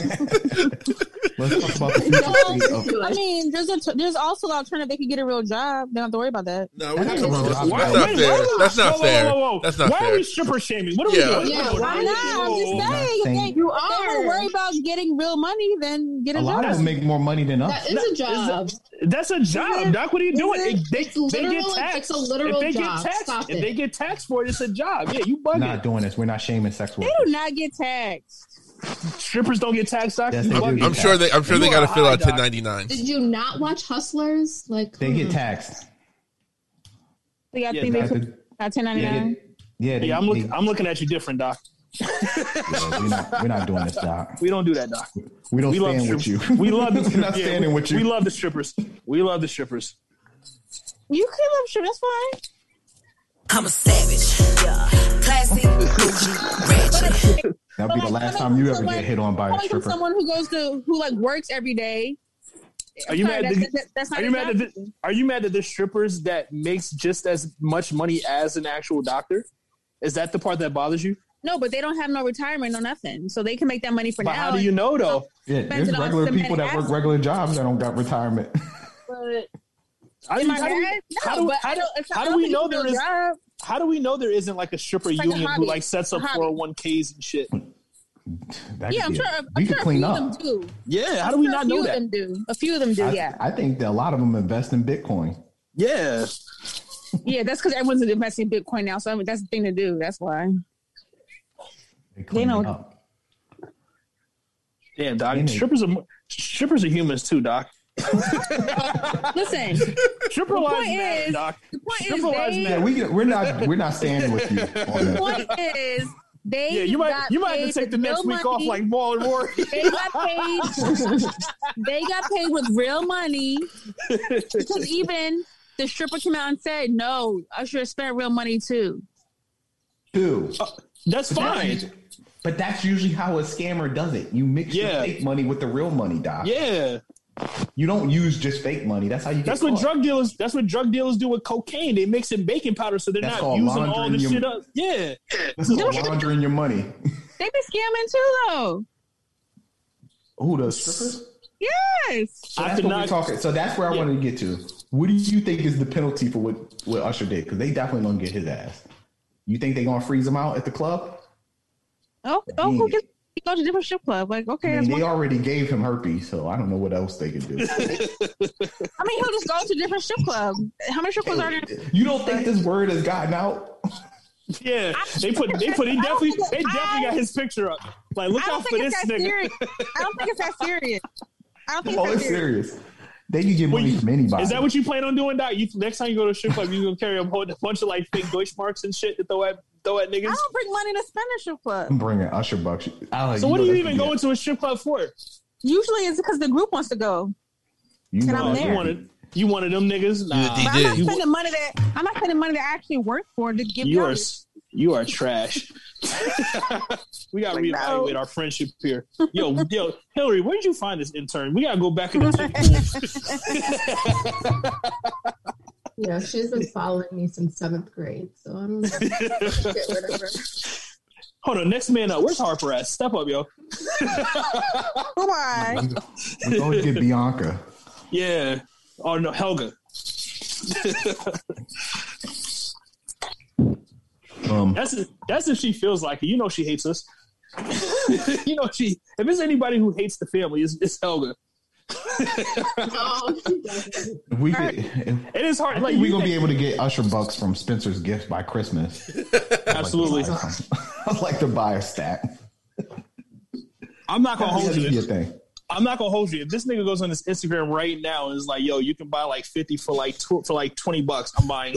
Let's talk about the future no, state of I mean, there's a t- there's also the alternative. They could get a real job. They don't have to worry about that. No, we're not. That's not fair. That's not fair. That's not fair. Why are we stripper shaming? What are yeah. we doing? Yeah, why, why not? I'm just saying. saying if you are. They don't worry about getting real money, then get a, a job. A lot of them make more money than us. That is a job. That's a job, Doc. What are you doing? They get taxed. It's a literal job. If they get taxed for it, it's a job. Yeah, you bugging. Not doing this. We're not shaming sex workers. They do not get taxed. Strippers don't get taxed. Doc. Yes, I'm, I'm sure they. I'm sure you they got to fill out ten ninety-nines. Did you not watch Hustlers? Like they hmm. get taxed. They got yeah, they not ten ninety-nine. Yeah, yeah. They, yeah I'm looking. I'm looking at you different, Doc. Yeah, we're, not, we're not doing this, Doc. We don't do that, Doc. We don't we stand with you. We love the strippers. Not standing yeah, with you. We love the strippers. We love the strippers. You can love strippers. That's fine. I'm a savage, yeah. Classy, Gucci, ratchet. That'll be the last time you ever get hit on by a stripper. Someone who goes to who like works every day. Are you mad that? Are you mad that there's strippers that makes just as much money as an actual doctor? Is that the part that bothers you? No, but they don't have no retirement or nothing, so they can make that money for now. But how do you know though? Yeah, there's regular people that work regular jobs that don't got retirement. But. I mean, how, do we, how, do, how, do, how do we know there is? How do we know there isn't like a stripper like union a who like sets up four oh one k's and shit? That yeah, I'm sure. A, we I'm could sure clean up. Do. Yeah, how I'm do we sure not know that? Them do. A few of them do. I, yeah, I think that a lot of them invest in Bitcoin. Yeah, yeah, that's because everyone's investing in Bitcoin now, so I mean, that's the thing to do. That's why they clean they know. Up. Damn, Doc. Damn. Strippers are strippers are humans too, Doc. Listen, stripper lives matter, Doc. The point stripper is, lives they, matter. We, we're not we're not standing with you. The point is, they yeah, you might you might have to take the next week money. Off like Ball and Rory. They got paid. They got paid with real money because even the stripper came out and said, "No, Usher spent real money too." Too. Uh, that's but fine. That's, but that's usually how a scammer does it. You mix yeah. the fake money with the real money, Doc. Yeah. You don't use just fake money. That's how you. Get that's caught. What drug dealers. That's what drug dealers do with cocaine. They mix in baking powder, so they're that's not using all the shit up. Yeah, that's called laundering your money. They be scamming too, though. Who the strippers? Yes. So that's I what not, we're talking. So that's where I yeah. wanted to get to. What do you think is the penalty for what, what Usher did? Because they definitely gonna get his ass. You think they gonna freeze him out at the club? Oh, oh, who gets? He goes to a different strip club. Like, okay. I mean, they already gave him herpes, so I don't know what else they can do. I mean, he'll just go to a different strip club. How many strip clubs are there? You don't think this word has gotten out? Yeah. I, they put, they put, he definitely, they definitely I, got his picture up. Like, look out for this nigga. Serious. I don't think it's that serious. I don't think oh, it's that serious. serious. They can get money well, you, from anybody. Is that what you plan on doing, Doc? You, next time you go to a strip club, you're going to carry a bunch of, like, fake Deutschmarks and shit to throw at Throw at niggas. I don't bring money to spend at strip club. I'm bringing Usher Bucks. Like, so what do you even go into a strip club for? Usually it's because the group wants to go. You and know, I'm there. You wanted, you wanted them niggas? Nah. But I'm not spending money that I'm not spending money that I actually work for to give you. You are, you are trash. We gotta like, reevaluate no. our friendship here. Yo, yo, Hillary, where did you find this intern? We gotta go back in the Yeah, she's been following me since seventh grade, so I'm gonna get rid of her. Hold on, next man up. Where's Harper at? Step up, yo. Come on. We're going to get Bianca. Yeah. Oh, no, Helga. um, that's, if, that's if she feels like it. You know she hates us. You know she... If it's anybody who hates the family, it's, it's Helga. No, we could, it is hard. I like we're gonna be able to get Usher Bucks from Spencer's gift by Christmas. Absolutely, I'd like to buy a stat. I'm not gonna hold you. Thing. I'm not gonna hold you. If this nigga goes on his Instagram right now and is like, "Yo, you can buy like fifty for like tw- for like twenty bucks," I'm buying.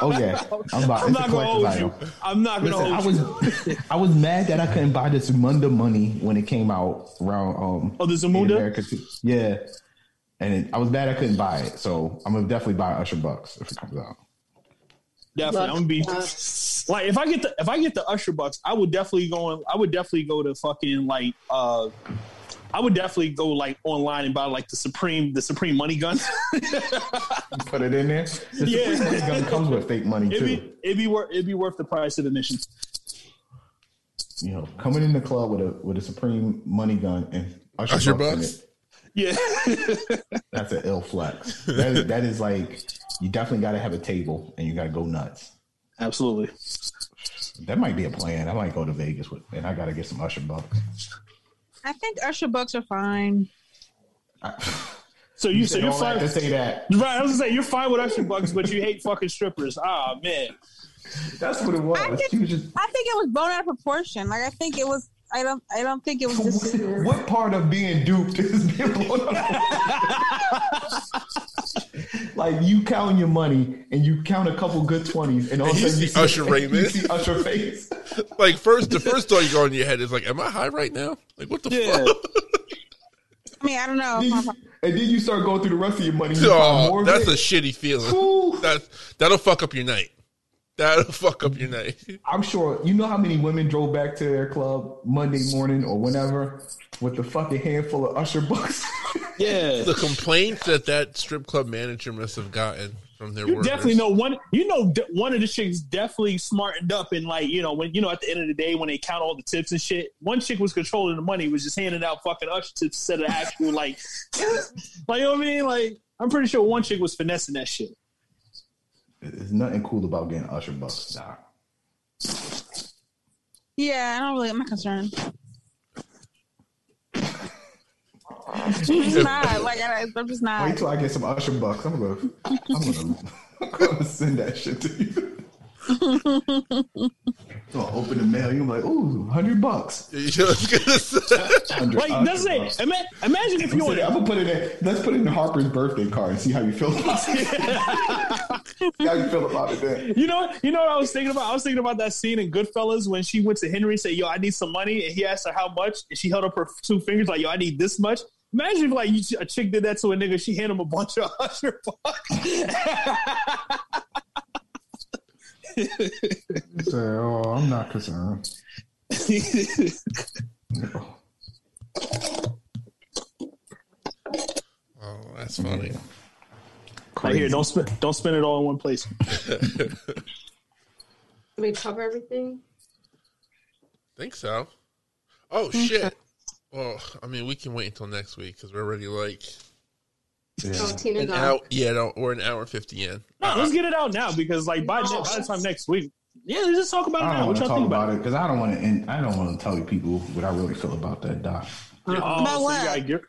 Oh yeah, I'm, buying. I'm not gonna hold item. you. I'm not gonna Listen, hold I was, you. I was mad that I couldn't buy this Zamunda money when it came out around. Um, oh, the Zamunda. Yeah, and it, I was mad I couldn't buy it, so I'm gonna definitely buy Usher Bucks if it comes out. Definitely, I'm gonna be like, if I get the if I get the Usher Bucks, I would definitely go. On, I would definitely go to fucking like. Uh, I would definitely go like online and buy like the Supreme, the Supreme money gun. Put it in there. The yeah. Supreme money gun comes with fake money it'd too. Be, it'd be worth it'd be worth the price of admission. You know, coming in the club with a with a Supreme money gun and Usher, Usher Bucks. Yeah, that's an ill flex. That is, that is like you definitely got to have a table and you got to go nuts. Absolutely. That might be a plan. I might go to Vegas with, and I got to get some Usher Bucks. I think Usher Bucks are fine. So you, you said so you're fine to say that, right? I was gonna say you're fine with Usher Bucks, but you hate fucking strippers. Ah, oh, man, that's what it was. I think, was just... I think it was blown out of proportion. Like I think it was. I don't. I don't think it was. Just... What, what part of being duped is being blown out? Like you counting your money and you count a couple good twenties, and all of a sudden you see Usher Raymond, you see Usher face. Like first, the first thought you go in your head is like, "Am I high right now? Like what the yeah. fuck?" I mean, I don't know. Then you, and then you start going through the rest of your money. Oh, that's a shitty feeling. That that'll fuck up your night. That'll fuck up your night. I'm sure you know how many women drove back to their club Monday morning or whenever with the fucking handful of Usher Bucks. Yeah, the complaints that that strip club manager must have gotten from their you workers. Definitely know one. You know one of the chicks definitely smartened up and like you know when you know at the end of the day when they count all the tips and shit, one chick was controlling the money, was just handing out fucking Usher tips instead of actual like, like you know what I mean? Like I'm pretty sure one chick was finessing that shit. There's nothing cool about getting Usher Bucks. Nah. Yeah, I don't really. I'm not concerned. She's not like I, I'm just not. Wait till I get some Usher Bucks. I'm gonna, I'm gonna, I'm gonna send that shit to you. So I open the mail, you're like, ooh, one hundred bucks. one hundred, Wait, that's it. Ima- imagine if you want to. I'm going to put it in. Let's put it in Harper's birthday card and see how you feel about it. See how you feel about it then. You know, you know what I was thinking about? I was thinking about that scene in Goodfellas when she went to Henry and said, yo, I need some money. And he asked her how much. And she held up her two fingers like, yo, I need this much. Imagine if like you, a chick did that to a nigga. She handed him a bunch of one hundred bucks. Say, oh, I'm not concerned. No. Oh, that's funny. Right here, don't spend, don't spend it all in one place. Did we cover everything? Think so. Oh shit! Well, I mean, we can wait until next week because we're already like. Yeah. Oh, Tina hour, yeah, no, we're an hour and fifty in. No, uh, let's get it out now because, like, by, no. by the time next week, yeah, let's just talk about it now. What y'all think about it? Because I don't want to. I don't want to tell you people what I really feel about that doc. Yeah. Oh, no, so what? You gotta get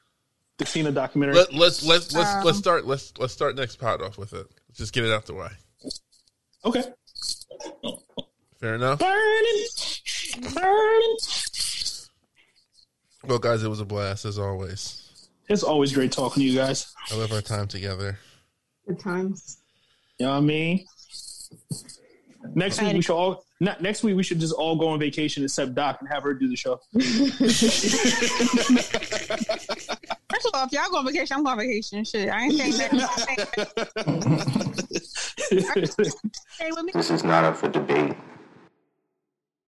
the Tina documentary. Let, let's let's let's um, let's start let's let's start next pod off with it. Let's just get it out the way. Okay. Fair enough. Burning, burning. Well, guys, it was a blast as always. It's always great talking to you guys. I love our time together. Good times. You know what I mean? Next week we should all not, next week we should just all go on vacation except Doc and have her do the show. First of all, if y'all go on vacation, I'm going on vacation. Shit. I ain't saying that. This is not up for debate.